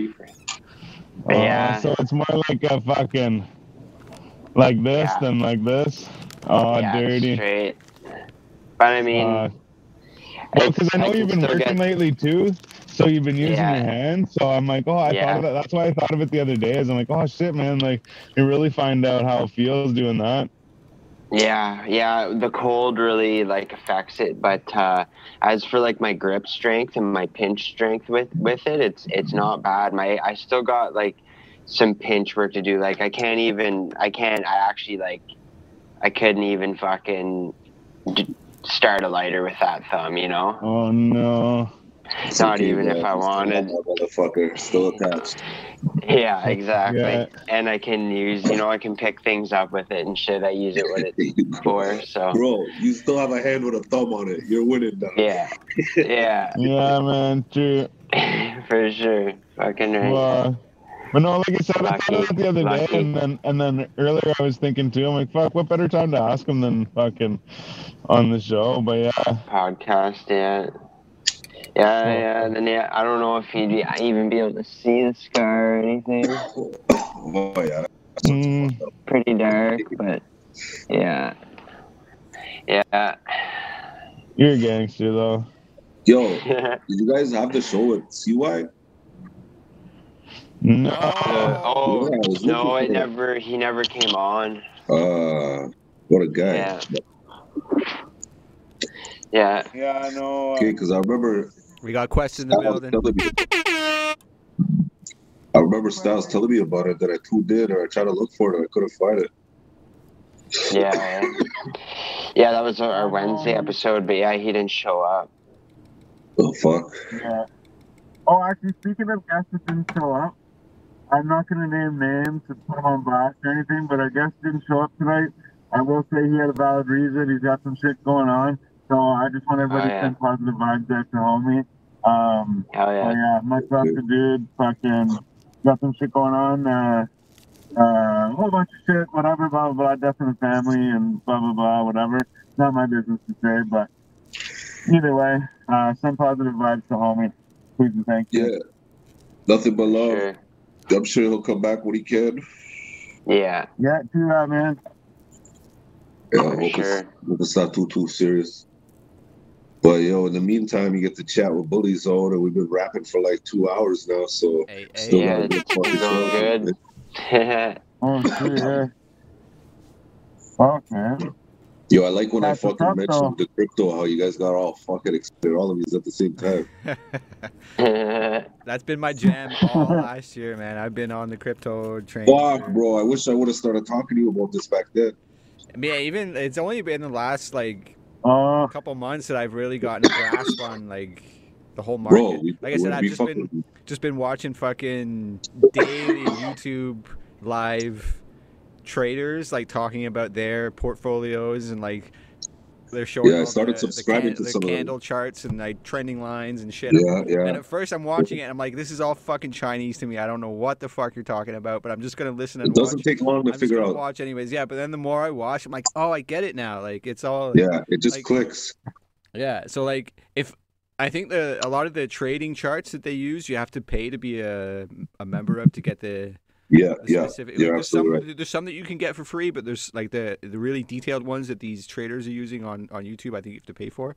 Yeah. So it's more like a fucking, like this than like this? Oh, yeah, dirty. Straight. But I mean... well, because I know you've been working lately too. So you've been using your hand, so I'm like, thought of that. That's why I thought of it the other day. Is I'm like, oh shit, man, like you really find out how it feels doing that. Yeah, the cold really affects it, but as for my grip strength and my pinch strength with it, it's not bad. I still got some pinch work to do. Like I couldn't even fucking start a lighter with that thumb, you know? Oh no. Not even if I wanted. Motherfucker, still attached. Yeah, exactly. Yeah. And I can use, you know, I can pick things up with it and shit. I use it what it's for. So, bro, you still have a hand with a thumb on it. You're winning, though. Yeah, yeah, yeah, man, true. For sure, fucking right. Wow. But no, like I said, I thought about the other day, and then earlier I was thinking too. I'm like, fuck, what better time to ask him than fucking on the show? But yeah, podcast, yeah. Yeah, and then yeah, I don't know if he'd even be able to see the scar or anything. Oh yeah, pretty dark, but yeah. You're a gangster though. Yo, did you guys have the show with CY? No. No, he never came on. What a guy. Yeah. Yeah, I know. Okay, because I remember. We got questions in the building. I remember Styles telling me about it that I tuned in or I tried to look for it. I couldn't find it. Yeah. Yeah, that was our Wednesday episode, but yeah, he didn't show up. Oh, fuck. Yeah. Oh, actually, speaking of guests that didn't show up, I'm not going to name names and put them on blast or anything, but our guest didn't show up tonight. I will say he had a valid reason. He's got some shit going on. So I just want everybody to send positive vibes out to homie. Hell yeah. Much love to dude. Fucking got some shit going on. A whole bunch of shit, whatever, blah, blah, blah. Death in the family and blah, blah, blah, whatever. Not my business to say, but either way, send positive vibes to homie. Please and thank you. Yeah. Nothing but love. Sure. I'm sure he'll come back when he can. Yeah. Yeah, do that, man. Yeah, it's not too serious. But, yo, in the meantime, you get to chat with Bully Zone, and we've been rapping for, 2 hours now, so... Still good. Oh, shit, yeah. Fuck, man. Yo, I like when I fucking mentioned the crypto, how you guys got all fucking excited, all of these at the same time. That's been my jam all last year, man. I've been on the crypto train. Fuck, bro, I wish I would have started talking to you about this back then. Yeah, even, it's only been the last, couple months that I've really gotten a grasp on the whole market. Bro, like I said, I've just been watching fucking daily YouTube live traders talking about their portfolios and they're showing. Yeah, I started subscribing to some candle of charts and trending lines and shit. Yeah. And at first I'm watching it and I'm like, this is all fucking Chinese to me. I don't know what the fuck you're talking about, but I'm just gonna listen and watch. It doesn't take long to figure out. Watch anyways, yeah. But then the more I watch, I'm like, oh, I get it now. It's all. Yeah, it just clicks. Yeah. So if I think a lot of the trading charts that they use, you have to pay to be a member of to get the. There's some that you can get for free, but there's the really detailed ones that these traders are using on YouTube. I think you have to pay for.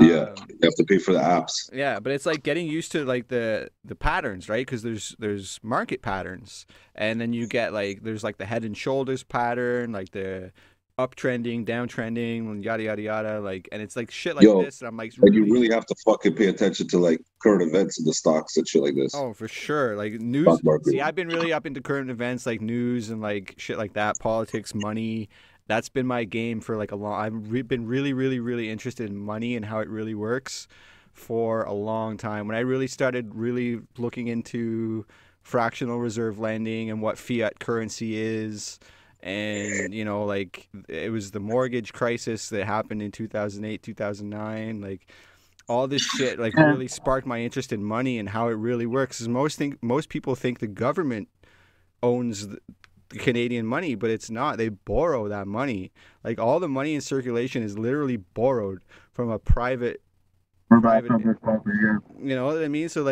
You have to pay for the apps. Yeah, but it's getting used to the patterns, right? Because there's market patterns, and then you get there's the head and shoulders pattern, the uptrending, downtrending, yada yada yada. And it's shit this, and I'm really... you really have to fucking pay attention to current events in the stocks and shit like this. Oh, for sure. News. See, I've been really up into current events, news and shit like that, politics, money. That's been my game for a long. I've been really, really, really interested in money and how it really works for a long time. When I really started looking into fractional reserve lending and what fiat currency is. And it was the mortgage crisis that happened in 2008, 2009. All this shit, really sparked my interest in money and how it really works. Because most people think the government owns the Canadian money, but it's not. They borrow that money. All the money in circulation is literally borrowed from a private property. You know what I mean? So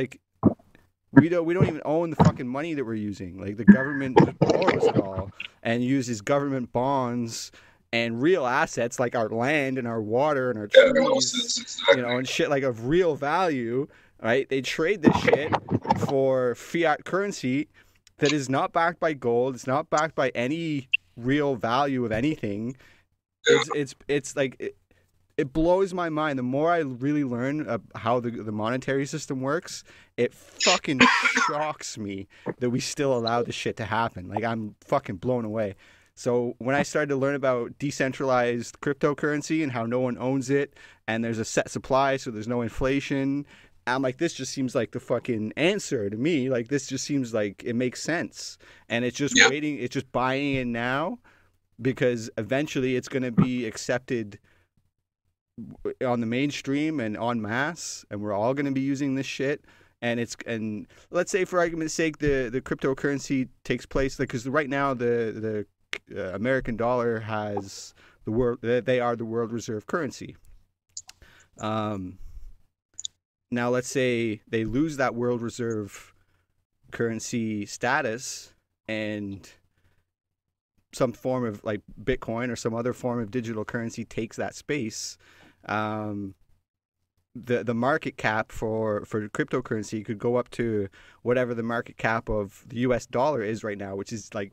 we don't even own the fucking money that we're using. The government borrows it all and uses government bonds and real assets our land and our water and our trees, and shit of real value, right? They trade this shit for fiat currency that is not backed by gold. It's not backed by any real value of anything. It blows my mind. The more I really learn how the monetary system works, it fucking shocks me that we still allow this shit to happen. I'm fucking blown away. So when I started to learn about decentralized cryptocurrency and how no one owns it and there's a set supply, so there's no inflation I'm like, this just seems like the fucking answer to me. Like, this just seems like it makes sense. And it's just waiting. It's just buying it now because eventually it's going to be accepted on the mainstream and en masse. And we're all going to be using this shit. And it's, and let's say for argument's sake, the cryptocurrency takes place, because right now the American dollar has the world, they are the world reserve currency. Now, let's say they lose that world reserve currency status and some form of like Bitcoin or some other form of digital currency takes that space. The market cap for cryptocurrency could go up to whatever the market cap of the US dollar is right now, which is like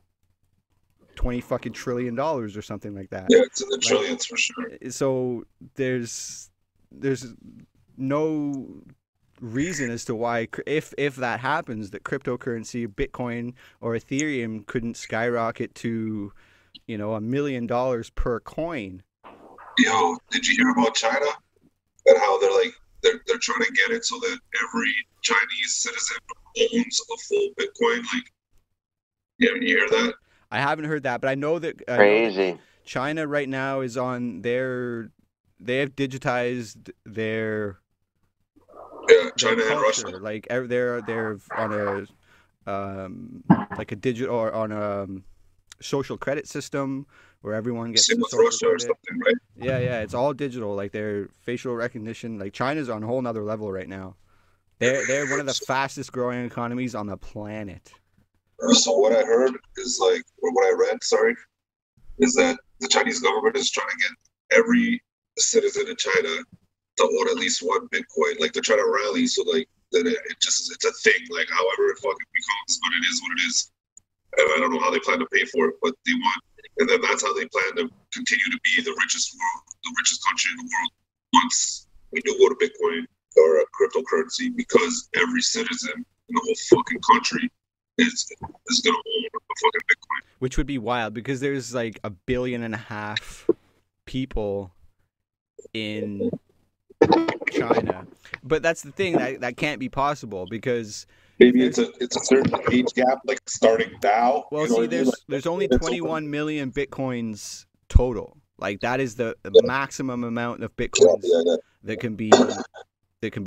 $20 fucking trillion or something like that. Yeah, it's in the trillions for sure. So there's no reason as to why, if that happens, that cryptocurrency, Bitcoin or Ethereum couldn't skyrocket to, you know, $1 million per coin. Yo, did you hear about China and how they're like they're trying to get it so that every Chinese citizen owns a full Bitcoin? Like, yeah, you hear that? I haven't heard that, but I know that crazy. China right now is on their. They have digitized their China and Russia. Like they're on a like a digital or on a social credit system where everyone gets. Same with Russia or something, right? Yeah, yeah, it's all digital. Like their facial recognition. Like China's on a whole nother level right now. They're one of the fastest growing economies on the planet. So what I heard is like, or what I read, sorry, is that the Chinese government is trying to get every citizen in China to own at least one Bitcoin. Like they're trying to rally so like that it just, it's a thing. Like however it fucking becomes, but it is what it is. And I don't know how they plan to pay for it, but they want. And then that's how they plan to continue to be the richest world, the richest country in the world. Once we do go to Bitcoin or a cryptocurrency, because every citizen in the whole fucking country is gonna own a fucking Bitcoin. Which would be wild because there's like 1.5 billion people in China, but that's the thing that can't be possible because maybe it's a certain age gap, like starting now. Well, see, there's only 21 million Bitcoins total. Like that is the maximum amount of Bitcoins that can be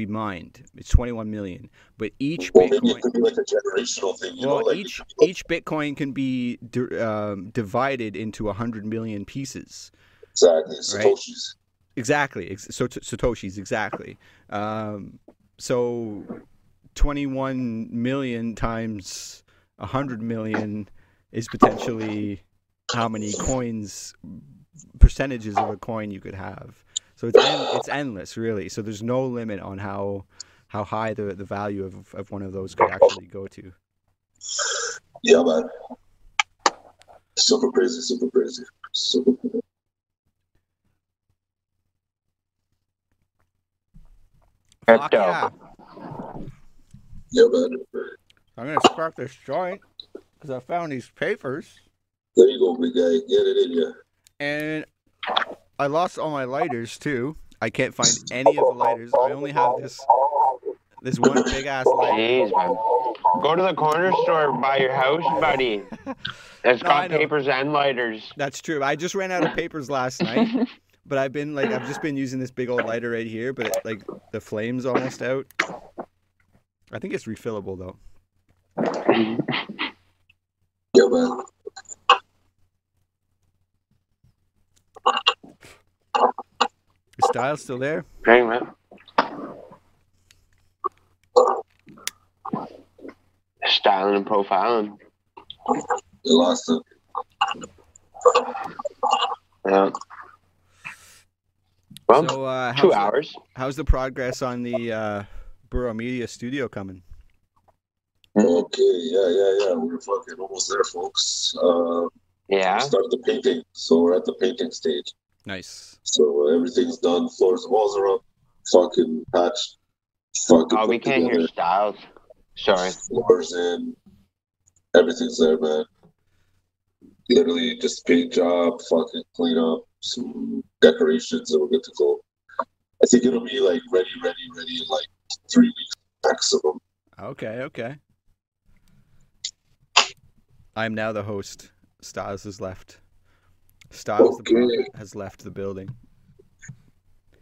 mined. It's 21 million, but each Bitcoin, maybe it could be like a generational thing. Each Bitcoin can be divided into 100 million pieces. Exactly, Satoshis. Right? Exactly. So Satoshis, exactly. So 21 million times 100 million is potentially how many coins, percentages of a coin you could have. So it's endless, really. So there's no limit on how high the value of one of those could actually go to. Yeah, man. Super crazy, super crazy, super crazy. Yeah. Yeah, man. I'm gonna spark this joint because I found these papers. There you go, big guy. Get it in you. And I lost all my lighters too. I can't find any of the lighters. I only have this one big ass lighter. Jeez, man. Go to the corner store by your house, buddy. That's got papers and lighters. That's true. I just ran out of papers last night. But I've just been using this big old lighter right here, but the flame's almost out. I think it's refillable though. Yeah, man. Is Styles still there? Hey, man. Styling and profiling. You lost him. Yeah. Well, so, 2 hours. How's the progress on the Burrow Media Studio coming? Okay, yeah. We're fucking almost there, folks. Yeah. We started the painting, so we're at the painting stage. Nice. So everything's done. Floors and walls are up. Fucking patched. Fucking. Oh, we can't hear Styles. Sorry. Floors in. Everything's there, man. Literally just paint job, fucking clean up, some decorations, and we're good to go. I think it'll be like ready in like 3 weeks maximum. Okay. I'm now the host. Styles has left. Styles the Prophet has left the building.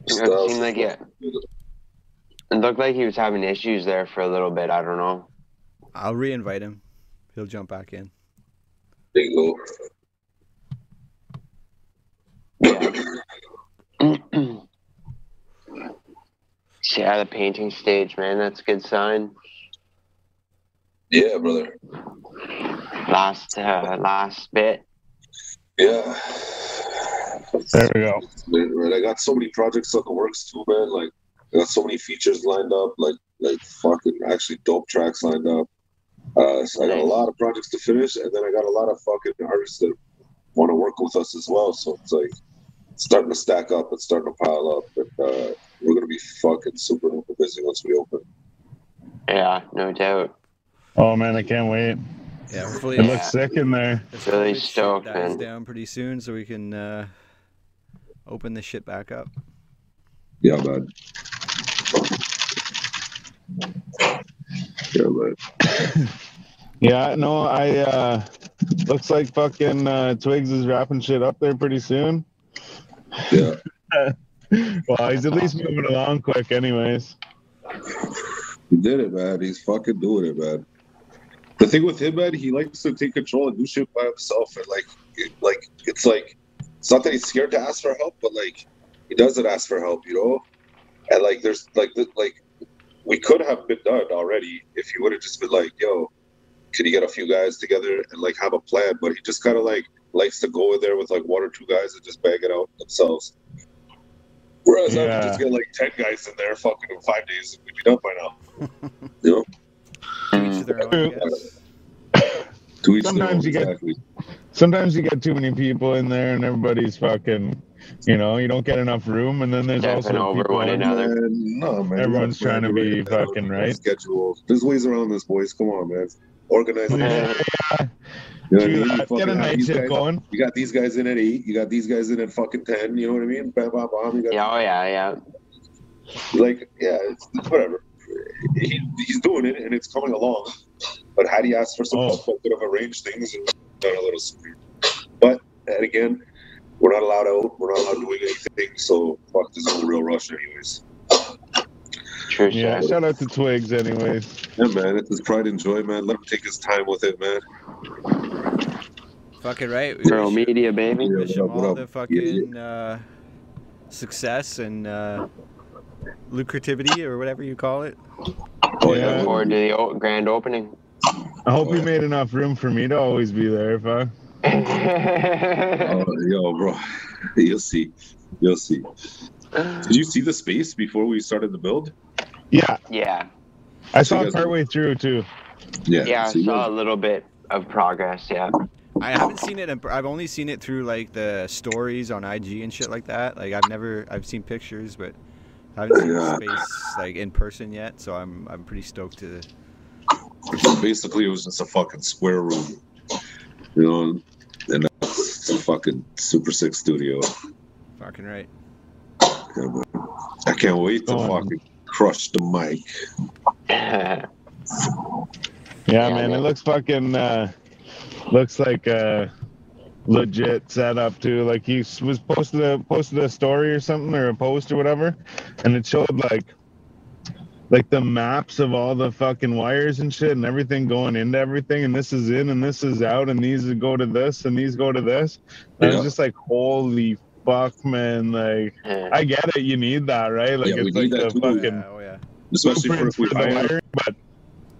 It seemed like it. It looked like he was having issues there for a little bit. I don't know. I'll re-invite him. He'll jump back in. Bingo. Yeah, the painting stage, man. That's a good sign. Yeah, brother. Last bit. Yeah. There we go. Right, I got so many projects on the works too, man. Like, I got so many features lined up. Like fucking actually dope tracks lined up. So I got a lot of projects to finish, and then I got a lot of fucking artists that want to work with us as well. So it's like starting to stack up and starting to pile up. But we're gonna be fucking super busy once we open. Yeah, no doubt. Oh man, I can't wait. Yeah, hopefully it looks sick in there. It's really stoked, man. Down pretty soon, so we can open this shit back up. Yeah, bud. Yeah, bud. Yeah, no, I looks like fucking Twigs is wrapping shit up there pretty soon. Yeah. Well, he's at least moving along quick, anyways. He did it, man. He's fucking doing it, man. The thing with him, man, he likes to take control and do shit by himself, and like it's not that he's scared to ask for help, but like he doesn't ask for help, you know. And like there's like we could have been done already if he would have just been like, yo, can you get a few guys together and like have a plan? But he just kind of like likes to go in there with like one or two guys and just bang it out themselves. Whereas I could just get like 10 guys in there fucking in 5 days and we'd be done by now, you know. Sometimes you get too many people in there and everybody's fucking, you know, you don't get enough room, and then there's also people one another. No, man, everyone's trying to be fucking right. Schedule. There's ways around this, boys. Come on, man. Organize. Yeah. You know what I mean? Get a night shift going. You got these guys in at 8. You got these guys in at fucking 10. You know what I mean? Bam, bam, bam. Yeah. Like, yeah, it's whatever. He's doing it and it's coming along, but had he asked for some help, could have arranged things and done a little sooner. But and again, we're not allowed out. We're not allowed doing anything. So fuck, there's no real rush, anyways. Sure. Yeah. Shout out to Twigs, anyways. Yeah, man. It's his pride and joy, man. Let him take his time with it, man. Fucking right. Girl media, baby. Yeah, wish him all the fucking success and lucrativity or whatever you call it. Looking forward to the grand opening. I hope you made enough room for me to always be there, huh? Yo, bro, you'll see. Did you see the space before we started the build? Yeah. I saw it partway through too. Yeah. I saw a little bit of progress. Yeah. I haven't seen it. I've only seen it through like the stories on IG and shit like that. Like I've seen pictures, but I haven't seen the space like in person yet, so I'm pretty stoked to. Basically, it was just a fucking square room, you know, and that's a fucking Super 6 studio. Fucking right. Yeah, I can't wait to fucking crush the mic. Yeah, man, it looks fucking looks like a legit setup too. Like he was posted a story or something, or a post or whatever, and it showed like the maps of all the fucking wires and shit and everything going into everything, and this is in and this is out and these go to this and these go to this. And I was just like, holy fuck, man. Like, I get it, you need that, right? Like, it's like the too. Fucking especially for the wire, but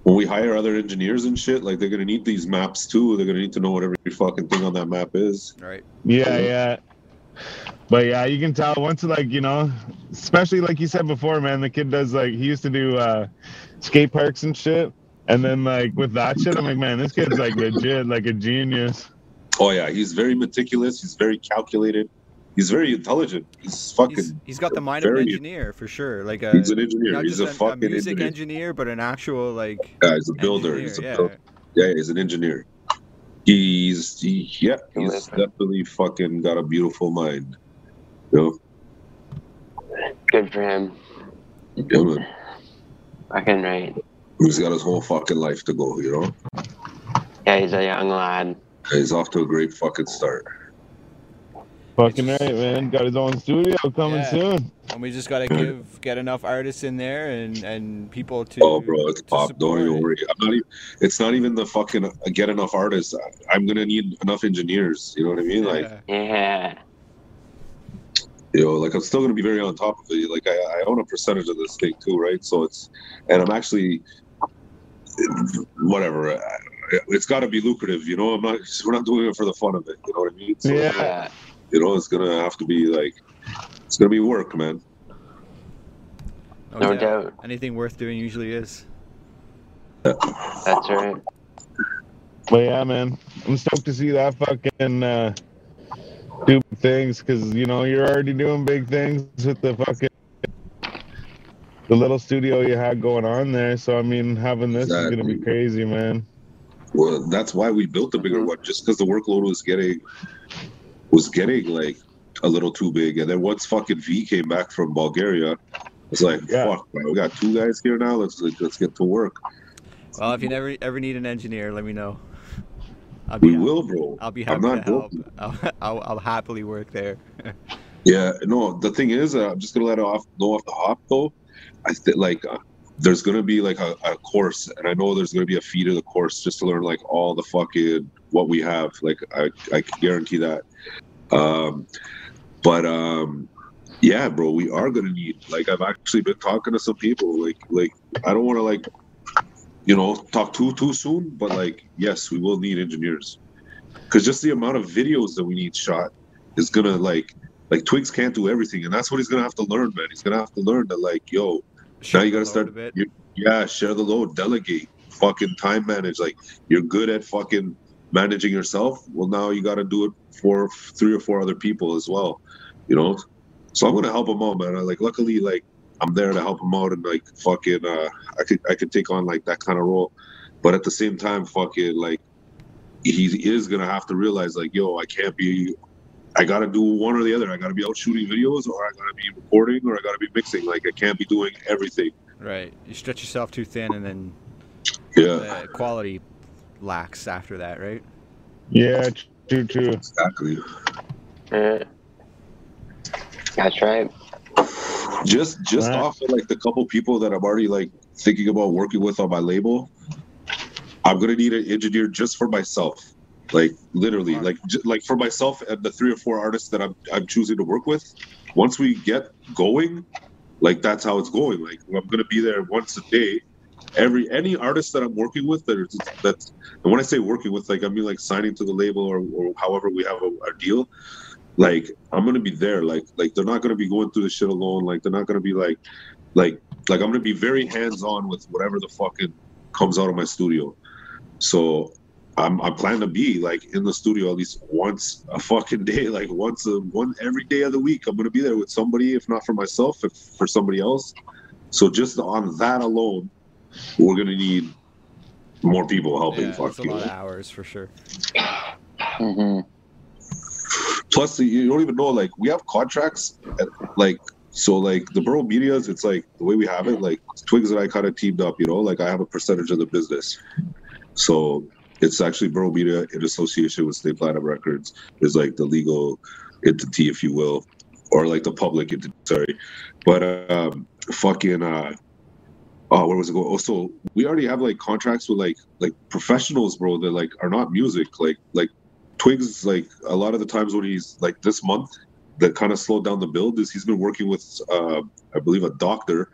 when we hire other engineers and shit, like they're gonna need these maps too. They're gonna need to know what every fucking thing on that map is. Right. Yeah. But yeah, you can tell once, like, you know, especially like you said before, man, the kid does like, he used to do skate parks and shit. And then like with that shit, I'm like, man, this kid's like legit, like a genius. Oh yeah, he's very meticulous. He's very calculated. He's very intelligent. He's fucking. He's got the mind of an engineer for sure. Like he's an engineer. Not he's just a fucking a music engineer, but an actual like. Yeah, he's a builder. Engineer, he's a builder. Yeah, he's an engineer. He's definitely fucking got a beautiful mind. You know? Good for him. Yeah, man. Fucking right. He's got his whole fucking life to go, you know? Yeah, he's a young lad. He's off to a great fucking start. Fucking right, man. Got his own studio coming soon. And we just gotta get enough artists in there and people to. Oh, bro, it's pop. Don't even worry. I'm not even, it's not even the fucking get enough artists. I'm gonna need enough engineers. You know what I mean? Like, you know, like I'm still gonna be very on top of it. Like I own a percentage of this thing too, right? So it's, and I'm actually, whatever. It's got to be lucrative, you know. I'm not. We're not doing it for the fun of it. You know what I mean? So, you know, it's gonna have to be like, it's gonna be work, man. No doubt. Anything worth doing usually is. Yeah. That's right. But yeah, man, I'm stoked to see that fucking do big things, because you know you're already doing big things with the fucking the little studio you had going on there. So I mean, having this is gonna be crazy, man. Well, that's why we built the bigger one, just because the workload was getting like a little too big, and then once fucking V came back from Bulgaria, it's like fuck, man, we got two guys here now. Let's get to work. Well, if you ever need an engineer, let me know. We will, bro. I'll be happy to help. I'll happily work there. Yeah, no. The thing is, I'm just gonna let it go off the hop though. There's gonna be like a course, and I know there's gonna be a fee to the course just to learn like all the fucking what we have. Like I can guarantee that. Yeah, bro, we are gonna need, like, I've actually been talking to some people, like I don't want to, like, you know, talk too soon, but like, yes, we will need engineers, because just the amount of videos that we need shot is gonna, like Twigs can't do everything, and that's what he's gonna have to learn, man. He's gonna have to learn that, like, yo, now you gotta start, share the load, delegate, fucking time manage. Like, you're good at fucking managing yourself, well, now you got to do it for 3 or 4 other people as well, you know. So I'm gonna help them out, man. Like, luckily, like, I'm there to help them out, and like, fucking, I could take on like that kind of role, but at the same time, fucking, like, he is gonna have to realize, like, yo, I gotta do one or the other. I gotta be out shooting videos, or I gotta be recording, or I gotta be mixing. Like, I can't be doing everything. Right. You stretch yourself too thin, and then the quality lacks after that, right? Yeah, true. Exactly. That's right. Just off of like the couple people that I'm already like thinking about working with on my label, I'm gonna need an engineer just for myself, like literally, like for myself and the 3 or 4 artists that I'm choosing to work with. Once we get going, like, that's how it's going. Like, I'm gonna be there once a day. Any artist that I'm working with that's, and when I say working with, like, I mean like signing to the label or however we have our deal, like, I'm gonna be there. Like they're not gonna be going through the shit alone. Like, they're not gonna be like I'm gonna be very hands on with whatever the fucking comes out of my studio. So I plan to be like in the studio at least once a fucking day, like one every day of the week. I'm gonna be there with somebody, if not for myself, if for somebody else. So just on that alone, we're gonna need more people helping. Yeah, that's a lot of hours for sure. Plus, you don't even know, like, we have contracts, so the Borough Media's. It's like the way we have it. Like, Twigs and I kind of teamed up, you know. Like, I have a percentage of the business, so it's actually Borough Media in association with State Platinum Records is like the legal entity, if you will, or like the public entity. Sorry, but where was it going? Also, we already have like contracts with like professionals, bro, that like are not music. Like Twigs, like a lot of the times when he's like this month, that kind of slowed down the build is he's been working with I believe a doctor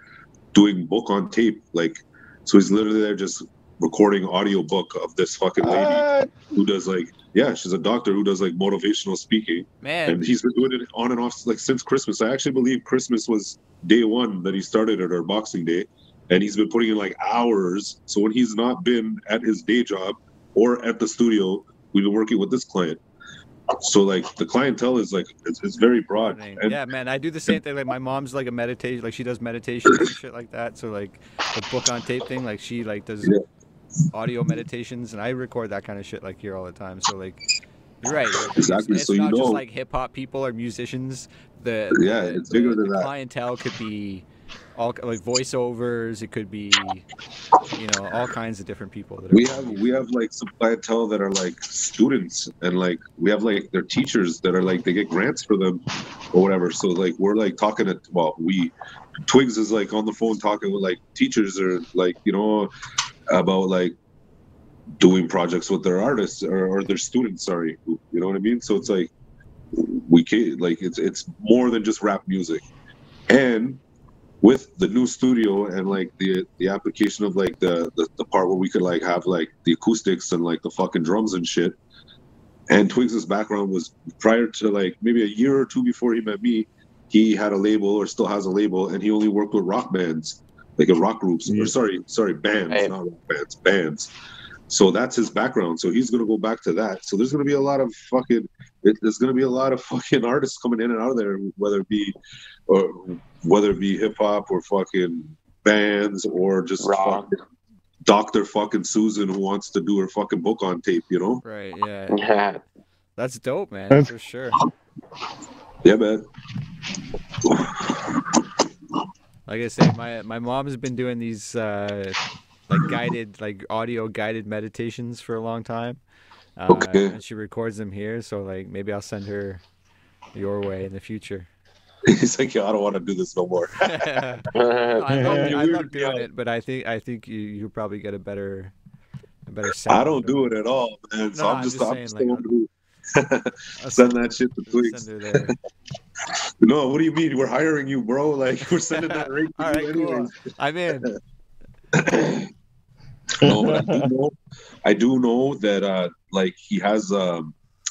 doing book on tape. Like, so he's literally there just recording audio book of this fucking lady who does like, she's a doctor who does like motivational speaking. Man. And he's been doing it on and off like since Christmas. I actually believe Christmas was day one that he started it, or Boxing Day. And he's been putting in like hours. So when he's not been at his day job or at the studio, we've been working with this client. So like the clientele is like, it's very broad. And, yeah, man, I do the same thing. Like, my mom's like a meditation, like she does meditation and shit like that. So like the book on tape thing, like she like does audio meditations, and I record that kind of shit like here all the time. So like, you're right. Like, exactly. It's so not, you know, just like hip hop people or musicians. The clientele could be all like voiceovers. It could be, you know, all kinds of different people. That are we have like some clientele that are like students, and like we have like their teachers that are like they get grants for them or whatever. So like we're like talking to Twigs is like on the phone talking with like teachers or like, you know, about like doing projects with their artists or their students. Sorry, you know what I mean. So it's like we can't like it's more than just rap music. And with the new studio and like the application of like the part where we could like have like the acoustics and like the fucking drums and shit. And Twigs's background was prior to like maybe a year or two before he met me, he had a label or still has a label, and he only worked with rock bands, like in rock groups. Yeah. Or sorry, bands, hey. Not rock bands, bands. So that's his background. So he's gonna go back to that. So there's gonna be a lot of fucking. There's gonna be a lot of fucking artists coming in and out of there, whether it be hip hop or fucking bands or just fucking Dr. fucking Susan who wants to do her fucking book on tape. You know? Right. Yeah. That's dope, man. That's for sure. Yeah, man. Like I said, my mom has been doing these. Like guided, like audio guided meditations for a long time. Okay. And she records them here, so like maybe I'll send her your way in the future. He's like, yo, I don't want to do this no more. I love doing it, but I think you'll probably get a better sound. I don't do it at all, man. No, so I'm just saying, send that shit to Twigs. No, what do you mean? We're hiring you, bro. Like we're sending that right to all you right, anyways. Cool. I'm in. No, but I do know that like he has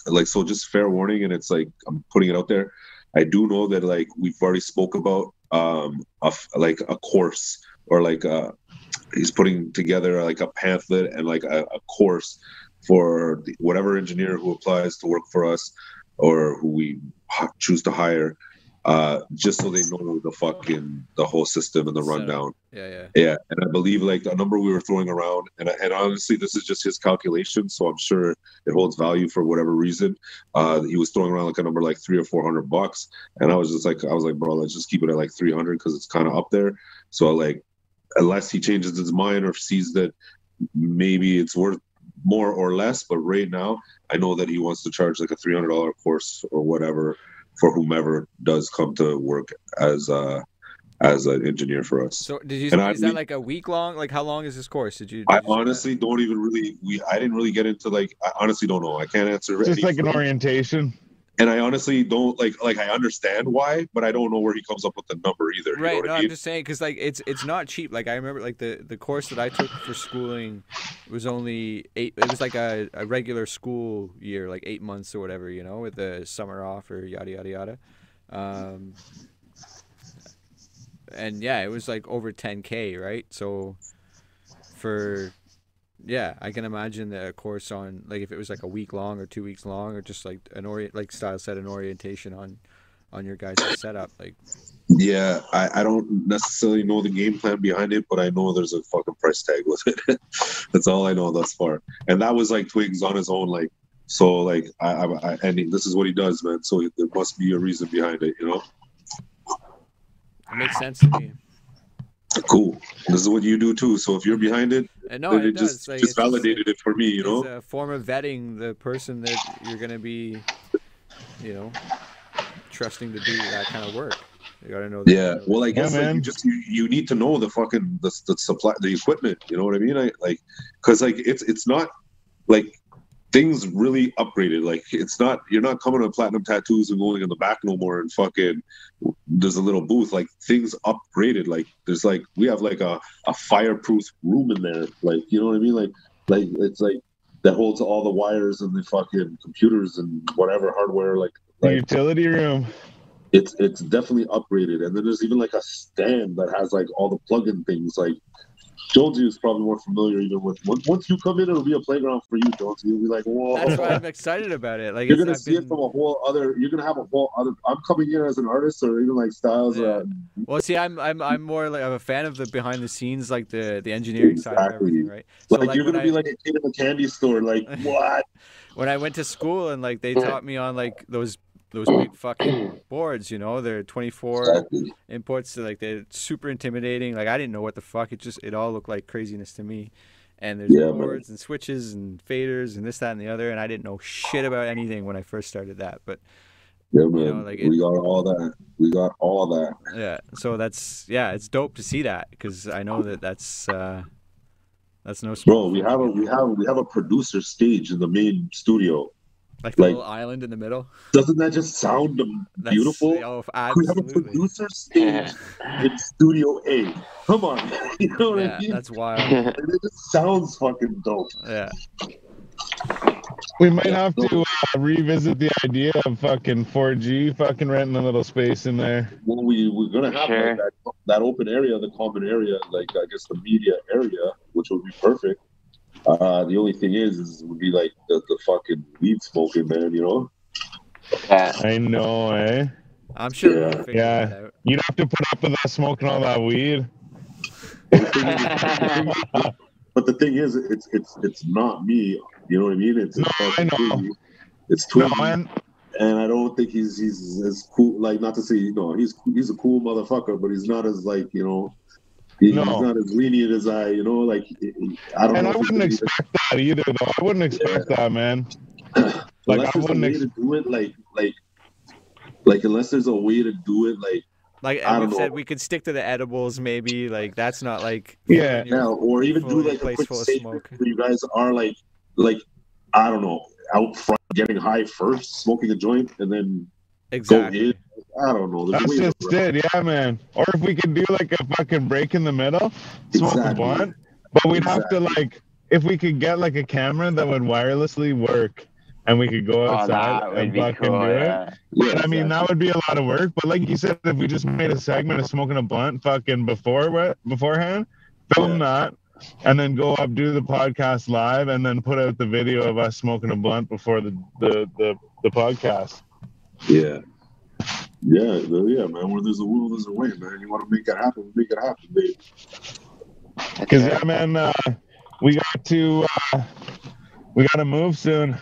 like, so just fair warning, and it's like I'm putting it out there, I do know that like we've already spoke about like a course or like he's putting together like a pamphlet and like a course for whatever engineer who applies to work for us or who we choose to hire, just so they know the whole system and the rundown. Yeah. And I believe like the number we were throwing around, and honestly, this is just his calculation, so I'm sure it holds value for whatever reason. He was throwing around like a number like $300 or $400, and I was like, bro, let's just keep it at like 300 because it's kind of up there. So like, unless he changes his mind or sees that maybe it's worth more or less, but right now I know that he wants to charge like a $300 course or whatever for whomever does come to work as an engineer for us. So did you? Is that like a week long? Like how long is this course? I didn't really get into like. I honestly don't know. I can't answer. It's just like an orientation. And I honestly don't like I understand why, but I don't know where he comes up with the number either. Right. You know I'm just saying because like it's not cheap. Like I remember like the course that I took for schooling was only it was like a regular school year, like 8 months or whatever, you know, with the summer off or yada yada yada. And yeah, it was like over $10K, right? So yeah, I can imagine that a course on like if it was like a week long or 2 weeks long or just like like Style said, an orientation on your guys' setup. Like, yeah, I don't necessarily know the game plan behind it, but I know there's a fucking price tag with it. That's all I know thus far. And that was like Twigs on his own, like so. Like and this is what he does, man. So there must be a reason behind it, you know. It makes sense to me. Cool. This is what you do too. So if you're behind it, just validated it for me, you know. It's a form of vetting the person that you're gonna be, you know, trusting to do that kind of work. You gotta know. Yeah. Well, I guess like, you need to know the fucking the supply, the equipment. You know what I mean? Because it's not like things really upgraded. Like it's not, you're not coming on platinum tattoos and going in the back no more and fucking. There's a little booth, like things upgraded, like there's like we have like a fireproof room in there, like, you know what I mean, like it's like that holds all the wires and the fucking computers and whatever hardware, like utility room. It's definitely upgraded. And then there's even like a stand that has like all the plug-in things. Like Jonesy is probably more familiar even with. Once you come in, it'll be a playground for you, Jonesy. You'll be like, whoa. That's why I'm excited about it. Like You're gonna have a whole other. I'm coming in as an artist, or even like Styles. Yeah. Well, see, I'm more like I'm a fan of the behind the scenes, like the engineering side of everything, right? So, like you're gonna be like a kid in a candy store, like what? When I went to school and like they taught me on like those those big fucking boards, you know, they're 24 exactly. imports, like they're super intimidating. Like I didn't know what the fuck, it all looked like craziness to me. And there's boards and switches and faders and this, that, and the other. And I didn't know shit about anything when I first started that, but you know, like we got all that. Yeah. So that's, it's dope to see that. Cause I know that that's no small thing. We have a producer stage in the main studio. Like the little island in the middle. Doesn't that just sound beautiful? Oh, we have a producer stage in Studio A. Come on, man. You know what I mean? That's wild. It just sounds fucking dope. Yeah. We might have to revisit the idea of fucking 4G, fucking renting a little space in there. Well, we're gonna have like that open area, the common area, like I guess the media area, which would be perfect. The only thing is would be like the fucking weed smoking, man, you know? I know, eh? I'm sure. Yeah. You'd have to put up with us smoking all that weed. But the thing is, it's not me. You know what I mean? It's Twigs. No, and I don't think he's as cool. Like, not to say, you know, he's a cool motherfucker, but he's not as like, you know, he's not as lenient as I, you know, like, I don't know. And I wouldn't expect that either, though. I wouldn't expect that, man. Like, I wouldn't expect to do it, like, unless there's a way to do it, like Adam said, we could stick to the edibles, maybe. Like, that's not like, or even do like a quick statement where you guys are like, I don't know, out front getting high first, smoking a joint, and then go in. I don't know. That's just it, yeah, man. Or if we could do like a fucking break in the middle, smoke a blunt, but we'd have to like, if we could get like a camera that would wirelessly work, and we could go outside and fucking do it. I mean, that would be a lot of work. But like you said, if we just made a segment of smoking a blunt, fucking beforehand, film that. And then go up, do the podcast live, and then put out the video of us smoking a blunt before the podcast. Yeah, man. Where there's a will, there's a way, man. You want to make it happen, make it happen, baby. Because man, we got to move soon.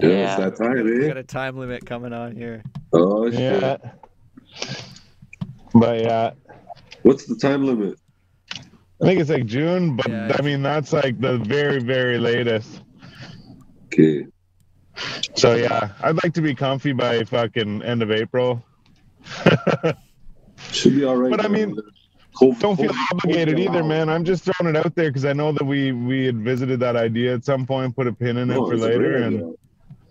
Yeah, it's that time, we got a time limit coming on here. Oh shit! Yeah. But what's the time limit? I think it's like June, but I mean, that's like the very, very latest. Okay. So, I'd like to be comfy by fucking end of April. Should be all right. But I mean, don't feel obligated either, man. I'm just throwing it out there because I know that we had visited that idea at some point, put a pin in it for later. And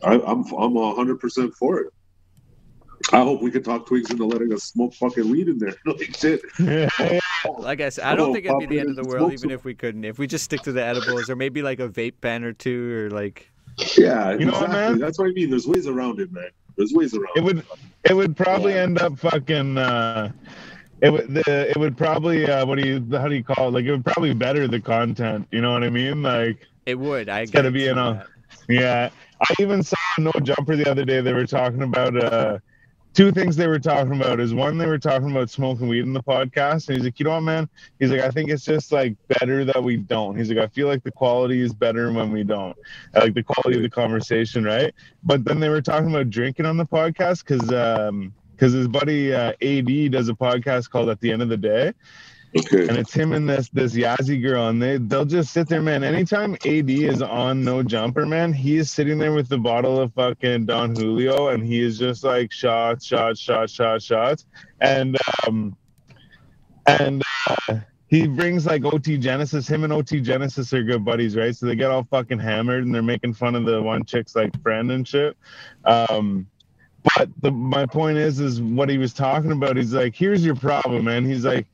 I'm 100% for it. I hope we can talk Twigs into letting us smoke fucking weed in there. Like shit. Yeah. Like I said, I don't think it'd be the end of the world, even if we couldn't. If we just stick to the edibles, or maybe like a vape pen or two, or like. Yeah, you know what, man? That's what I mean. There's ways around it, man. There's ways around it. It would probably end up fucking. It would probably. How do you call it? Like it would probably better the content. You know what I mean? Like it would. I gotta be in a. Yeah, I even saw No Jumper the other day. They were talking about two things they were talking about is one, they were talking about smoking weed in the podcast. And he's like, you know what, man? He's like, I think it's just like better that we don't. He's like, I feel like the quality is better when we don't. I like the quality of the conversation, right? But then they were talking about drinking on the podcast because his buddy AD does a podcast called At the End of the Day. Okay. And it's him and this Yazzie girl, and they'll just sit there, man. Anytime AD is on No Jumper, man, he is sitting there with the bottle of fucking Don Julio, and he is just like shots, and he brings like OT Genesis. Him and OT Genesis are good buddies, right? So they get all fucking hammered, and they're making fun of the one chick's like friend and shit. But my point is what he was talking about. He's like, here's your problem, man. He's like.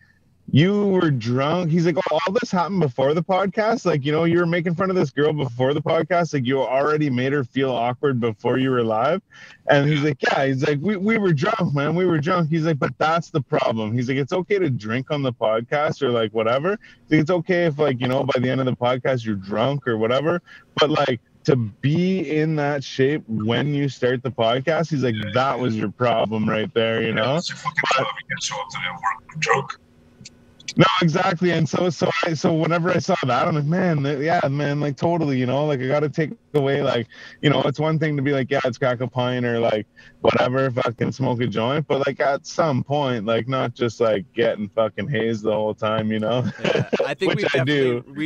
You were drunk. He's like, oh, all this happened before the podcast. Like, you know, you were making fun of this girl before the podcast. Like, you already made her feel awkward before you were live. And he's like, yeah. He's like, we were drunk, man. We were drunk. He's like, but that's the problem. He's like, it's okay to drink on the podcast or like whatever. Like, it's okay if like, you know, by the end of the podcast, you're drunk or whatever. But like to be in that shape when you start the podcast, he's like, that was your problem right there, you know? That's your fucking job. You can show up to that work drunk. No, exactly. And so whenever I saw that, I'm like, man, like totally, you know, like I got to take away, like, you know, it's one thing to be like, yeah, let's crack a pint or like whatever, fucking smoke a joint. But like at some point, like not just like getting fucking hazed the whole time, you know. Yeah. I think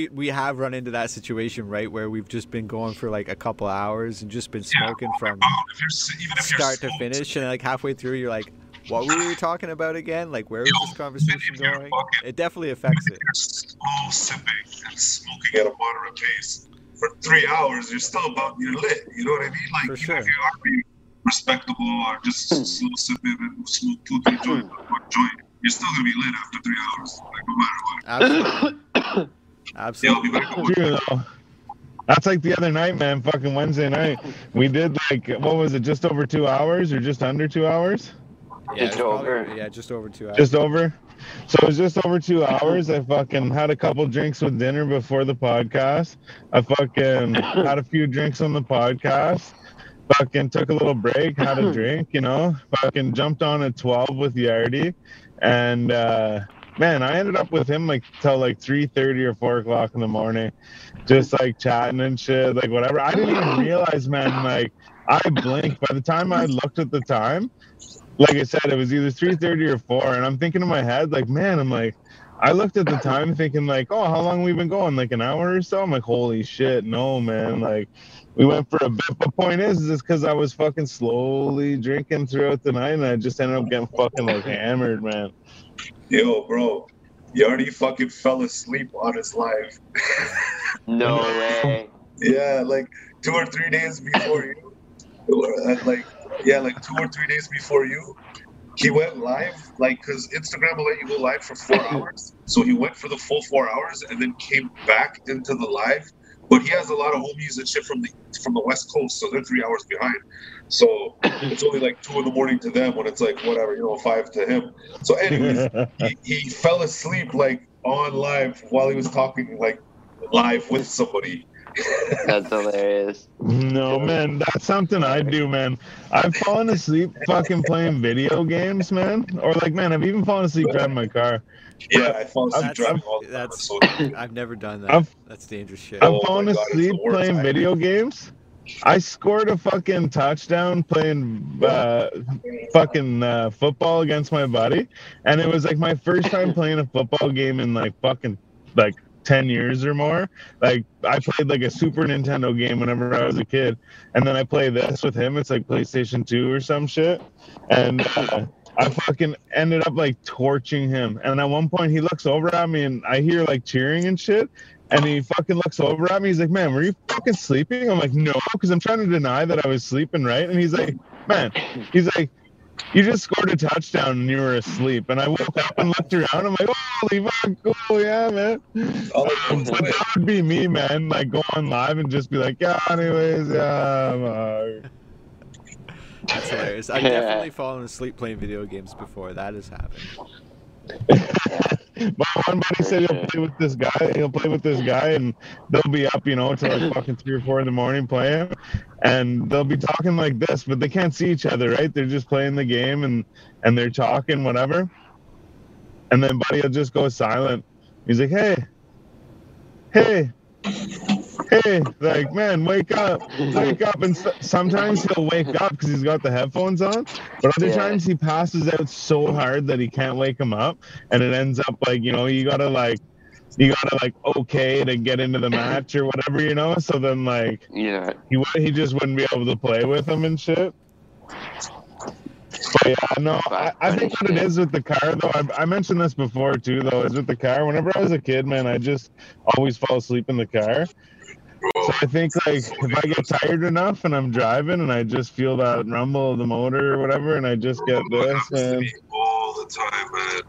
we have run into that situation, right, where we've just been going for like a couple hours and just been smoking from start to finish, and like halfway through you're like, what were we talking about again? Like, where was this conversation going? It definitely affects it. You're slow sipping and smoking at a moderate pace for 3 hours, you're still about, you're lit. You know what I mean? Like, for sure. If you are being respectable or just slow sipping and smoke 2-3 joint, one joint, you're still going to be lit after 3 hours, like, no matter what. Absolutely. Absolutely. Yeah, I'll be back on. That's like the other night, man, fucking Wednesday night. We did like, what was it, just over 2 hours or just under 2 hours? Yeah, just over 2 hours. Just over? So it was just over 2 hours. I fucking had a couple drinks with dinner before the podcast. I fucking had a few drinks on the podcast. Fucking took a little break, had a drink, you know. Fucking jumped on at 12 with Yardi. And, man, I ended up with him like till like 3:30 or 4 o'clock in the morning. Just like chatting and shit, like whatever. I didn't even realize, man, like I blinked. By the time I looked at the time, like I said, it was either 3:30 or 4, and I'm thinking in my head, like, man, I'm like, I looked at the time thinking, like, oh, how long we've been going? Like an hour or so? I'm like, holy shit, no, man. Like, we went for a bit. But point is it's because I was fucking slowly drinking throughout the night, and I just ended up getting fucking, like, hammered, man. Yo, bro, you already fucking fell asleep on his live. No way. Yeah, like 2 or 3 days before you. Like, yeah, like 2 or 3 days before you, he went live, like, because Instagram will let you go live for 4 hours. So he went for the full 4 hours and then came back into the live. But he has a lot of homies and shit from the West Coast, so they're 3 hours behind. So it's only like 2 in the morning to them when it's like whatever, you know, 5 to him. So anyways, he fell asleep like on live while he was talking like live with somebody. That's hilarious. No, man, that's something I do, man. I've fallen asleep fucking playing video games, man. Or like, man, I've even fallen asleep driving my car. Yeah, I fall asleep driving all the time. So I've never done that. That's dangerous shit. I've fallen asleep playing video games. I scored a fucking touchdown playing fucking football against my buddy, and it was like my first time playing a football game in like fucking like 10 years or more. Like I played like a Super Nintendo game whenever I was a kid, and then I play this with him. It's like PlayStation 2 or some shit, and I fucking ended up like torching him. And at one point he looks over at me and I hear like cheering and shit, and he fucking looks over at me, he's like, man, were you fucking sleeping? I'm like, no, because I'm trying to deny that I was sleeping, right? And he's like, man, he's like, you just scored a touchdown and you were asleep. And I woke up and looked around. I'm like, holy fuck, oh yeah, man. But that would be me, man. Like, go on live and just be like, yeah, anyways, yeah. That's hilarious. I've definitely fallen asleep playing video games before. That has happened. My one buddy said he'll play with this guy. He'll play with this guy, and they'll be up, you know, till like fucking 3 or 4 in the morning playing, and they'll be talking like this, but they can't see each other, right? They're just playing the game and they're talking whatever, and then buddy will just go silent. He's like, hey, like, man, wake up, and sometimes he'll wake up because he's got the headphones on, but other times he passes out so hard that he can't wake him up, and it ends up like, you know, you gotta like okay to get into the match or whatever, you know. So then like, yeah, he just wouldn't be able to play with him and shit. But yeah, no, I think what it is with the car, though, I mentioned this before too, though, is with the car, whenever I was a kid, man, I just always fall asleep in the car. So I think, like, if I get tired enough and I'm driving and I just feel that rumble of the motor or whatever, and I just get this, man. All the time, man.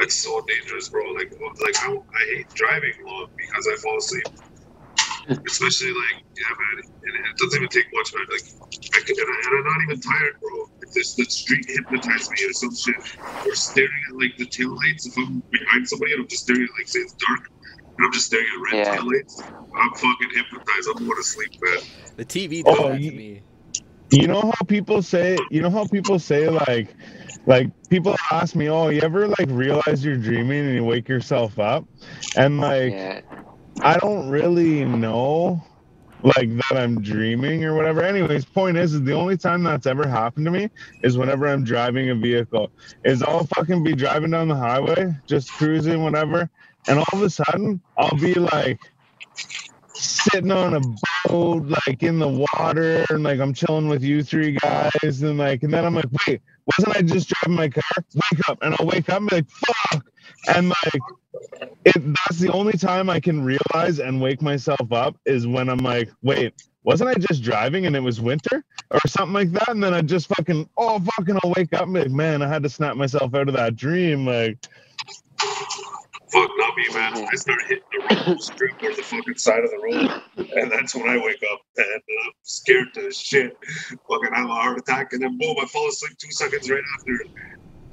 It's so dangerous, bro. Like I hate driving long because I fall asleep. Especially, like, yeah, man, it doesn't even take much, man. Like, I'm not even tired, bro. The street hypnotized me or some shit. Or staring at, like, the taillights. If I'm behind somebody and I'm just staring at, like, say it's dark, and I'm just staring at red taillights, I'm fucking hypnotized. I'm going to sleep, man. The TV did that to me. You know how people say, like, Like, people ask me, oh, you ever, like, realize you're dreaming and you wake yourself up? And, like, yeah. I don't really know, like, that I'm dreaming or whatever. Anyways, point is the only time that's ever happened to me is whenever I'm driving a vehicle. Is I'll fucking be driving down the highway, just cruising, whatever, and all of a sudden, I'll be, like, sitting on a boat, like, in the water, and, like, I'm chilling with you three guys, and, like, and then I'm like, wait, wasn't I just driving my car? Wake up. And I'll wake up and be like, fuck. And, like, that's the only time I can realize and wake myself up is when I'm like, wait, wasn't I just driving and it was winter or something like that? And then I just fucking, oh, fucking, I'll wake up and be like, man, I had to snap myself out of that dream, like... Fuck, not me, man. I start hitting the road, strip or the fucking side of the road, and that's when I wake up, and I'm scared to shit. Fucking have a heart attack, and then boom, I fall asleep 2 seconds right after.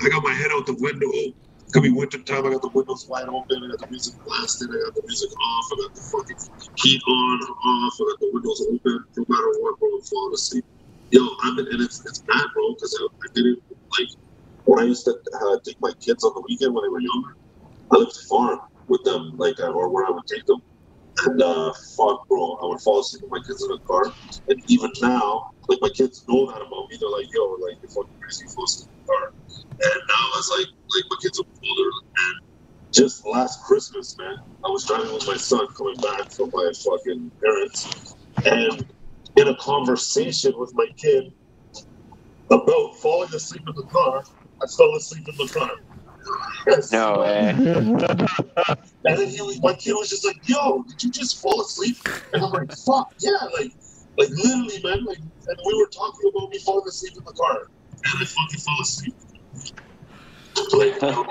I got my head out the window. It could be winter time. I got the windows wide open. I got the music blasted. I got the music off. I got the fucking heat on and off. I got the windows open. No matter what, bro, I'm falling asleep. Yo, I'm in, and it's bad, bro, because I didn't, like, when I used to take my kids on the weekend when they were younger, I lived far with them, like, or where I would take them. And, fuck, bro, I would fall asleep with my kids in the car. And even now, like, my kids know that about me. They're like, yo, like, you're fucking crazy, you fall asleep in the car. And now it's like, my kids are older. And just last Christmas, man, I was driving with my son coming back from my fucking parents. And in a conversation with my kid about falling asleep in the car, I fell asleep in the car. Yes. No way. And then my kid was just like, yo, did you just fall asleep? And I'm like, fuck, yeah. Like literally, man. Like, and we were talking about me falling asleep in the car. And I fucking fell asleep. Like, you know,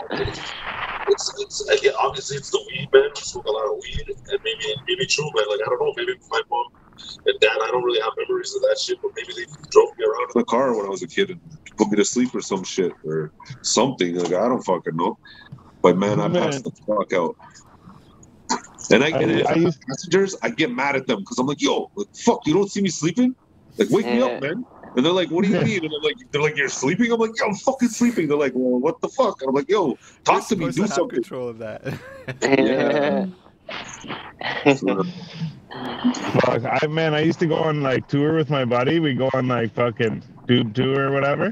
it's yeah, obviously it's the weed, man. I smoke a lot of weed. And maybe true, man. Like, I don't know. Maybe my mom and dad, I don't really have memories of that shit. But maybe they drove me around in the car when I was a kid and put me to sleep or some shit or something. Like, I don't fucking know. But, man, I passed the fuck out. And I get mad at them because I'm like, yo, like, fuck, you don't see me sleeping? Like, wake me up, man. And they're like, what do you mean? And I'm like, they're like, you're sleeping? I'm like, yo, I'm fucking sleeping. They're like, well, what the fuck? And I'm like, yo, talk to me, do something. Control of that. Yeah. So, fuck, I used to go on, like, tour with my buddy. We go on, like, fucking tube tour or whatever,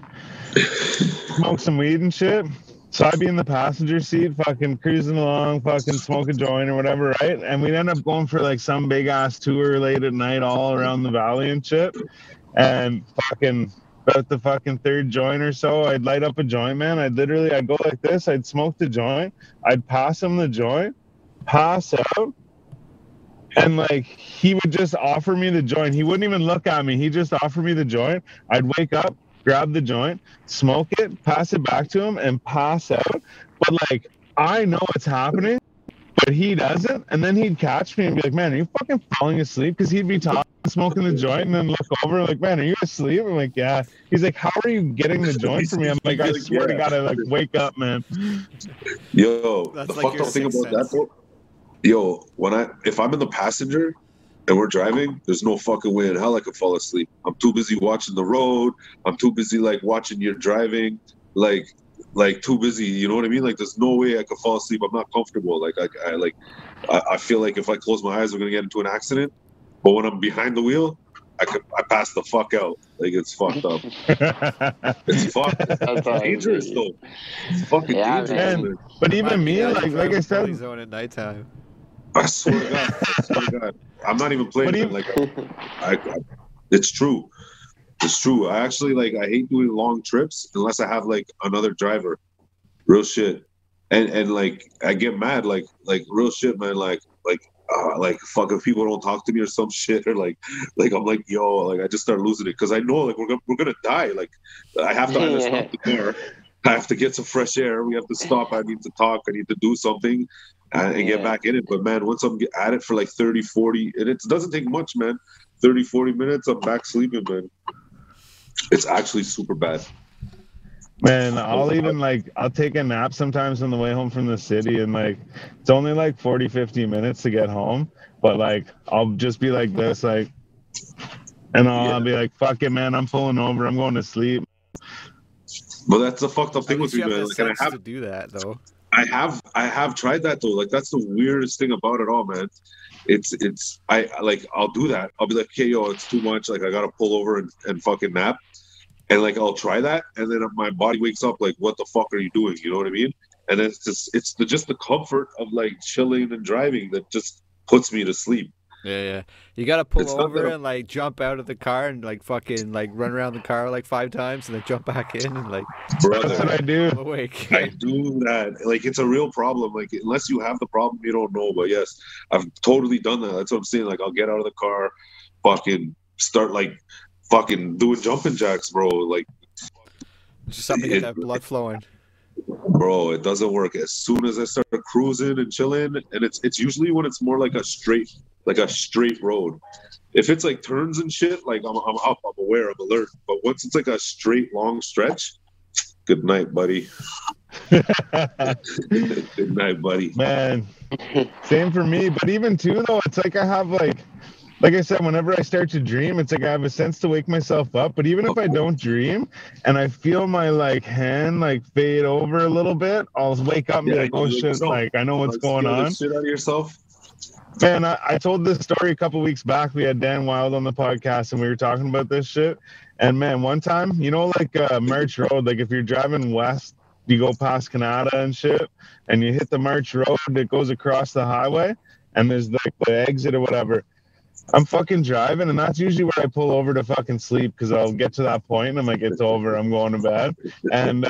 smoke some weed and shit. So I'd be in the passenger seat, fucking cruising along, fucking smoke a joint or whatever, right? And we'd end up going for, like, some big ass tour late at night all around the valley and shit. And fucking about the fucking third joint or so, I'd light up a joint, man. I'd go like this. I'd smoke the joint. I'd pass him the joint, pass out. And, like, he would just offer me the joint. He wouldn't even look at me. He just offered me the joint. I'd wake up, grab the joint, smoke it, pass it back to him, and pass out. But, like, I know it's happening, but he doesn't. And then he'd catch me and be like, man, are you fucking falling asleep? Because he'd be talking, smoking the joint, and then look over, like, man, are you asleep? I'm like, yeah. He's like, how are you getting the joint from me? I'm like, I swear to God, I, like, wake up, man. Yo, that's the fucked up thing about that, bro. Yo, if I'm in the passenger and we're driving, there's no fucking way in hell I could fall asleep. I'm too busy watching the road. I'm too busy, like, watching your driving, like too busy. You know what I mean? Like, there's no way I could fall asleep. I'm not comfortable. Like, I feel like if I close my eyes, I'm gonna get into an accident. But when I'm behind the wheel, I pass the fuck out. Like, it's fucked up. It's fucked. It's dangerous though. It's fucking dangerous. Man. But even me, like I said, Bully Zone at nighttime. I swear to God, I'm not even playing. Like, it's true. It's true. I actually, like, I hate doing long trips unless I have, like, another driver. Real shit. And like, I get mad. Like real shit, man. Like fuck, if people don't talk to me or some shit, or like I'm like, yo, like, I just start losing it because I know, like, we're gonna die. Like, I have to either stop the car. I have to get some fresh air. We have to stop. I need to talk. I need to do something and get back in it. But, man, once I'm at it for, like, 30, 40, and it doesn't take much, man. 30, 40 minutes, I'm back sleeping, man. It's actually super bad. Man, I'll take a nap sometimes on the way home from the city, and, like, it's only, like, 40, 50 minutes to get home. But, like, I'll just be like this, like, and I'll be like, fuck it, man, I'm pulling over. I'm going to sleep. But that's the fucked up thing with me, man. Like, and I have to do that though. I have tried that though. Like, that's the weirdest thing about it all, man. It's I like, I'll do that. I'll be like, okay, yo, it's too much. Like, I gotta pull over and fucking nap. And like, I'll try that, and then my body wakes up like, what the fuck are you doing? You know what I mean? And it's just the comfort of like chilling and driving that just puts me to sleep. Yeah. You gotta pull over and like jump out of the car and like fucking like run around the car like 5 times and then jump back in and like. Brother, that's what I do. Awake. I do that. Like, it's a real problem. Like, unless you have the problem, you don't know. But yes, I've totally done that. That's what I'm saying. Like, I'll get out of the car, fucking start like fucking doing jumping jacks, bro. Like, just something to get that blood flowing. Bro, it doesn't work. As soon as I start cruising and chilling, and it's usually when it's more like a straight road. If it's like turns and shit, like I'm up, I'm aware, I'm alert. But once it's like a straight long stretch, good night, buddy. Good night, buddy. Man, same for me. But even too though, it's like I have like I said, whenever I start to dream, it's like I have a sense to wake myself up. But even if I don't dream and I feel my like hand like fade over a little bit, I'll wake up and be like, oh shit, like I know what's going on. Shit out of yourself. Man, I told this story a couple weeks back. We had Dan Wild on the podcast, and we were talking about this shit. And man, one time, you know, like March Road, like if you're driving west, you go past Kanata and shit, and you hit the March Road that goes across the highway, and there's like the exit or whatever. I'm fucking driving, and that's usually where I pull over to fucking sleep, because I'll get to that point, and I'm like, it's over, I'm going to bed. And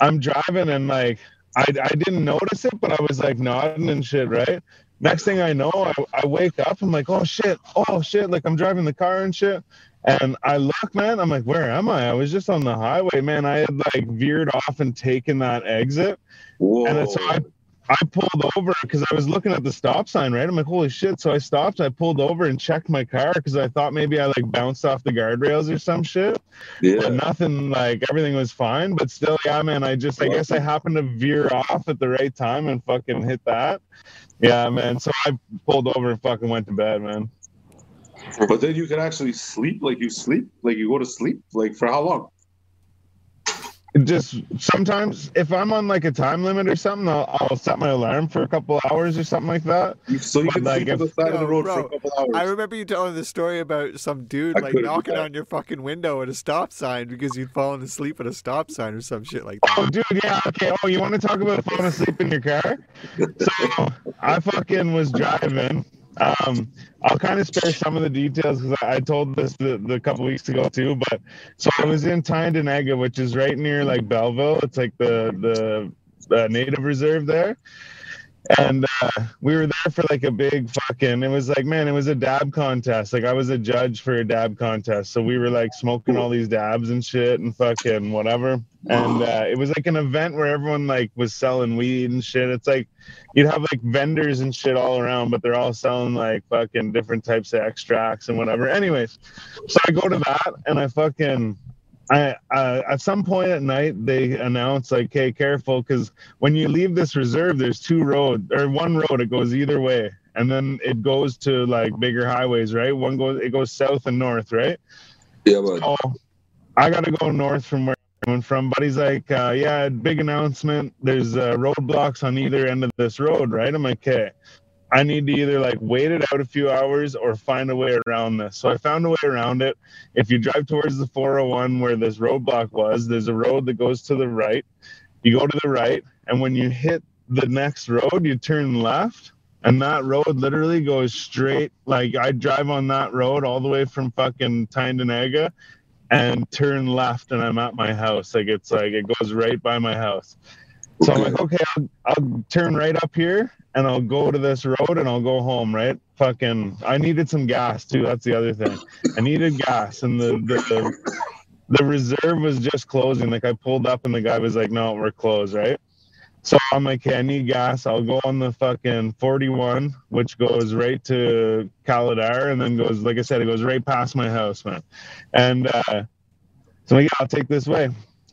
I'm driving, and like I didn't notice it, but I was like nodding and shit, right? Next thing I know, I wake up. I'm like, oh, shit. Like, I'm driving the car and shit. And I look, man. I'm like, where am I? I was just on the highway, man. I had, like, veered off and taken that exit. Whoa. And so I pulled over because I was looking at the stop sign, right? I'm like, holy shit. So I stopped. I pulled over and checked my car because I thought maybe I, like, bounced off the guardrails or some shit. Yeah. But nothing, like, everything was fine. But still, yeah, man, I guess I happened to veer off at the right time and fucking hit that. Yeah, man. So I pulled over and fucking went to bed, man. But then you can actually sleep, like you go to sleep, like for how long? Just sometimes, if I'm on like a time limit or something, I'll set my alarm for a couple hours or something like that. So you can like sleep on the side of the road, bro, for a couple hours. I remember you telling the story about some dude like knocking on your fucking window at a stop sign because you'd fallen asleep at a stop sign or some shit like that. Oh, dude, yeah, okay. Oh, you want to talk about falling asleep in your car? So I fucking was driving. I'll kind of spare some of the details because I told this the couple weeks ago too. But so I was in Tyendinaga, which is right near like Belleville. It's like the native reserve there, and we were there for like a big fucking. It was like, man, it was a dab contest. Like I was a judge for a dab contest, so we were like smoking all these dabs and shit and fucking whatever. And it was like an event where everyone like was selling weed and shit. It's like you'd have like vendors and shit all around, but they're all selling like fucking different types of extracts and whatever. Anyways, so I go to that, and I at some point at night they announce like, hey, careful, because when you leave this reserve, there's one road, it goes either way, and then it goes to like bigger highways, right? It goes south and north, right? Yeah, but so I gotta go north from where from. Buddy's like, yeah, big announcement, there's roadblocks on either end of this road, right? I'm like, okay, I need to either like wait it out a few hours or find a way around this. So I found a way around it. If you drive towards the 401 where this roadblock was, there's a road that goes to the right. You go to the right, and when you hit the next road, you turn left, and that road literally goes straight. Like, I drive on that road all the way from fucking Tyendinaga and turn left, and I'm at my house. Like, it's like it goes right by my house. So I'm like, okay, I'll turn right up here, and I'll go to this road, and I'll go home, right? Fucking, I needed some gas too. That's the other thing. I needed gas, and the reserve was just closing. Like, I pulled up, and the guy was like, no, we're closed, right? So I'm like, okay, I need gas. I'll go on the fucking 41, which goes right to Caladar, and then goes, like I said, it goes right past my house, man. And so I'm like, yeah, I'll take this way.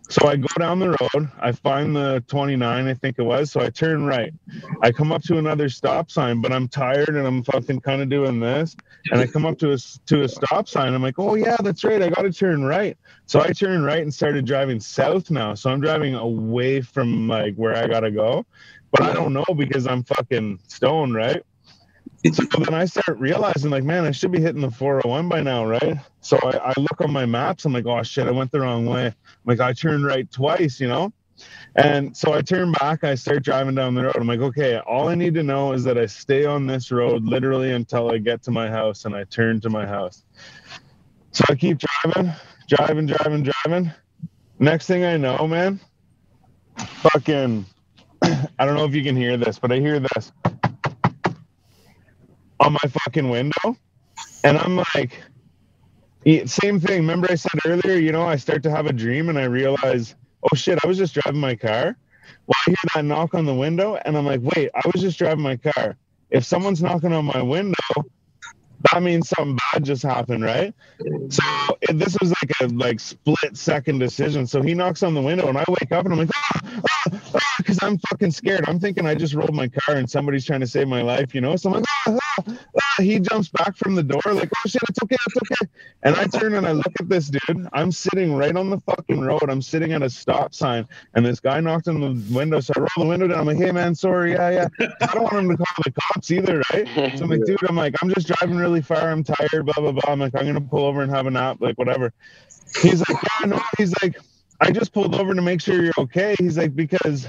So I go down the road, I find the 29, I think it was, so I turn right. I come up to another stop sign, but I'm tired and I'm fucking kind of doing this. And I come up to a stop sign. I'm like, oh, yeah, that's right. I got to turn right. So I turned right and started driving south now. So I'm driving away from, like, where I got to go. But I don't know because I'm fucking stoned, right? So then I start realizing, like, man, I should be hitting the 401 by now, right? So I look on my maps. I'm like, oh, shit, I went the wrong way. I'm like, I turned right twice, you know? And so I turn back. I start driving down the road. I'm like, okay, all I need to know is that I stay on this road literally until I get to my house, and I turn to my house. So I keep driving. Next thing I know, man, fucking, I don't know if you can hear this, but I hear this on my fucking window. And I'm like, same thing. Remember I said earlier, you know, I start to have a dream and I realize, oh shit, I was just driving my car. Well, I hear that knock on the window and I'm like, wait, I was just driving my car. If someone's knocking on my window, that means something bad just happened, right? So this was like a split second decision. So he knocks on the window and I wake up and I'm like, because I'm fucking scared. I'm thinking I just rolled my car and somebody's trying to save my life, you know? So I'm like, he jumps back from the door like, oh shit, it's okay, it's okay. And I turn and I look at this dude. I'm sitting right on the fucking road. I'm sitting at a stop sign and this guy knocked on the window. So I roll the window down. I'm like, hey man, sorry, yeah. I don't want him to call the cops either, right? So I'm like, dude, I'm just driving really far. I'm tired, blah, blah, blah. I'm like, I'm going to pull over and have a nap, like whatever. He's like, yeah, no, he's like, I just pulled over to make sure you're okay. He's like, because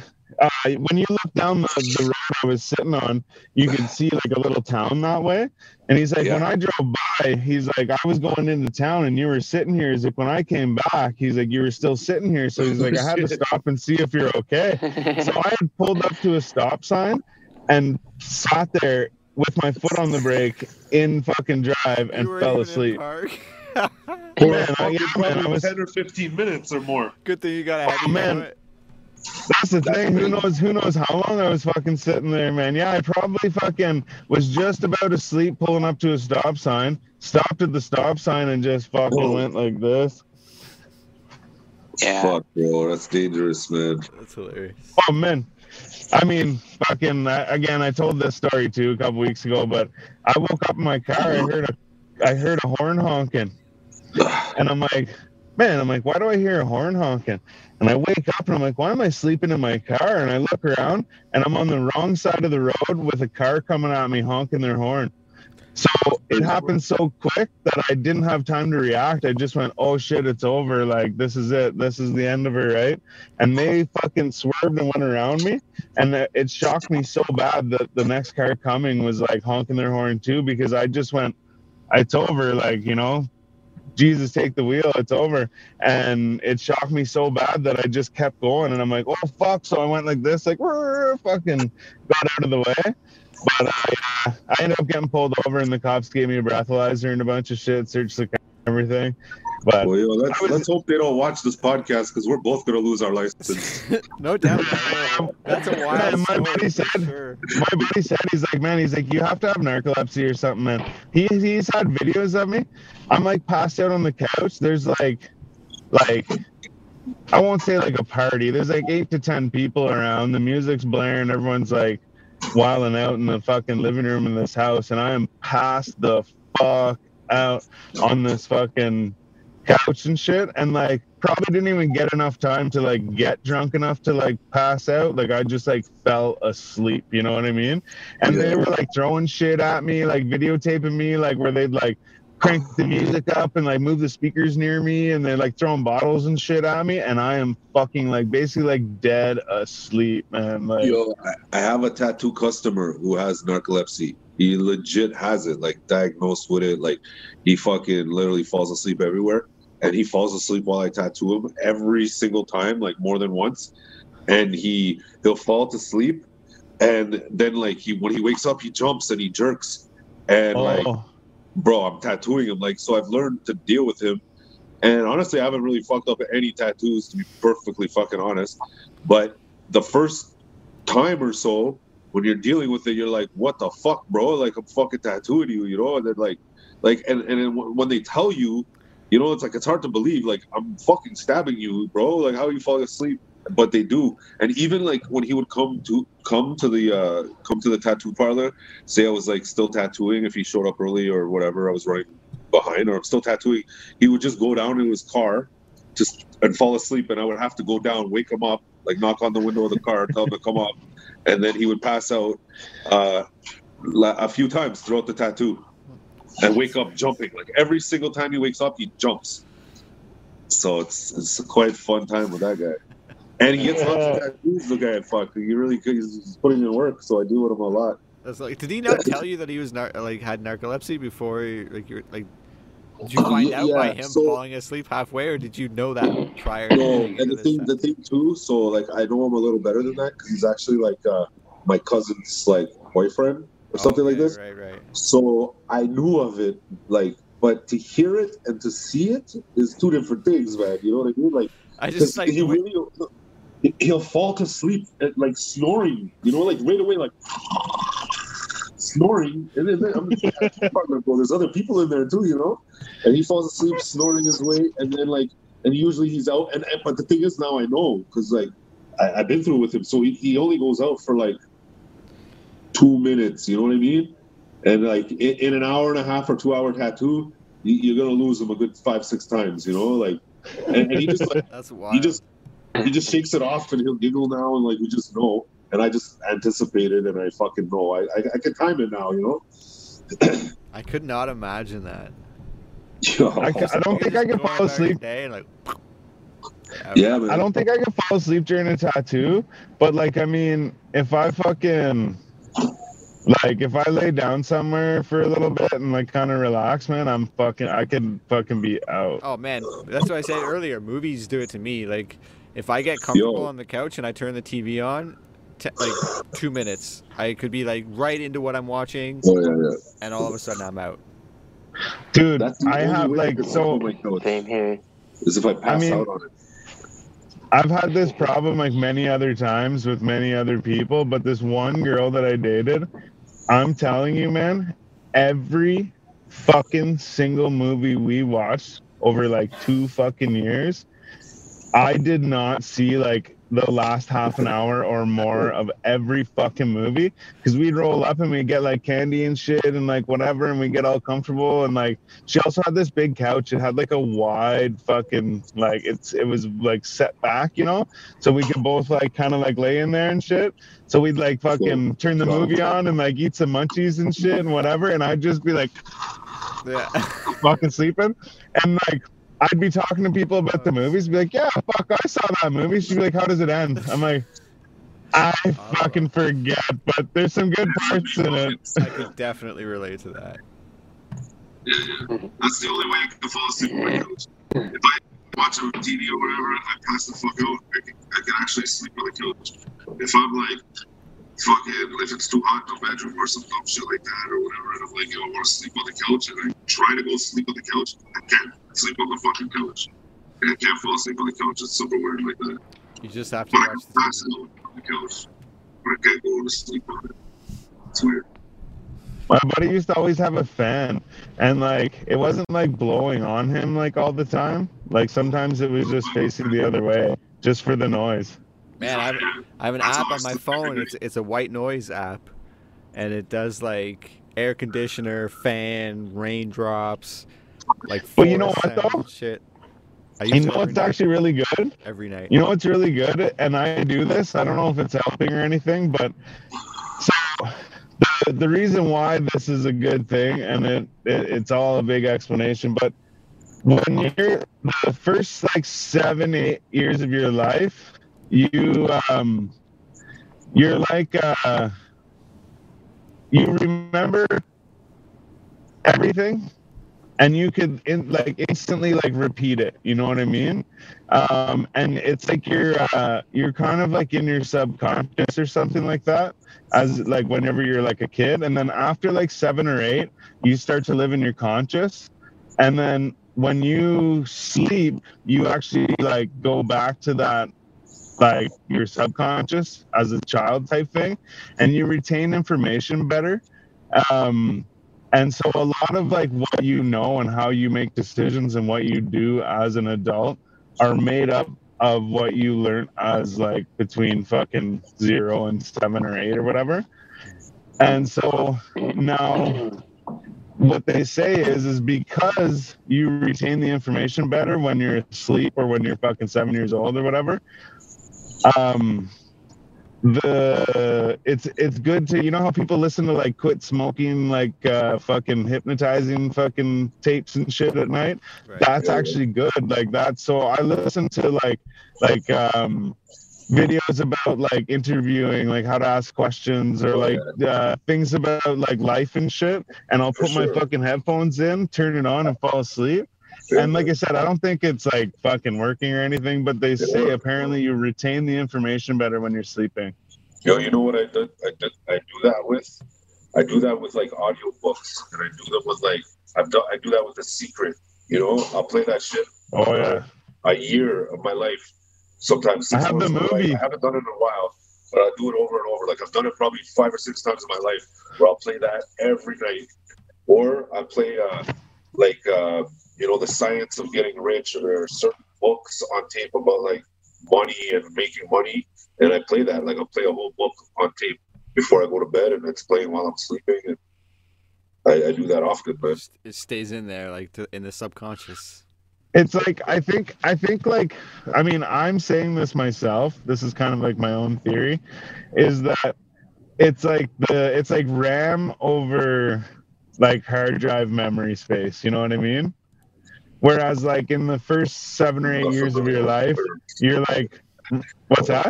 when you look down the road I was sitting on, you could see like a little town that way. And he's like, when I drove by, he's like, I was going into town and you were sitting here. He's like, when I came back, he's like, you were still sitting here. So he's like, I had to stop and see if you're okay. So I had pulled up to a stop sign and sat there with my foot on the brake in fucking drive and fell asleep. Man, I was 10 or 15 minutes or more. Good thing you got a heavy helmet. That's the thing. Who knows how long I was fucking sitting there, man. Yeah, I probably fucking was just about asleep pulling up to a stop sign, stopped at the stop sign and just fucking went like this. Yeah. Fuck, bro. That's dangerous, man. That's hilarious. Oh, man. I mean, fucking, again, I told this story too a couple weeks ago, but I woke up in my car. I heard a horn honking. And I'm like, man, why do I hear a horn honking? And I wake up and I'm like, why am I sleeping in my car? And I look around and I'm on the wrong side of the road with a car coming at me honking their horn. So it happened so quick that I didn't have time to react. I just went, oh shit, it's over. Like, this is it. This is the end of it, right? And they fucking swerved and went around me. And it shocked me so bad that the next car coming was like honking their horn too, because I just went, it's over. Like, you know, Jesus, take the wheel, it's over. And it shocked me so bad that I just kept going. And I'm like, oh, fuck. So I went like this, like, fucking got out of the way. But I ended up getting pulled over, and the cops gave me a breathalyzer and a bunch of shit, searched the car and everything. But well, yo, let's hope they don't watch this podcast because we're both going to lose our license. No doubt. That's a wild story. My buddy said, he's like, you have to have narcolepsy or something, man. He's had videos of me. I'm like passed out on the couch. There's like, I won't say like a party. There's like 8 to 10 people around. The music's blaring. Everyone's like wilding out in the fucking living room in this house. And I am passed the fuck out on this fucking couch and shit, and like probably didn't even get enough time to like get drunk enough to like pass out. Like I just like fell asleep, you know what I mean? And they were like throwing shit at me, like videotaping me, like where they'd like crank the music up and like move the speakers near me, and they're like throwing bottles and shit at me, and I am fucking like basically like dead asleep, man. Like, yo, I have a tattoo customer who has narcolepsy. He legit has it, like diagnosed with it. Like he fucking literally falls asleep everywhere, and he falls asleep while I tattoo him every single time, like more than once. And he'll fall to sleep, and then like when he wakes up, he jumps and he jerks, and like, bro, I'm tattooing him. Like, so I've learned to deal with him. And honestly, I haven't really fucked up any tattoos, to be perfectly fucking honest. But the first time or so, when you're dealing with it, you're like, what the fuck, bro? Like, I'm fucking tattooing you, you know? And then, like, and then when they tell you, you know, it's like, it's hard to believe. Like, I'm fucking stabbing you, bro. Like, how are you falling asleep? But they do. And even like when he would come to the tattoo parlor, say I was like still tattooing, if he showed up early or whatever, I was running behind, or I'm still tattooing, he would just go down in his car and fall asleep, and I would have to go down, wake him up, like knock on the window of the car, tell him to come up, and then he would pass out a few times throughout the tattoo and wake up jumping. Like every single time he wakes up, he jumps. So it's a quite fun time with that guy. And he gets lots of tattoos, the guy. Fuck, he's putting in work, so I deal with him a lot. That's like, did he not tell you that he was had narcolepsy before? Did you find out by him falling asleep halfway, or did you know that prior? No, and the thing too. So like, I know him a little better than that because he's actually like my cousin's like boyfriend or something like this. Right. So I knew of it, like, but to hear it and to see it is two different things, man. You know what I mean? Like, I just like he really. He'll fall to sleep at, like, snoring, you know, like right away, like snoring. And then I'm in the tattoo department, bro. There's other people in there too, you know. And he falls asleep snoring his way, and then like, and usually he's out. And but the thing is, now I know because like I've been through with him, so he only goes out for like 2 minutes, you know what I mean? And like in an hour and a half or 2 hour tattoo, you're gonna lose him a good 5-6 times, you know, like. And he just like that's wild. He just shakes it off and he'll giggle now, and like we just know, and I just anticipate it, and I fucking know. I can time it now, you know. I could not imagine that. Yo, I don't think I can fall asleep. I don't think I can fall asleep during a tattoo, but like I mean, if I fucking like if I lay down somewhere for a little bit and like kind of relax, man, I can be out. Oh man, that's what I said earlier. Movies do it to me, like. If I get comfortable on the couch and I turn the TV on, like 2 minutes, I could be like right into what I'm watching, and all of a sudden I'm out. Dude, I have like so. Same here. Is if I pass out on it. I've had this problem like many other times with many other people, but this one girl that I dated, I'm telling you, man, every fucking single movie we watched over like 2 fucking years. I did not see like the last half an hour or more of every fucking movie because we'd roll up and we'd get like candy and shit and like whatever and we'd get all comfortable and like she also had this big couch. It had like a wide fucking like it was like set back, you know, so we could both like kind of like lay in there and shit. So we'd like fucking turn the movie on and like eat some munchies and shit and whatever, and I'd just be like fucking sleeping, and like I'd be talking to people about the movies, be like, yeah, fuck, I saw that movie. She'd be like, how does it end? I'm like, I fucking forget, but there's some good parts in it. I could definitely relate to that. That's the only way I can fall asleep on my couch. If I watch a TV or whatever, I pass the fuck out. I can actually sleep on the couch. If I'm like, fucking, if it's too hot in the bedroom or some dumb shit like that or whatever, and I'm like, yo, I want to sleep on the couch, and I try to go sleep on the couch, I can't. Sleep on the fucking couch. And I can't fall asleep on the couch. It's super weird like that. You just have to watch the TV. On the couch. But I can't go to sleep on it. It's weird. My buddy used to always have a fan. And, like, it wasn't, like, blowing on him, like, all the time. Like, sometimes it was just facing the other way. Just for the noise. Man, I have an app on my phone. It's a white noise app. And it does, like, air conditioner, fan, raindrops... Like, but you know what though? Shit. You know what's actually really good? Every night. You know what's really good? And I do this. I don't know if it's helping or anything, but so the reason why this is a good thing, and it's all a big explanation, but when you're the first like 7-8 years of your life, you're like you remember everything. And you could instantly like repeat it, you know what I mean? And it's like you're kind of like in your subconscious or something like that, as like whenever you're like a kid, and then after like 7 or 8, you start to live in your conscious, and then when you sleep, you actually like go back to that like your subconscious as a child type thing, and you retain information better. And so a lot of like what you know and how you make decisions and what you do as an adult are made up of what you learn as like between fucking 0 and 7 or 8 or whatever. And so now what they say is because you retain the information better when you're asleep or when you're fucking 7 years old or whatever, it's good to, you know how people listen to like quit smoking, like fucking hypnotizing fucking tapes and shit at night, right? That's actually good. Like that's, so I listen to like videos about like interviewing, like how to ask questions or like things about like life and shit, and I'll put my fucking headphones in, turn it on, and fall asleep. And like I said, I don't think it's like fucking working or anything, but they say apparently you retain the information better when you're sleeping. Yo, you know what I do that with like audio books, and I do that with like I do that with The Secret. You know, I'll play that shit. Oh yeah, a year of my life, sometimes 6 months. I have the movie. I haven't done it in a while, but I'll do it over and over. Like I've done it probably 5 or 6 times in my life, where I'll play that every night, or I play you know, The Science of Getting Rich, or there are certain books on tape about like money and making money, and I play that. Like I'll play a whole book on tape before I go to bed, and it's playing while I'm sleeping. And I do that often, but it stays in there, like in the subconscious. It's like I think like, I mean, I'm saying this myself. This is kind of like my own theory, is that it's like RAM over like hard drive memory space. You know what I mean? Whereas, like, in the first 7 or 8 years of your life, you're like, what's that?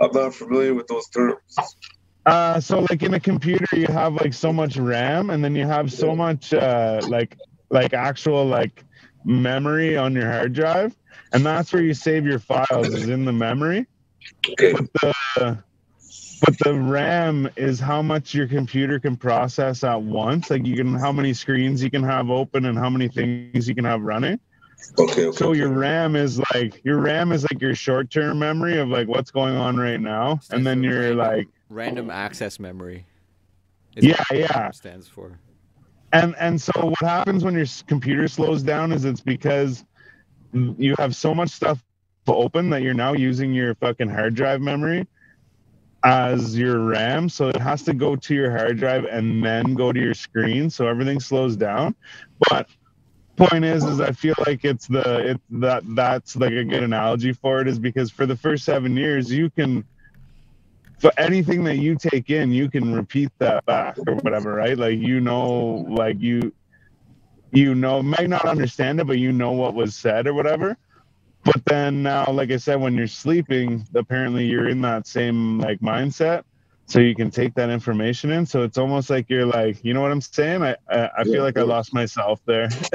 I'm not familiar with those terms. So, like, in a computer, you have, like, so much RAM, and then you have so much, like actual, like, memory on your hard drive, and that's where you save your files, is in the memory. Okay. But the RAM is how much your computer can process at once. Like you can, how many screens you can have open and how many things you can have running. Okay. So your RAM is like your short-term memory of like what's going on right now, and then your like random access memory. Yeah. Stands for. And so what happens when your computer slows down is it's because you have so much stuff open that you're now using your fucking hard drive memory as your RAM, so it has to go to your hard drive and then go to your screen, so everything slows down. But point is I feel like that's like a good analogy for it, is because for the first 7 years, you can, for anything that you take in, you can repeat that back or whatever, right? Like you know, like you know, might not understand it, but you know what was said or whatever. But then now, like I said, when you're sleeping, apparently you're in that same like mindset, so you can take that information in. So it's almost like you're like, you know what I'm saying? I feel like I lost myself there. So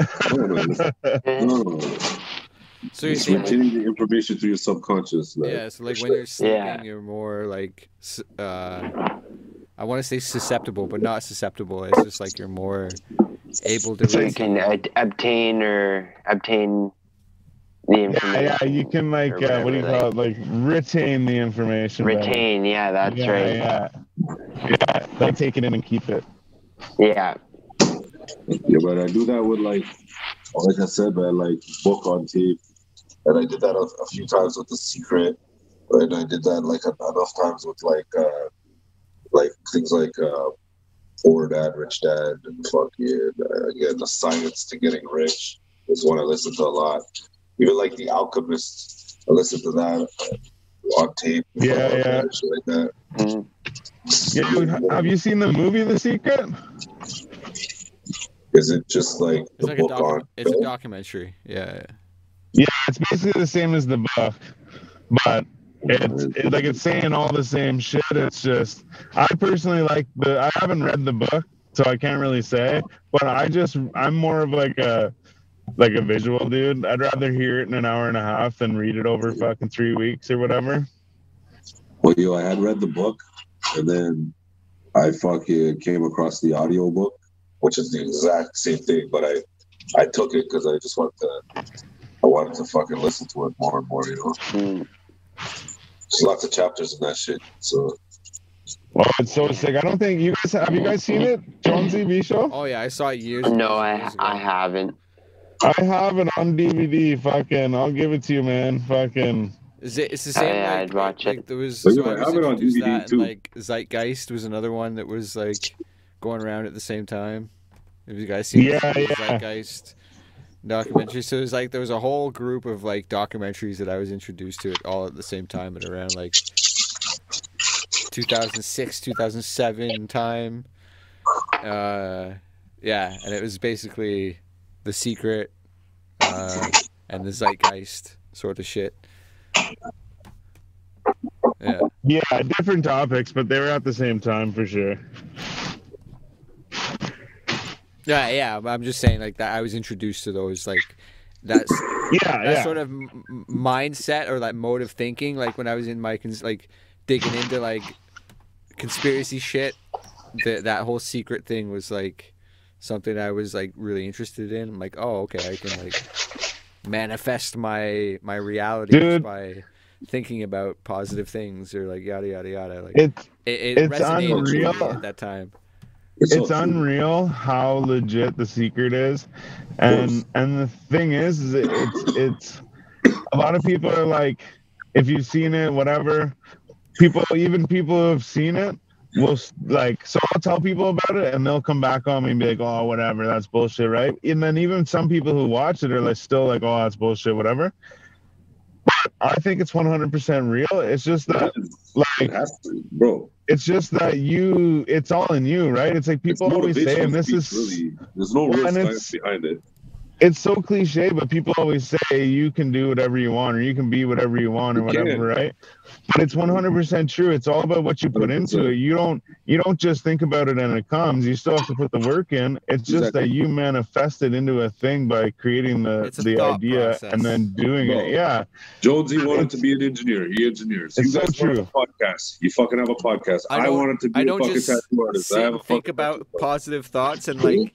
you're retaining the information through your subconscious. Like. Yeah. So like when you're sleeping, you're more like I want to say susceptible, but not susceptible. It's just like you're more able to. So you can obtain. Yeah, you can like whatever, what do you call it? Like retain the information. Retain, better. Yeah, that's right. Yeah, like take it in and keep it. Yeah, but I do that with like I said, man, like book on tape, and I did that a few times with The Secret, and I did that like enough times with like things like Poor Dad, Rich Dad, and fuck yeah, again, The Science to Getting Rich is one I listen to a lot. Even like The Alchemist, I listen to that on tape. Yeah. Shit like that. Yeah, dude, have you seen the movie The Secret? Is it just like it's the like book on? It's a documentary. Yeah. Yeah, it's basically the same as The Book, but it's like it's saying all the same shit. It's just I personally like I haven't read the book, so I can't really say. But I'm more of like a visual dude. I'd rather hear it in an hour and a half than read it over fucking 3 weeks or whatever. Well, yo, I had read the book, and then I fucking came across the audio book, which is the exact same thing, but I took it because I just wanted to fucking listen to it more and more, you know. There's lots of chapters in that shit, so Oh, it's so sick. I don't think you guys have. You guys seen it? Jonesy B show? Oh yeah, I saw it years ago. No, I haven't. I have it on DVD. Fucking, I'll give it to you, man. Fucking. Is it? It's the same. Yeah, I'd watch it. There was. So I have it on DVD that, too. And, like, Zeitgeist was another one that was like going around at the same time. Have you guys seen? Yeah, yeah. Zeitgeist documentary. So it was like there was a whole group of like documentaries that I was introduced to it all at the same time at around like 2006, 2007 time. Yeah, and it was basically The Secret and the Zeitgeist sort of shit. Yeah. Yeah, different topics, but they were at the same time for sure. Yeah, I'm just saying like that I was introduced to those like that's that sort of mindset or that mode of thinking like when I was in my like digging into like conspiracy shit, that whole secret thing was like something I was like really interested in. I'm like, oh, okay, I can like manifest my reality by thinking about positive things or like yada yada yada. Like it's resonated unreal at that time. It's unreal how legit The Secret is, and the thing is it's a lot of people are like, if you've seen it, whatever. People who have seen it will like, so I'll tell people about it and they'll come back on me and be like, oh, whatever, that's bullshit, right? And then even some people who watch it are like, still like, oh, that's bullshit, whatever. But I think it's 100% real. It's just that, like, bro, it's just that it's all in you, right? It's like people always say, and this is really, there's no real science behind it. It's so cliche, but people always say you can do whatever you want or you can be whatever you want or whatever, right? But it's 100% true. It's all about what you put into it. You don't just think about it and it comes. You still have to put the work in. It's just that you manifest it into a thing by creating the idea process and then doing it. Yeah. Jonesy wanted to be an engineer. He engineers. It's so true. Podcast. You fucking have a podcast. I wanted to be a fucking tattoo artist. I have a think about positive thoughts and like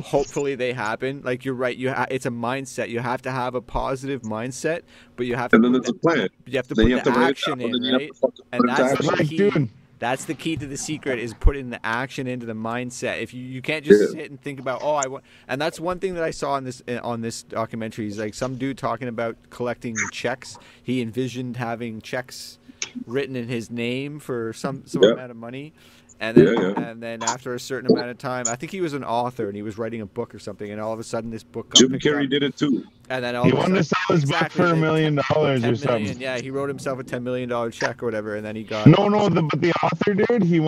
hopefully they happen. Like you're right. It's a mindset. You have to have a positive mindset, but you have to. And then it's a plan. You have to put the action in, right? And that's the key. That's the key to The Secret, is putting the action into the mindset. If you can't just sit and think about, oh, I want. And that's one thing that I saw on this documentary. Is like some dude talking about collecting checks. He envisioned having checks written in his name for some amount of money. And then, and then after a certain amount of time, I think he was an author and he was writing a book or something. And all of a sudden, this book. Jim Carrey did it too. And then all he wanted to sell his book for $1 million or something. Yeah, he wrote himself a $10 million check or whatever, and then he got. No, but the author dude, he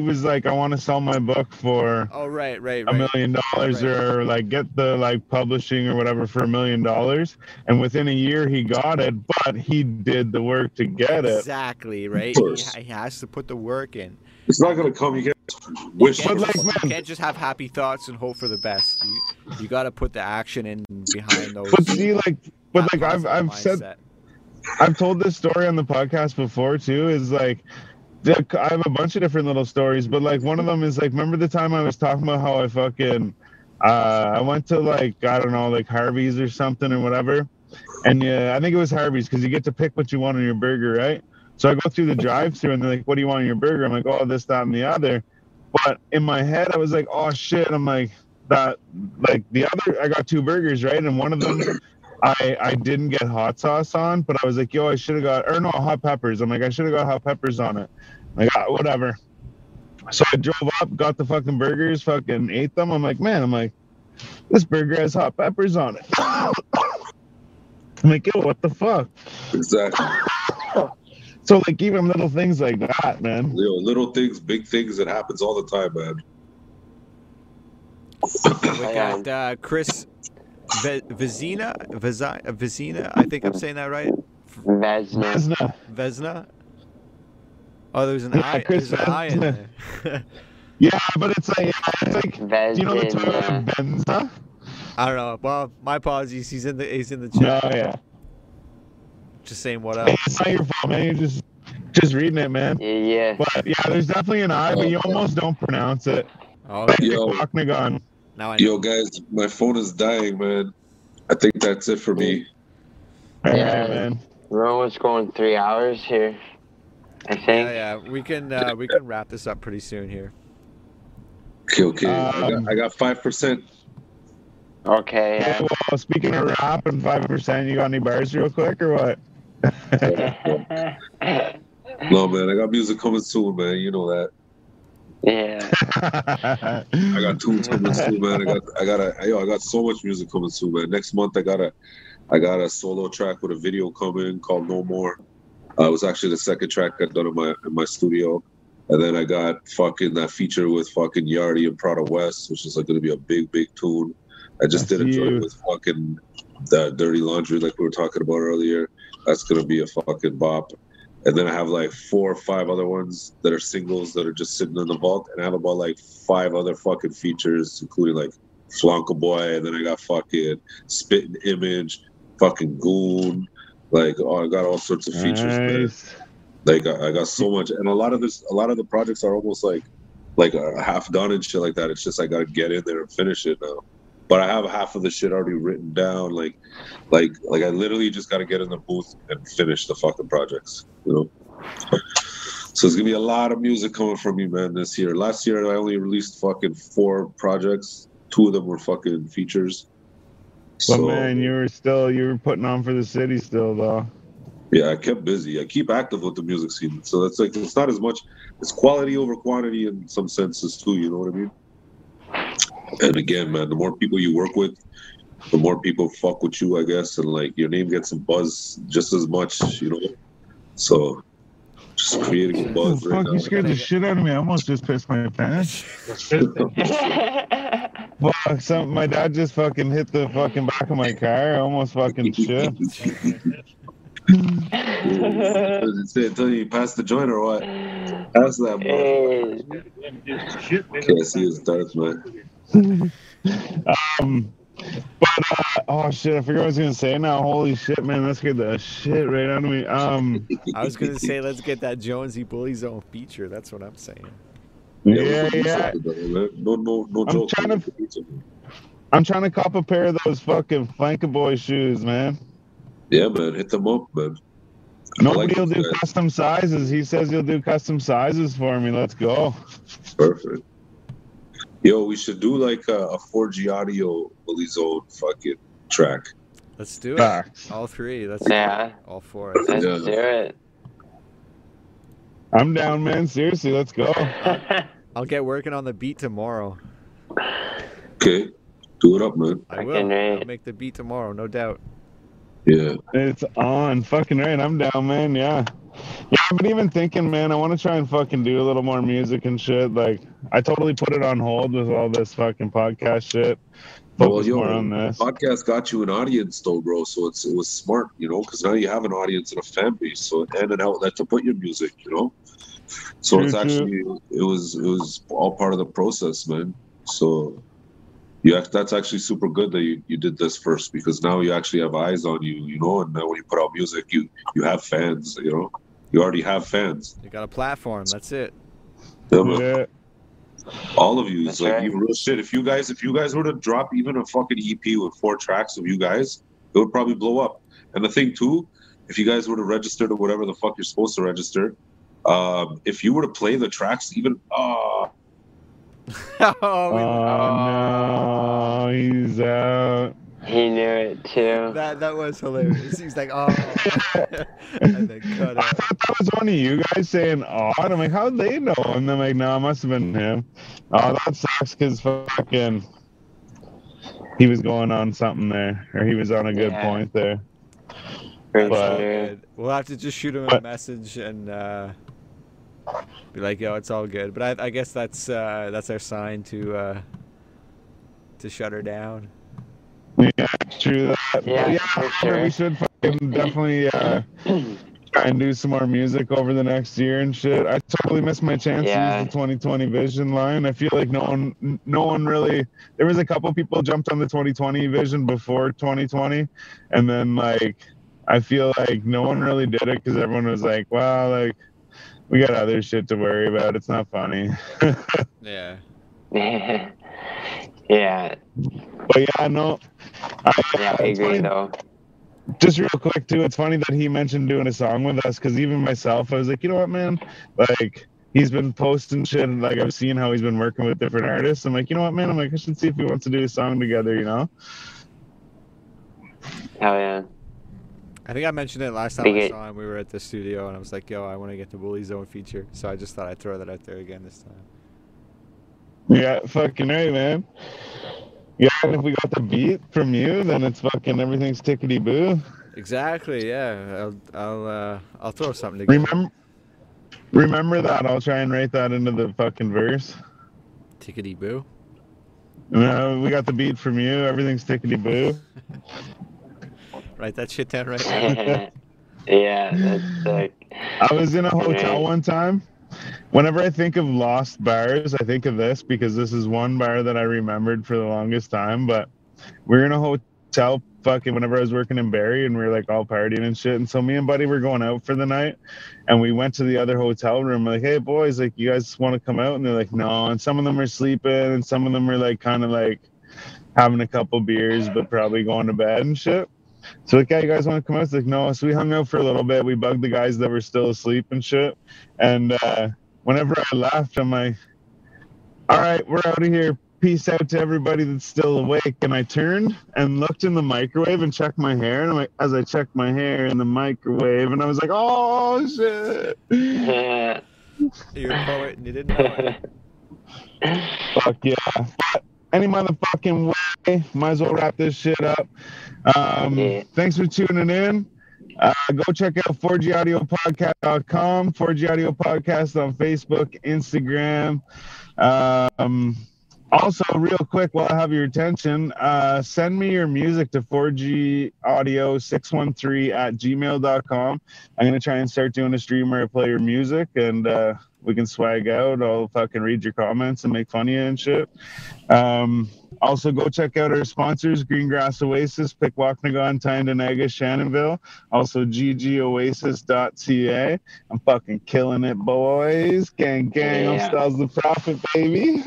was like, I want to sell my book for. Oh right. $1 million or like get the like publishing or whatever for $1 million, and within a year he got it, but he did the work to get it. Exactly right. He has to put the work in. It's not gonna come. You can't just have happy thoughts and hope for the best. You gotta put the action in behind those. But see, like I've mindset. Said, I've told this story on the podcast before too. Is like, I have a bunch of different little stories, but like one of them is like, remember the time I was talking about how I fucking, I went to like, I don't know, like Harvey's or something or whatever, and I think it was Harvey's because you get to pick what you want on your burger, right? So I go through the drive-thru and they're like, what do you want on your burger? I'm like, oh, this, that, and the other. But in my head, I was like, oh, shit. I'm like, that, like the other, I got two burgers, right? And one of them, I didn't get hot sauce on, but I was like, yo, I should have got, or no, hot peppers. I'm like, I should have got hot peppers on it. Like, whatever. So I drove up, got the fucking burgers, fucking ate them. I'm like, man, this burger has hot peppers on it. I'm like, yo, what the fuck? Exactly. So, like, even little things like that, man. Yo, little things, big things, it happens all the time, man. We got Chris Vezina, I think I'm saying that right. Vesna. Oh, there's an I. Chris, there's an I in there. Yeah, but it's like Vezina. Do you know the term Benza? I don't know. Well, my apologies. He's in the chat. Oh, yeah. Just saying what up. It's not your fault, man. You're just reading it, man. Yeah. But yeah, there's definitely an I, but you almost don't pronounce it. Oh, yo. Yo, guys, my phone is dying, man. I think that's it for me. Yeah, man. We're almost going 3 hours here. I think. Yeah, we can wrap this up pretty soon here. Okay. I got 5%. Okay. Yeah. Well, speaking of rap and 5%, you got any bars real quick or what? No, man, I got music coming soon, man. You know that. Yeah. I got tunes coming soon, man. I got so much music coming soon, man. Next month, I got a solo track with a video coming called No More. It was actually the second track I've done in my studio. And then I got fucking that feature with fucking Yardi and Prada West, which is like going to be a big, big tune. I just did a joint with fucking that Dirty Laundry, like we were talking about earlier. That's going to be a fucking bop. And then I have like 4 or 5 other ones that are singles that are just sitting in the vault. And I have about like 5 other fucking features, including like Flankaboy. And then I got fucking Spitting Image, fucking Goon. Like, oh, I got all sorts of features. Nice. Like, I got so much, and a lot of the projects are almost like half done and shit like that. It's just I gotta get in there and finish it now. But I have half of the shit already written down. Like I literally just gotta get in the booth and finish the fucking projects, you know. So it's gonna be a lot of music coming from me, man, this year. Last year I only released fucking 4 projects. 2 of them were fucking features. But so, man, you were putting on for the city still, though. Yeah, I kept busy. I keep active with the music scene. So that's like, it's not as much, it's quality over quantity in some senses too, you know what I mean? And again, man, the more people you work with, the more people fuck with you, I guess. And like your name gets some buzz just as much, you know? So just creating a buzz right now. You scared the shit out of me. I almost just pissed my pants. Fuck, my dad just fucking hit the fucking back of my car. I almost fucking shit. Until you pass the joint or what? Pass that boy. Can't see his darts, man. Oh shit, I forgot what I was gonna say now. Holy shit, man, that's good. The shit right out of me. I was gonna say, let's get that Jonesy Bully Zone feature. That's what I'm saying. Yeah. No, joke. I'm trying to cop a pair of those fucking Flankaboy shoes, man. Yeah, man, hit them up, man. Nobody'll do custom sizes. He says he'll do custom sizes for me. Let's go. Perfect. Yo, we should do like a 4G Audio Bully Zone fucking track. Let's do it. All 3. All 4. Let's do it. I'm down, man. Seriously, let's go. I'll get working on the beat tomorrow. Okay. Do it up, man. I will. I'll make the beat tomorrow, no doubt. Yeah. It's on. Fucking right. I'm down, man. Yeah. Yeah, I've been even thinking, man, I want to try and fucking do a little more music and shit. Like, I totally put it on hold with all this fucking podcast shit. Focus more on this. Podcast got you an audience though, bro. So it was smart, you know, because now you have an audience and a fan base, so and an outlet to put your music, you know. So it's actually it was all part of the process, man. So yeah, that's actually super good that you did this first, because now you actually have eyes on you, you know. And now when you put out music, you have fans, you know. You already have fans. You got a platform. That's it. Yeah. All of you, it's like even real shit. If you guys were to drop even a fucking EP with 4 tracks of you guys, it would probably blow up. And the thing too, if you guys were to register to whatever the fuck you're supposed to register, if you were to play the tracks, even oh no, he's out. He knew it too. That was hilarious. He's like, oh, and then cut out. I thought that was one of you guys saying, oh, and I'm like, how'd they know? And they're like, no, it must have been him. Oh, that sucks, because fucking he was going on something there, or he was on a good point there. But, we'll have to just shoot him a message and be like, yo, it's all good. But I guess that's our sign to shut her down. Yeah, true that. Yeah, for sure. We should fucking definitely try and do some more music over the next year and shit. I totally missed my chance to use the 2020 vision line. I feel like no one really. There was a couple people jumped on the 2020 vision before 2020, and then like I feel like no one really did it because everyone was like, "Wow, like we got other shit to worry about. It's not funny." Yeah. Yeah. But yeah, I know. I agree though. Just real quick, too, it's funny that he mentioned doing a song with us, because even myself, I was like, you know what, man? Like, he's been posting shit, and, like, I've seen how he's been working with different artists. I'm like, you know what, man? I'm like, I should see if he wants to do a song together, you know? Hell yeah. I think I mentioned it last time I saw him. We were at the studio, and I was like, yo, I want to get the Bully Zone feature. So I just thought I'd throw that out there again this time. Yeah, fucking right, man. Yeah, and if we got the beat from you, then it's fucking everything's tickety-boo. Exactly, yeah. I'll throw something together. Remember that. I'll try and write that into the fucking verse. Tickety-boo? No, we got the beat from you. Everything's tickety-boo. Write that shit down right now. Yeah, that's like... I was in a hotel one time. Whenever I think of lost bars, I think of this, because this is one bar that I remembered for the longest time. But we were in a hotel fucking whenever I was working in Barrie, and we were like all partying and shit. And so me and Buddy were going out for the night, and we went to the other hotel room. We're like, hey, boys, like, you guys want to come out? And they're like, no. And some of them are sleeping, and some of them are like kind of like having a couple beers but probably going to bed and shit. So like, yeah, you guys want to come out? It's like, no. So we hung out for a little bit. We bugged the guys that were still asleep and shit. And whenever I left, I'm like, all right, we're out of here. Peace out to everybody that's still awake. And I turned and looked in the microwave and checked my hair. And I'm like, as I checked my hair in the microwave, and I was like, oh shit. You're a poet and you didn't know it. Fuck yeah. But any motherfucking way, might as well wrap this shit up. Thanks for tuning in. Go check out 4G Audio Podcast.com, 4G Audio Podcast on Facebook, Instagram. Also, real quick, while I have your attention, send me your music to 4G Audio 613@gmail.com. I'm going to try and start doing a stream where I play your music, and we can swag out. I'll fucking read your comments and make fun of you and shit. Also, go check out our sponsors, Greengrass Oasis, Pequawknagon, Tyendinaga, Shannonville. Also, ggoasis.ca. I'm fucking killing it, boys. Gang, gang. Yeah. I'm Styles the Prophet, baby.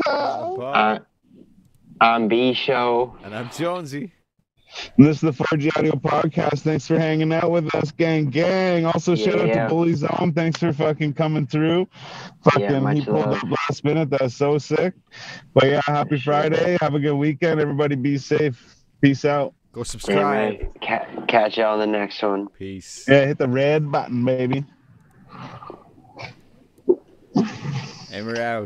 I'm B-Show. And I'm Jonesy. And this is the 4G Audio Podcast. Thanks for hanging out with us, gang, gang. Also, shout out to Bully Zone. Thanks for fucking coming through. He pulled up last minute. That's so sick. But yeah, happy Friday. Have a good weekend. Everybody be safe. Peace out. Go subscribe. Yeah, catch you on the next one. Peace. Yeah, hit the red button, baby. And we're out.